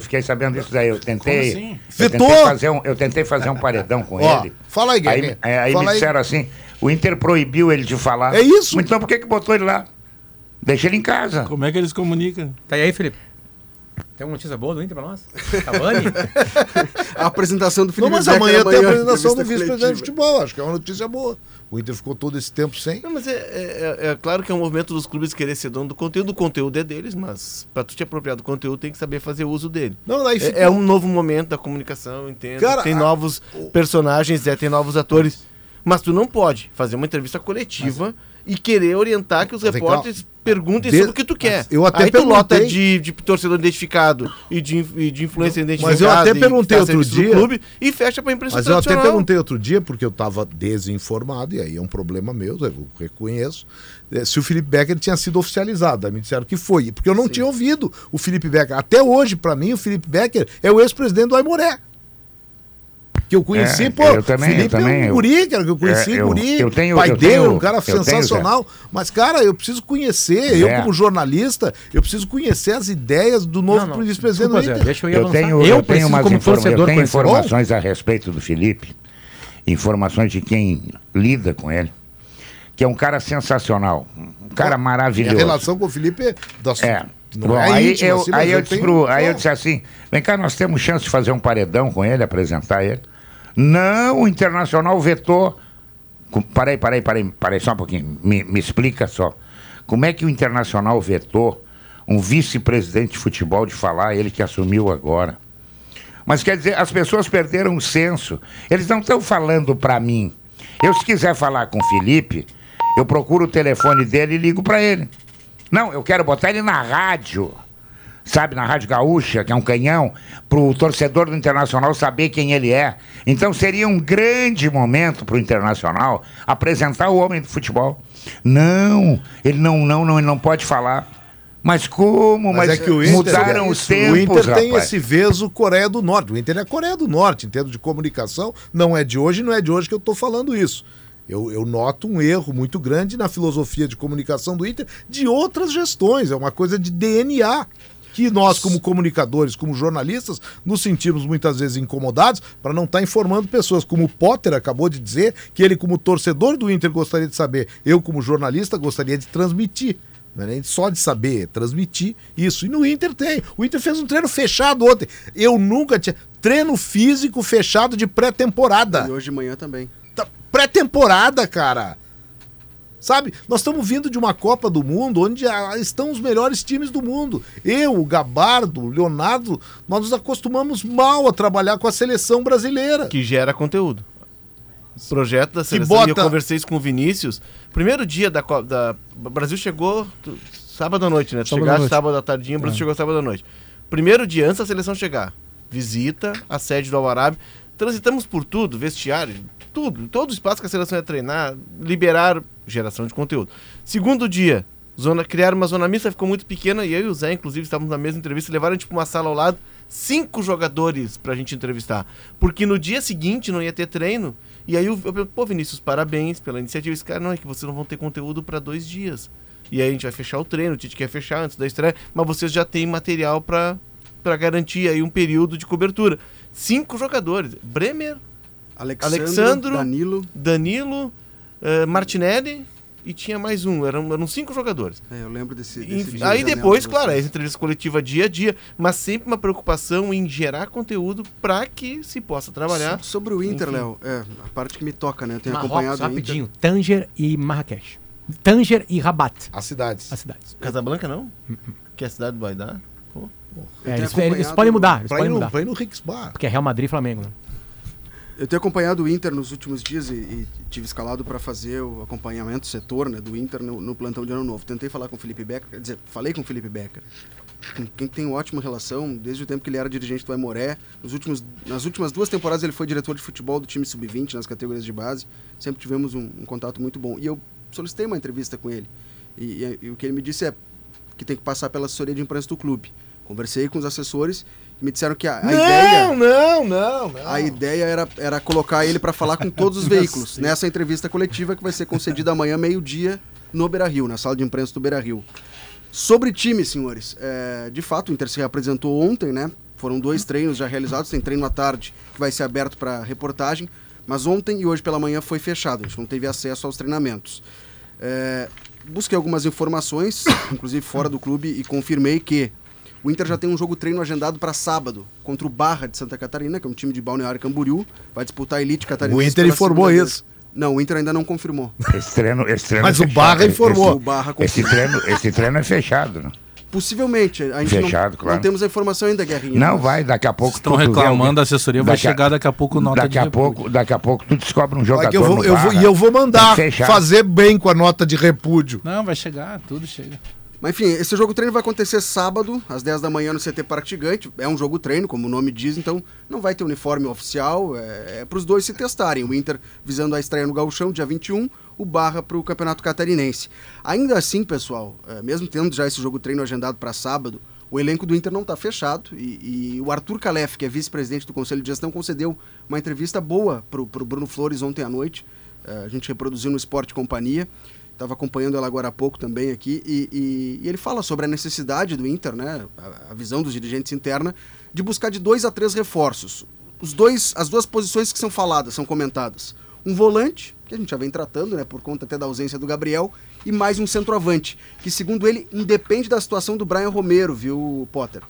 fiquei sabendo isso daí, eu tentei... Como assim? Eu tentei fazer um paredão com ele. Fala aí, Guilherme. Aí me disseram assim, o Inter proibiu ele de falar. É isso? Então por que botou ele lá? Deixa ele em casa. Como é que eles comunicam? Tá aí, Felipe. Tem alguma notícia boa do Inter pra nós? Cavani? A apresentação do Felipe... Não, mas amanhã tem a apresentação do vice-presidente de futebol. Acho que é uma notícia boa. O Inter ficou todo esse tempo sem. Não, mas é claro que é um movimento dos clubes querer ser dono do conteúdo. O conteúdo é deles, mas para tu te apropriar do conteúdo tem que saber fazer uso dele. Não, daí fica... é um novo momento da comunicação, entendo. Cara, tem novos personagens, tem novos atores. Mas tu não pode fazer uma entrevista coletiva e querer orientar que os repórteres perguntem sobre o que tu quer. Eu até perguntei... tu lota de torcedor identificado e de influencer identificado. Mas eu até perguntei outro dia... Clube, e fecha pra imprensa tradicional. Mas eu até perguntei outro dia, porque eu estava desinformado, e aí é um problema meu, eu reconheço, se o Felipe Becker tinha sido oficializado. Aí me disseram que foi, porque eu não tinha ouvido o Felipe Becker. Até hoje, para mim, o Felipe Becker é o ex-presidente do Aimoré. Que eu conheci, eu conheci o Guri, um cara sensacional. Mas, cara, eu preciso conhecer, eu como jornalista, eu preciso conhecer as ideias do novo vice-presidente do Inter. Deixa eu avançar. Eu tenho informações a respeito do Felipe, informações de quem lida com ele, que é um cara sensacional, um cara maravilhoso. E a relação com o Felipe eu disse assim, vem cá, nós temos chance de fazer um paredão com ele, apresentar ele. Não, o Internacional vetou. Parei só um pouquinho. Me explica só. Como é que o Internacional vetou um vice-presidente de futebol de falar, ele que assumiu agora? Mas quer dizer, as pessoas perderam o senso. Eles não estão falando pra mim. Eu, se quiser falar com o Felipe, eu procuro o telefone dele e ligo pra ele. Não, eu quero botar ele na rádio. Sabe, na Rádio Gaúcha, que é um canhão, para o torcedor do Internacional saber quem ele é. Então seria um grande momento para o Internacional apresentar o homem do futebol. Não, ele não pode falar. Mas como? Mas é que o Inter, mudaram os tempos, o Inter tem esse vezo Coreia do Norte. O Inter é Coreia do Norte, em termos de comunicação. Não é de hoje que eu estou falando isso. Eu noto um erro muito grande na filosofia de comunicação do Inter de outras gestões. É uma coisa de DNA. Que nós, como comunicadores, como jornalistas, nos sentimos muitas vezes incomodados para não estar informando pessoas. Como o Potter acabou de dizer, que ele, como torcedor do Inter, gostaria de saber. Eu, como jornalista, gostaria de transmitir. Não é nem só de saber, transmitir isso. E no Inter tem. O Inter fez um treino fechado ontem. Eu nunca tinha... Treino físico fechado de pré-temporada. E hoje de manhã também. Pré-temporada, cara. Sabe, nós estamos vindo de uma Copa do Mundo onde estão os melhores times do mundo. Eu, o Gabardo, o Leonardo, nós nos acostumamos mal a trabalhar com a seleção brasileira. Que gera conteúdo. projeto da seleção, e eu conversei isso com o Vinícius. Primeiro dia da Copa, o Brasil chegou sábado à noite, né? Tu chegaste sábado à tardinha, o Brasil chegou sábado à noite. Primeiro dia, antes da seleção chegar, visita a sede do Alvará. Transitamos por tudo, vestiário, tudo, todo o espaço que a seleção ia treinar, liberar geração de conteúdo. Segundo dia, criaram uma zona mista, ficou muito pequena, e eu e o Zé, inclusive, estávamos na mesma entrevista, levaram a gente para uma sala ao lado, 5 jogadores pra gente entrevistar. Porque no dia seguinte não ia ter treino, e aí eu falei, pô, Vinícius, parabéns pela iniciativa. Esse cara, não, é que vocês não vão ter conteúdo para 2 dias. E aí a gente vai fechar o treino, o Tite quer fechar antes da estreia, mas vocês já têm material para garantir aí um período de cobertura. 5 jogadores, Bremer, Alexandro, Danilo, Martinelli, e tinha mais um, eram 5 jogadores. É, eu lembro desse dia. Aí depois, claro, essa entrevista coletiva dia a dia, mas sempre uma preocupação em gerar conteúdo para que se possa trabalhar. Sobre o Inter, Léo, a parte que me toca, né? Eu tenho acompanhado rapidinho, Tanger e Marrakech. Tanger e Rabat. As cidades. Casablanca não? Que é a cidade do Baidar? Eles podem mudar. Vai no Riks Bar. Porque é Real Madrid e Flamengo, né? Eu tenho acompanhado o Inter nos últimos dias e tive escalado para fazer o acompanhamento setor, né, do Inter no plantão de ano novo. Tentei falar com o Felipe Becker, falei com o Felipe Becker, com quem tem ótima relação, desde o tempo que ele era dirigente do Aimoré. Nas últimas 2 temporadas ele foi diretor de futebol do time sub-20 nas categorias de base. Sempre tivemos um contato muito bom. E eu solicitei uma entrevista com ele. E o que ele me disse é que tem que passar pela assessoria de imprensa do clube. Conversei com os assessores e me disseram que a ideia... Não. A ideia era colocar ele para falar com todos os veículos nessa entrevista coletiva que vai ser concedida amanhã, meio-dia, no Beira-Rio, na sala de imprensa do Beira-Rio. Sobre time, senhores, de fato o Inter se reapresentou ontem, né? Foram 2 treinos já realizados, tem treino à tarde que vai ser aberto para reportagem, mas ontem e hoje pela manhã foi fechado, a gente não teve acesso aos treinamentos. Busquei algumas informações, inclusive fora do clube, e confirmei que o Inter já tem um jogo-treino agendado para sábado, contra o Barra de Santa Catarina, que é um time de Balneário Camboriú, vai disputar a elite catarinense. O Inter informou isso. Não, o Inter ainda não confirmou. Esse treino mas é fechado. O Barra informou. O Barra confirmou. Esse treino é fechado, né? Possivelmente. A gente fechado, não temos a informação ainda, Guerrinha. Não vai, daqui a pouco... Estão reclamando, a assessoria vai chegar daqui a pouco nota de repúdio. Daqui a pouco tu descobre um jogador E eu vou mandar fazer bem com a nota de repúdio. Não, vai chegar, tudo chega. Mas enfim, esse jogo-treino vai acontecer sábado, às 10 da manhã no CT Parque Gigante. É um jogo-treino, como o nome diz, então não vai ter uniforme oficial. É para os dois se testarem. O Inter visando a estreia no Gauchão, dia 21, o Barra para o Campeonato Catarinense. Ainda assim, pessoal, mesmo tendo já esse jogo-treino agendado para sábado, o elenco do Inter não está fechado. E o Arthur Calef, que é vice-presidente do Conselho de Gestão, concedeu uma entrevista boa para o Bruno Flores ontem à noite. A gente reproduziu no Sport Companhia. Estava acompanhando ela agora há pouco também aqui, e ele fala sobre a necessidade do Inter, né, a visão dos dirigentes interna, de buscar de 2 a 3 reforços. As 2 posições que são faladas, são comentadas. Um volante, que a gente já vem tratando, né, por conta até da ausência do Gabriel, e mais um centroavante, que segundo ele, independe da situação do Brian Romero, viu, Potter?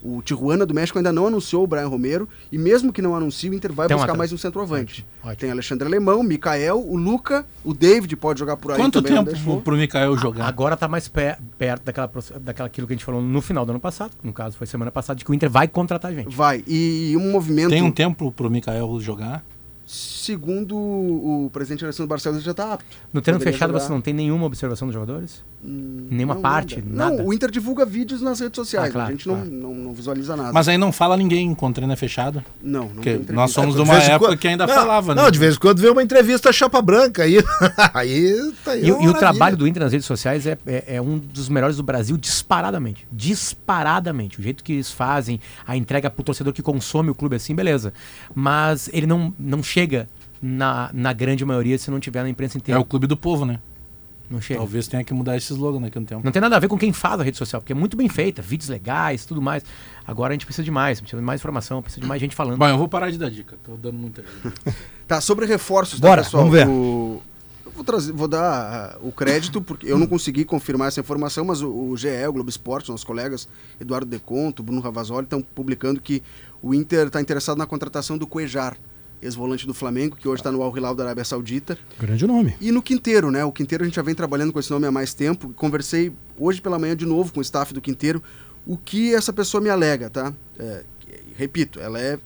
O Tijuana do México ainda não anunciou o Brian Romero, e mesmo que não anuncie, o Inter vai buscar mais um centroavante. Ótimo. Tem Alexandre Alemão, o Mikael, o Luca, o David pode jogar por aí. Quanto tempo pro Mikael jogar? Agora tá mais perto daquilo que a gente falou no final do ano passado, no caso foi semana passada, de que o Inter vai contratar gente. Vai, e um movimento... Tem um tempo pro Mikael jogar? Segundo o presidente Alessandro Barcelos, já está apto. No treino fechado jogar. Você não tem nenhuma observação dos jogadores? Nenhuma não, parte? Nada. Não, o Inter divulga vídeos nas redes sociais. Claro, a gente não visualiza nada. Mas aí não fala ninguém quando o treino é fechado? Não. Porque nós somos de uma época que ainda falava. Não, né? De vez em quando vem uma entrevista chapa branca. Aí tá aí. E o trabalho do Inter nas redes sociais é um dos melhores do Brasil disparadamente. Disparadamente. O jeito que eles fazem, a entrega pro torcedor que consome o clube assim, beleza. Mas ele não chega na grande maioria se não tiver na imprensa inteira. É o clube do povo, né? Não chega. Talvez tenha que mudar esse slogan daqui a um tempo. Não tem nada a ver com quem faz a rede social, porque é muito bem feita, vídeos legais, tudo mais. Agora a gente precisa de mais informação, precisa de mais gente falando. Bom, eu vou parar de dar dica, tô dando muita dica. Tá, sobre reforços, tá, bora, pessoal? Vamos ver. Eu vou dar o crédito, porque eu não consegui confirmar essa informação, mas o GE, o Globo Esporte, nossos colegas Eduardo Deconto, Bruno Ravazoli, estão publicando que o Inter está interessado na contratação do Cuejar, ex-volante do Flamengo, que hoje está no Al Hilal da Arábia Saudita. Grande nome. E no Quinteiro, né? O Quinteiro a gente já vem trabalhando com esse nome há mais tempo. Conversei hoje pela manhã de novo com o staff do Quinteiro. O que essa pessoa me alega, tá? Repito, ela é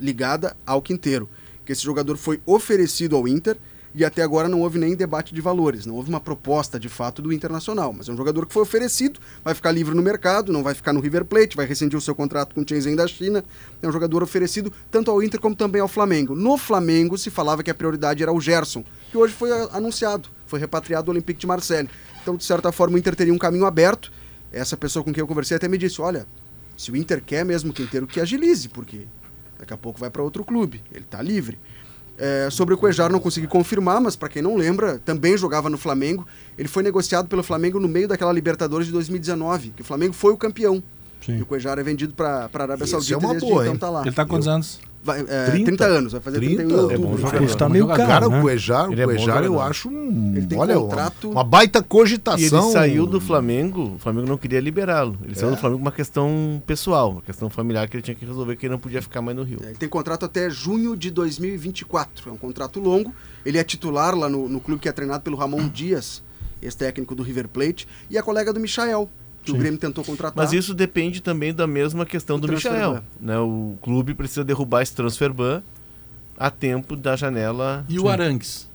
ligada ao Quinteiro. que esse jogador foi oferecido ao Inter e até agora não houve nem debate de valores, não houve uma proposta de fato do Internacional, mas é um jogador que foi oferecido, vai ficar livre no mercado, não vai ficar no River Plate, vai rescindir o seu contrato com o Shenzhen da China, é um jogador oferecido tanto ao Inter como também ao Flamengo. No Flamengo se falava que a prioridade era o Gerson, que hoje foi anunciado, foi repatriado ao Olympique de Marseille, então de certa forma o Inter teria um caminho aberto. Essa pessoa com quem eu conversei até me disse, olha, se o Inter quer mesmo o Quinteiro, que agilize, porque daqui a pouco vai para outro clube, ele está livre. Sobre o Cuejar não consegui confirmar, mas para quem não lembra, também jogava no Flamengo. Ele foi negociado pelo Flamengo no meio daquela Libertadores de 2019, que o Flamengo foi o campeão. Sim. E o Cuejar é vendido para a Arábia Saudita, é uma desde boa, então tá lá. Ele tá com quantos anos? 30 anos, vai fazer 31 anos. Está meio caro, né? O Cuejar, eu acho uma baita cogitação. E ele saiu do Flamengo, o Flamengo não queria liberá-lo. Ele saiu do Flamengo por uma questão pessoal, uma questão familiar que ele tinha que resolver, que ele não podia ficar mais no Rio. Ele tem contrato até junho de 2024, é um contrato longo. Ele é titular lá no clube que é treinado pelo Ramon Dias, ex-técnico do River Plate, e é colega do Michael, que o Grêmio tentou contratar. Mas isso depende também da mesma questão do Michael, né? O clube precisa derrubar esse transfer ban a tempo da janela. E o Arangues?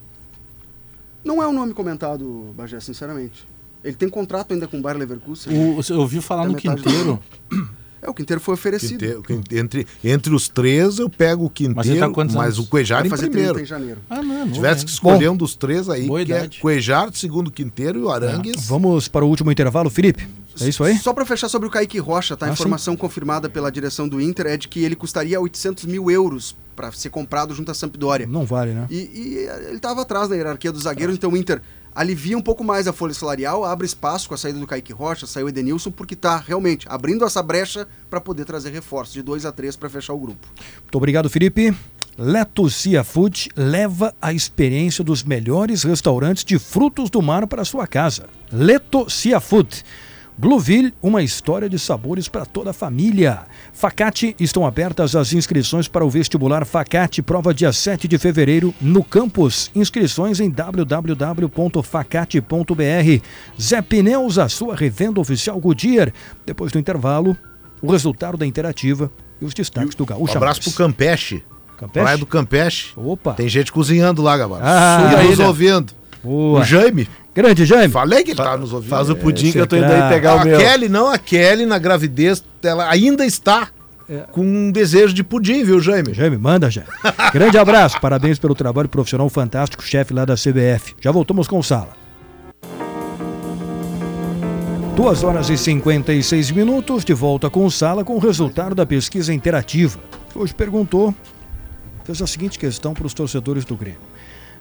Não é um nome comentado, Bagé, sinceramente. Ele tem contrato ainda com o Bayer Leverkusen. Eu ouvi falar no Quinteiro. O Quinteiro foi oferecido. Entre os três eu pego o Quinteiro, mas o Cuejar em primeiro. Em janeiro. Se tivesse que escolher um dos três aí, que é Cuejar, segundo Quinteiro, e o Arangues. Vamos para o último intervalo, Felipe? É isso aí? Só para fechar sobre o Kaique Rocha, tá? A informação confirmada pela direção do Inter é de que ele custaria 800 mil euros para ser comprado junto à Sampdoria. Não vale, né? E ele estava atrás na hierarquia dos zagueiros, então o Inter alivia um pouco mais a folha salarial, abre espaço com a saída do Kaique Rocha, saiu o Edenilson, porque está realmente abrindo essa brecha para poder trazer reforços de 2-3 para fechar o grupo. Muito obrigado, Felipe. Leto Cia Food leva a experiência dos melhores restaurantes de frutos do mar para sua casa. Leto Cia Food. Blueville, uma história de sabores para toda a família. Facate, estão abertas as inscrições para o vestibular Facate, prova dia 7 de fevereiro no campus. Inscrições em www.facate.br. Zé Pneus, a sua revenda oficial Goodyear. Depois do intervalo, o resultado da Interativa e os destaques do Gaúcha. Um abraço para o Campeche. Praia do Campeche. Opa. Tem gente cozinhando lá, Gabardo. E nos ouvindo. Boa. O Jaime. Grande, Jaime. Falei que ele tá nos ouvindo. Faz o pudim que eu tô indo aí pegar o meu. A Kelly, na gravidez, ela ainda está com um desejo de pudim, viu, Jaime? Jaime, manda, Jaime. Grande abraço, parabéns pelo trabalho profissional fantástico, chefe lá da CBF. Já voltamos com o Sala. 2:56, de volta com o Sala, com o resultado da pesquisa Interativa. Hoje perguntou, fez a seguinte questão para os torcedores do Grêmio.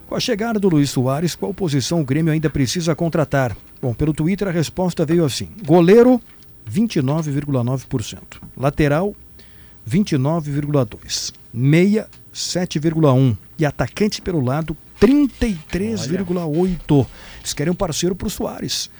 Com a chegada do Luiz Soares, qual posição o Grêmio ainda precisa contratar? Bom, pelo Twitter a resposta veio assim. Goleiro, 29,9%. Lateral, 29,2%. Meia, 7,1%. E atacante pelo lado, 33,8%. Eles querem um parceiro para o Soares.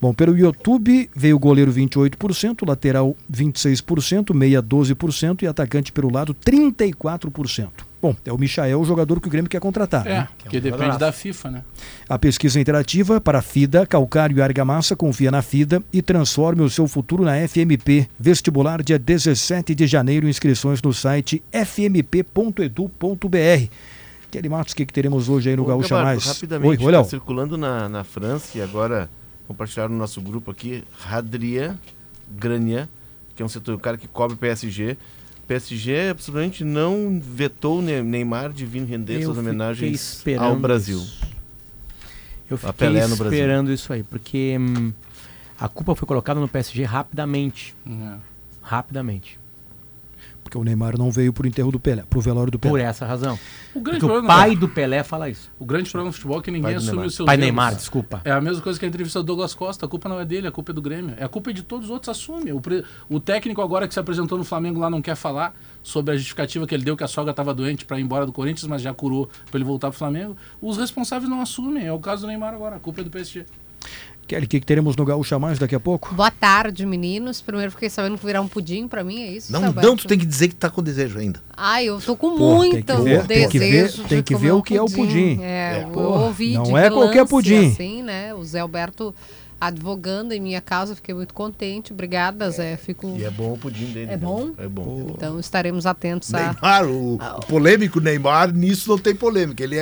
Bom, pelo YouTube veio goleiro 28%, lateral 26%, meia 12% e atacante pelo lado 34%. Bom, é o Michael, o jogador que o Grêmio quer contratar. Né? Porque depende da FIFA, né? A pesquisa Interativa para a FIDA, Calcário e Argamassa, confia na FIDA e transforme o seu futuro na FMP. Vestibular dia 17 de janeiro, inscrições no site fmp.edu.br. Kelly Matos, o que teremos hoje aí no Gaúcha Mais? Rapidamente, está circulando na França e agora compartilharam no nosso grupo aqui, Hadria Grania, que é um setor, o cara que cobre PSG. PSG absolutamente não vetou o Neymar de vir render suas homenagens ao Brasil. Eu fiquei esperando isso aí, porque a culpa foi colocada no PSG rapidamente. Rapidamente. Porque o Neymar não veio pro enterro do Pelé, pro velório do Pelé. Por essa razão. O pai do Pelé fala isso. O grande problema do futebol é que ninguém assume os seus erros. Pai Neymar, desculpa. É a mesma coisa que a entrevista do Douglas Costa. A culpa não é dele, a culpa é do Grêmio. A culpa é de todos os outros, assume. O técnico agora que se apresentou no Flamengo lá não quer falar sobre a justificativa que ele deu que a sogra estava doente para ir embora do Corinthians, mas já curou para ele voltar pro Flamengo. Os responsáveis não assumem. É o caso do Neymar agora. A culpa é do PSG. Kelly, o que teremos no Gaúcha Mais daqui a pouco? Boa tarde, meninos. Primeiro fiquei sabendo que virar um pudim pra mim, é isso? Não, tu tem que dizer que tá com desejo ainda. Ai, eu tô com desejo. Tem que ver o que é o pudim. É, eu ouvi. Não é qualquer pudim. Assim, né? O Zé Alberto advogando em minha causa, fiquei muito contente. Obrigada, Zé. Fico... E é bom o pudim dele. É bom? É bom. Então estaremos atentos Neymar, o polêmico Neymar, nisso não tem polêmica. Ele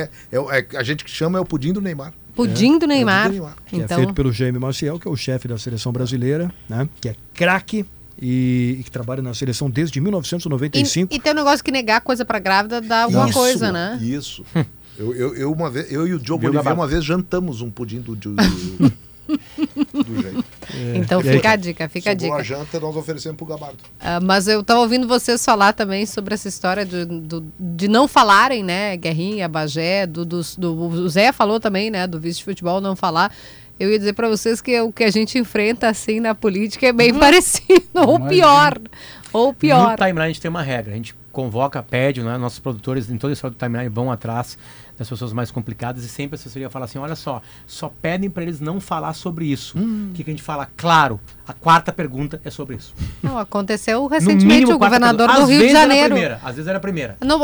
a gente que chama é o pudim do Neymar. Pudim do Neymar. É o pudim do Neymar. Que então... é feito pelo Jaime Maciel, que é o chefe da seleção brasileira, né? Que é craque. E que trabalha na seleção desde 1995. E tem um negócio que negar coisa pra grávida dá alguma coisa, né? Isso. Eu e o Diogo Oliveira uma vez jantamos um pudim do jeito. Então fica a dica, fica a dica. A janta nós oferecemos pro Gabardo. Mas eu tava ouvindo vocês falar também sobre essa história de não falarem, né? Guerrinha, Bagé, o Zé falou também, né? Do vice de futebol não falar. Eu ia dizer para vocês que o que a gente enfrenta assim na política é bem parecido, ou pior. No timeline a gente tem uma regra, a gente convoca, pede, né? Nossos produtores em toda a história do timeline vão atrás das pessoas mais complicadas e sempre a assessoria fala assim, olha só pedem para eles não falar sobre isso. Que a gente fala? Claro, a quarta pergunta é sobre isso. Não, aconteceu recentemente mínimo, o governador do Rio de Janeiro. Às vezes era a primeira. Não,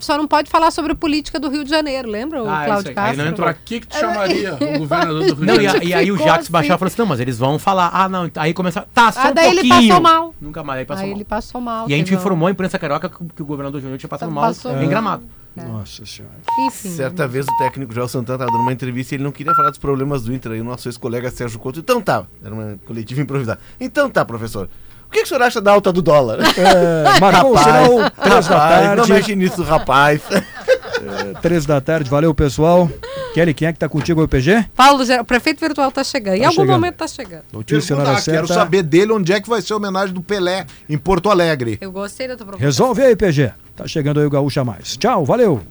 só não pode falar sobre política do Rio de Janeiro, lembra o Cláudio Castro? Aí não entrou. Pra que te chamaria o governador do Rio de Janeiro? E aí o Jacques assim. Baixar falou assim, não, mas eles vão falar. Ah, não, aí começa, tá, só um daí pouquinho. Ele passou mal. Nunca mais, aí ele passou mal. E a gente informou a imprensa carioca que o governador do Rio tinha passado mal em Gramado. Nossa senhora. Enfim, certa vez o técnico Joel Santana estava dando uma entrevista e ele não queria falar dos problemas do Inter. Aí o nosso ex-colega Sérgio Couto, então tá, era uma coletiva improvisada. Então tá, professor, o que o senhor acha da alta do dólar? Rapaz, não mexe nisso, rapaz. 3 da tarde, valeu pessoal. Kelly, quem é que tá contigo aí, PG? Paulo, o prefeito virtual tá chegando, momento tá chegando. Notícia na hora certa. Quero saber dele onde é que vai ser a homenagem do Pelé em Porto Alegre. Eu gostei da tua proposta. Resolve aí, PG. Tá chegando aí o Gaúcha Mais. Tchau, valeu.